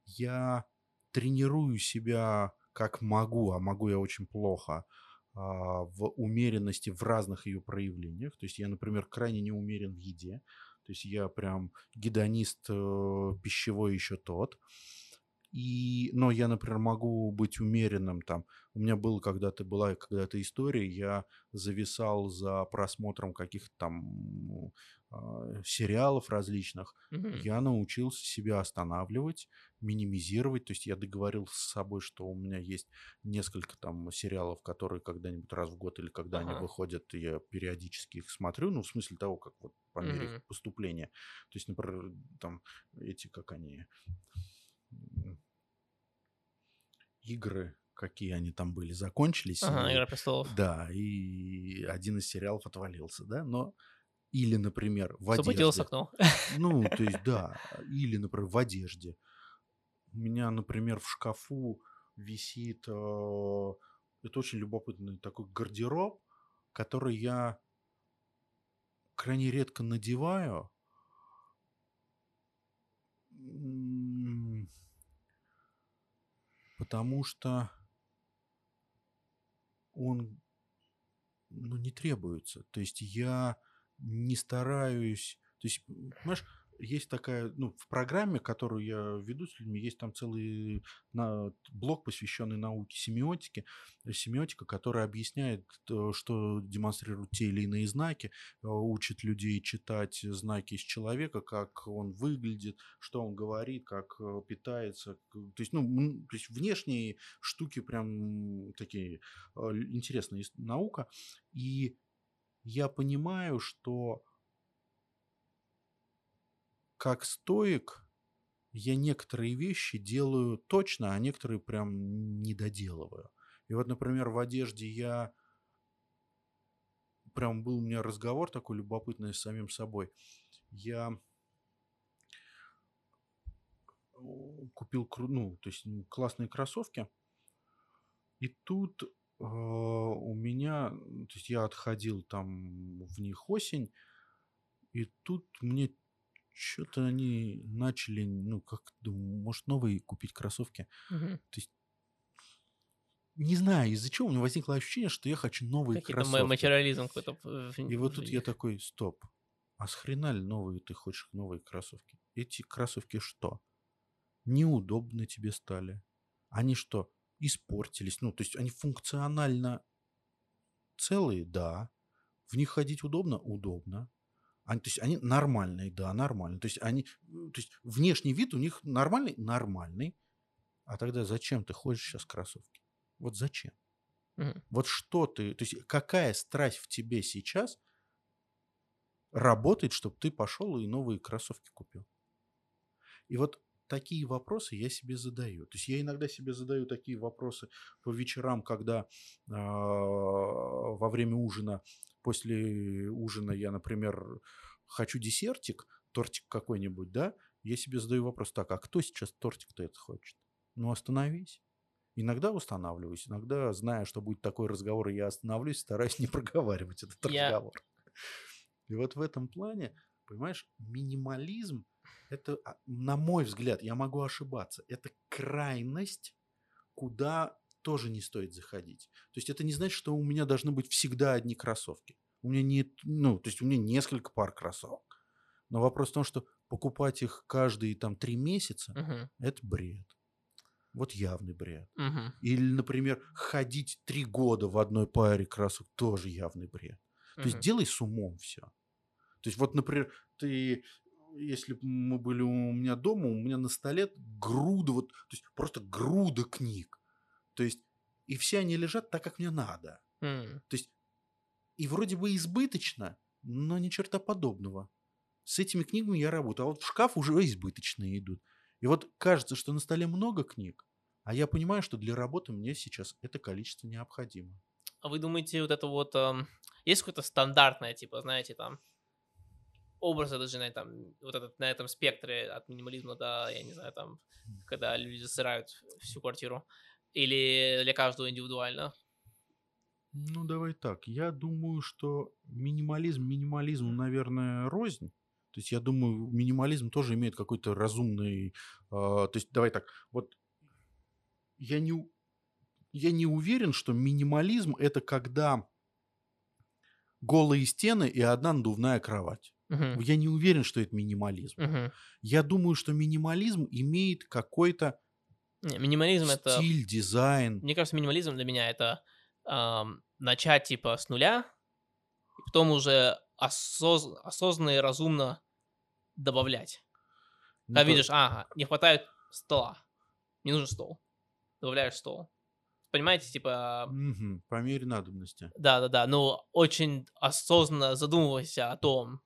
Я тренирую себя как могу, а могу я очень плохо, в умеренности в разных ее проявлениях. То есть я, например, крайне не умерен в еде. То есть я прям гедонист пищевой еще тот. И, но я, например, могу быть умеренным там. У меня был когда-то, была когда-то история, я зависал за просмотром каких-то там э, сериалов различных. Mm-hmm. Я научился себя останавливать, минимизировать. То есть я договорился с собой, что у меня есть несколько там сериалов, которые когда-нибудь раз в год или когда uh-huh. они выходят, я периодически их смотрю. Ну, в смысле того, как вот по мере mm-hmm. поступления. То есть, например, там эти, как они... игры, какие они там были, закончились. Ага, и, «Игра престолов». Да, и один из сериалов отвалился, да, но... Или, например, в одежде... Субботилось окно. Ну, то есть, да. Или, например, в одежде. У меня, например, в шкафу висит... Э, это очень любопытный такой гардероб, который я крайне редко надеваю. Потому что он, ну, не требуется. То есть я не стараюсь... То есть, понимаешь, есть такая... Ну, в программе, которую я веду с людьми, есть там целый на, блок, посвященный науке семиотики. Семиотика, которая объясняет, что демонстрируют те или иные знаки, учит людей читать знаки из человека, как он выглядит, что он говорит, как питается. То есть, ну, то есть внешние штуки прям такие интересные, наука. И я понимаю, что как стоик, я некоторые вещи делаю точно, а некоторые прям не доделываю. И вот, например, в одежде я... Прям был у меня разговор такой любопытный с самим собой. Я купил, ну, то есть классные кроссовки. И тут э, у меня... То есть я отходил там в них осень. И тут мне... Что-то они начали, ну, как, думаю, может, новые купить кроссовки. Uh-huh. То есть, не знаю, из-за чего у меня возникло ощущение, что я хочу новые Какие-то кроссовки. Какие-то материализм какой-то. И вот тут я такой, стоп, а с хрена ли новые ты хочешь новые кроссовки? Эти кроссовки что? Неудобны тебе стали? Они что, испортились? Ну, то есть, они функционально целые? Да. В них ходить удобно? Удобно. Они, то есть они нормальные, да, нормальные. То есть, они, то есть внешний вид у них нормальный? Нормальный. А тогда зачем ты ходишь сейчас в кроссовки? Вот зачем? Угу. Вот что ты, то есть какая страсть в тебе сейчас работает, чтобы ты пошел и новые кроссовки купил? И вот такие вопросы я себе задаю. То есть я иногда себе задаю такие вопросы по вечерам, когда э, во время ужина, после ужина я, например, хочу десертик, тортик какой-нибудь, да, я себе задаю вопрос, так, а кто сейчас тортик-то это хочет? Ну, остановись. Иногда устанавливаюсь, иногда, зная, что будет такой разговор, я остановлюсь, стараюсь не проговаривать этот я... разговор. И вот в этом плане, понимаешь, минимализм, это, на мой взгляд, я могу ошибаться, это крайность, куда тоже не стоит заходить. То есть это не значит, что у меня должны быть всегда одни кроссовки. У меня не, ну, то есть у меня несколько пар кроссовок. Но вопрос в том, что покупать их каждые там три месяца, uh-huh. это бред. Вот явный бред. Uh-huh. Или, например, ходить три года в одной паре кроссовок, тоже явный бред. Uh-huh. То есть делай с умом все. То есть вот, например, ты... Если бы мы были у меня дома, у меня на столе груда, вот, то есть просто груда книг. То есть, и все они лежат так, как мне надо. Mm. То есть, и вроде бы избыточно, но ни черта подобного. С этими книгами я работаю. А вот в шкаф уже избыточные идут. И вот кажется, что на столе много книг, а я понимаю, что для работы мне сейчас это количество необходимо. А вы думаете, вот это вот... Э, есть какое-то стандартное, типа, знаете, там... образы даже на этом, вот этот, на этом спектре от минимализма до, я не знаю, там, когда люди засырают всю квартиру, или для каждого индивидуально? Ну, давай так. Я думаю, что минимализм, минимализм, наверное, рознь. То есть я думаю, минимализм тоже имеет какой-то разумный... Э, то есть давай так, вот я не, я не уверен, что минимализм – это когда голые стены и одна надувная кровать. Uh-huh. Я не уверен, что это минимализм. Uh-huh. Я думаю, что минимализм имеет какой-то не, минимализм стиль, это... дизайн. Мне кажется, минимализм для меня это эм, начать типа с нуля, и потом уже осоз... осознанно и разумно добавлять. Когда ну, видишь, то... ага, не хватает стола, не нужен стол, добавляешь стол. Понимаете, типа... Uh-huh. По мере надобности. Да-да-да, но очень осознанно задумывайся о том,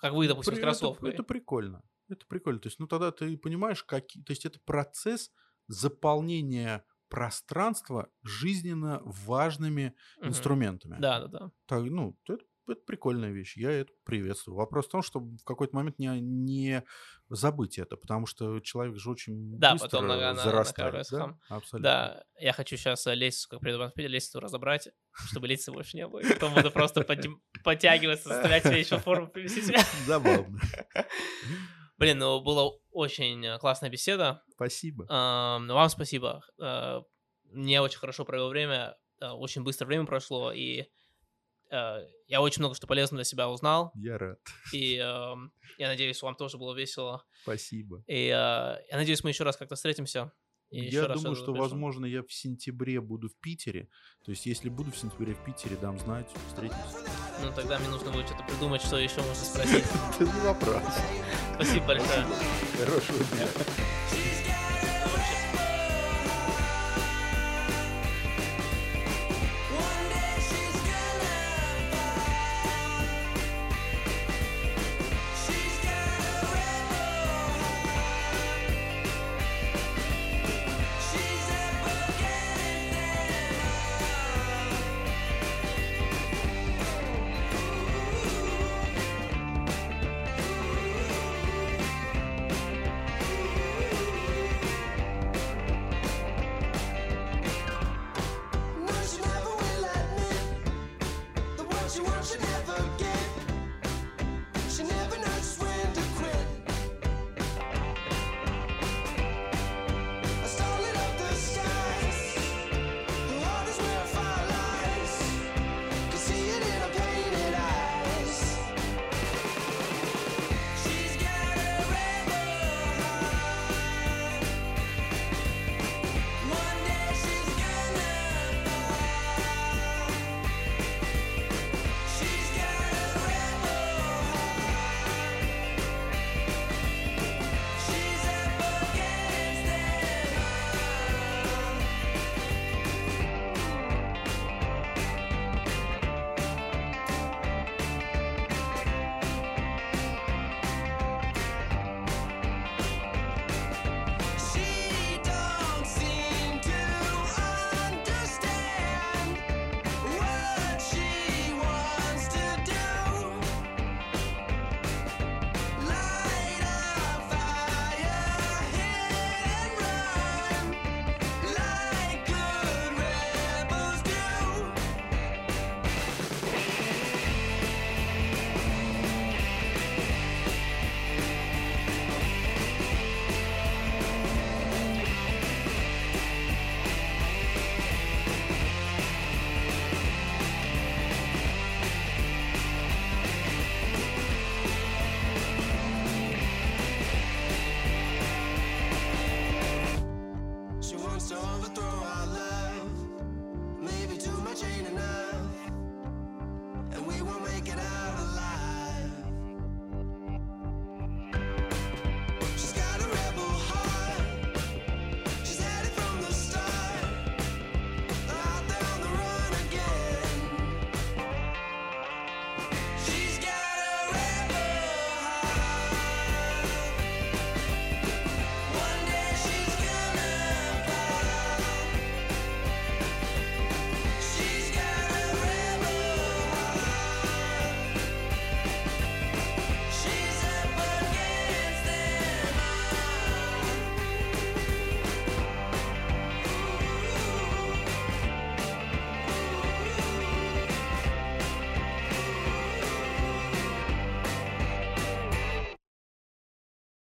как вы, допустим, с кроссовкой. Это, это прикольно. Это прикольно. То есть, ну, тогда ты понимаешь, как... То есть, это процесс заполнения пространства жизненно важными угу. инструментами. Да, да, да. Так, ну, это, это прикольная вещь. Я это приветствую. Вопрос в том, чтобы в какой-то момент не, не забыть это, потому что человек же очень да, быстро потом на, зарастает. На, на да, абсолютно. Да, я хочу сейчас лестницу, как предупреждал, лестницу разобрать, чтобы лестницы больше не было. И потом буду просто подтягиваться, заставлять себе еще форму привести себя. Забавно. Блин, ну, была очень классная беседа. Спасибо. Вам спасибо. Мне очень хорошо провел время. Очень быстро время прошло, и я очень много что полезного для себя узнал. Я рад. И э, я надеюсь, вам тоже было весело. Спасибо. И э, я надеюсь, мы еще раз как-то встретимся. И я думаю, что, возможно, я в сентябре буду в Питере. То есть, если буду в сентябре в Питере, дам знать, встретимся. Ну, тогда мне нужно будет что-то придумать, что еще можно спросить. Это не вопрос. Спасибо большое. Хорошего дня.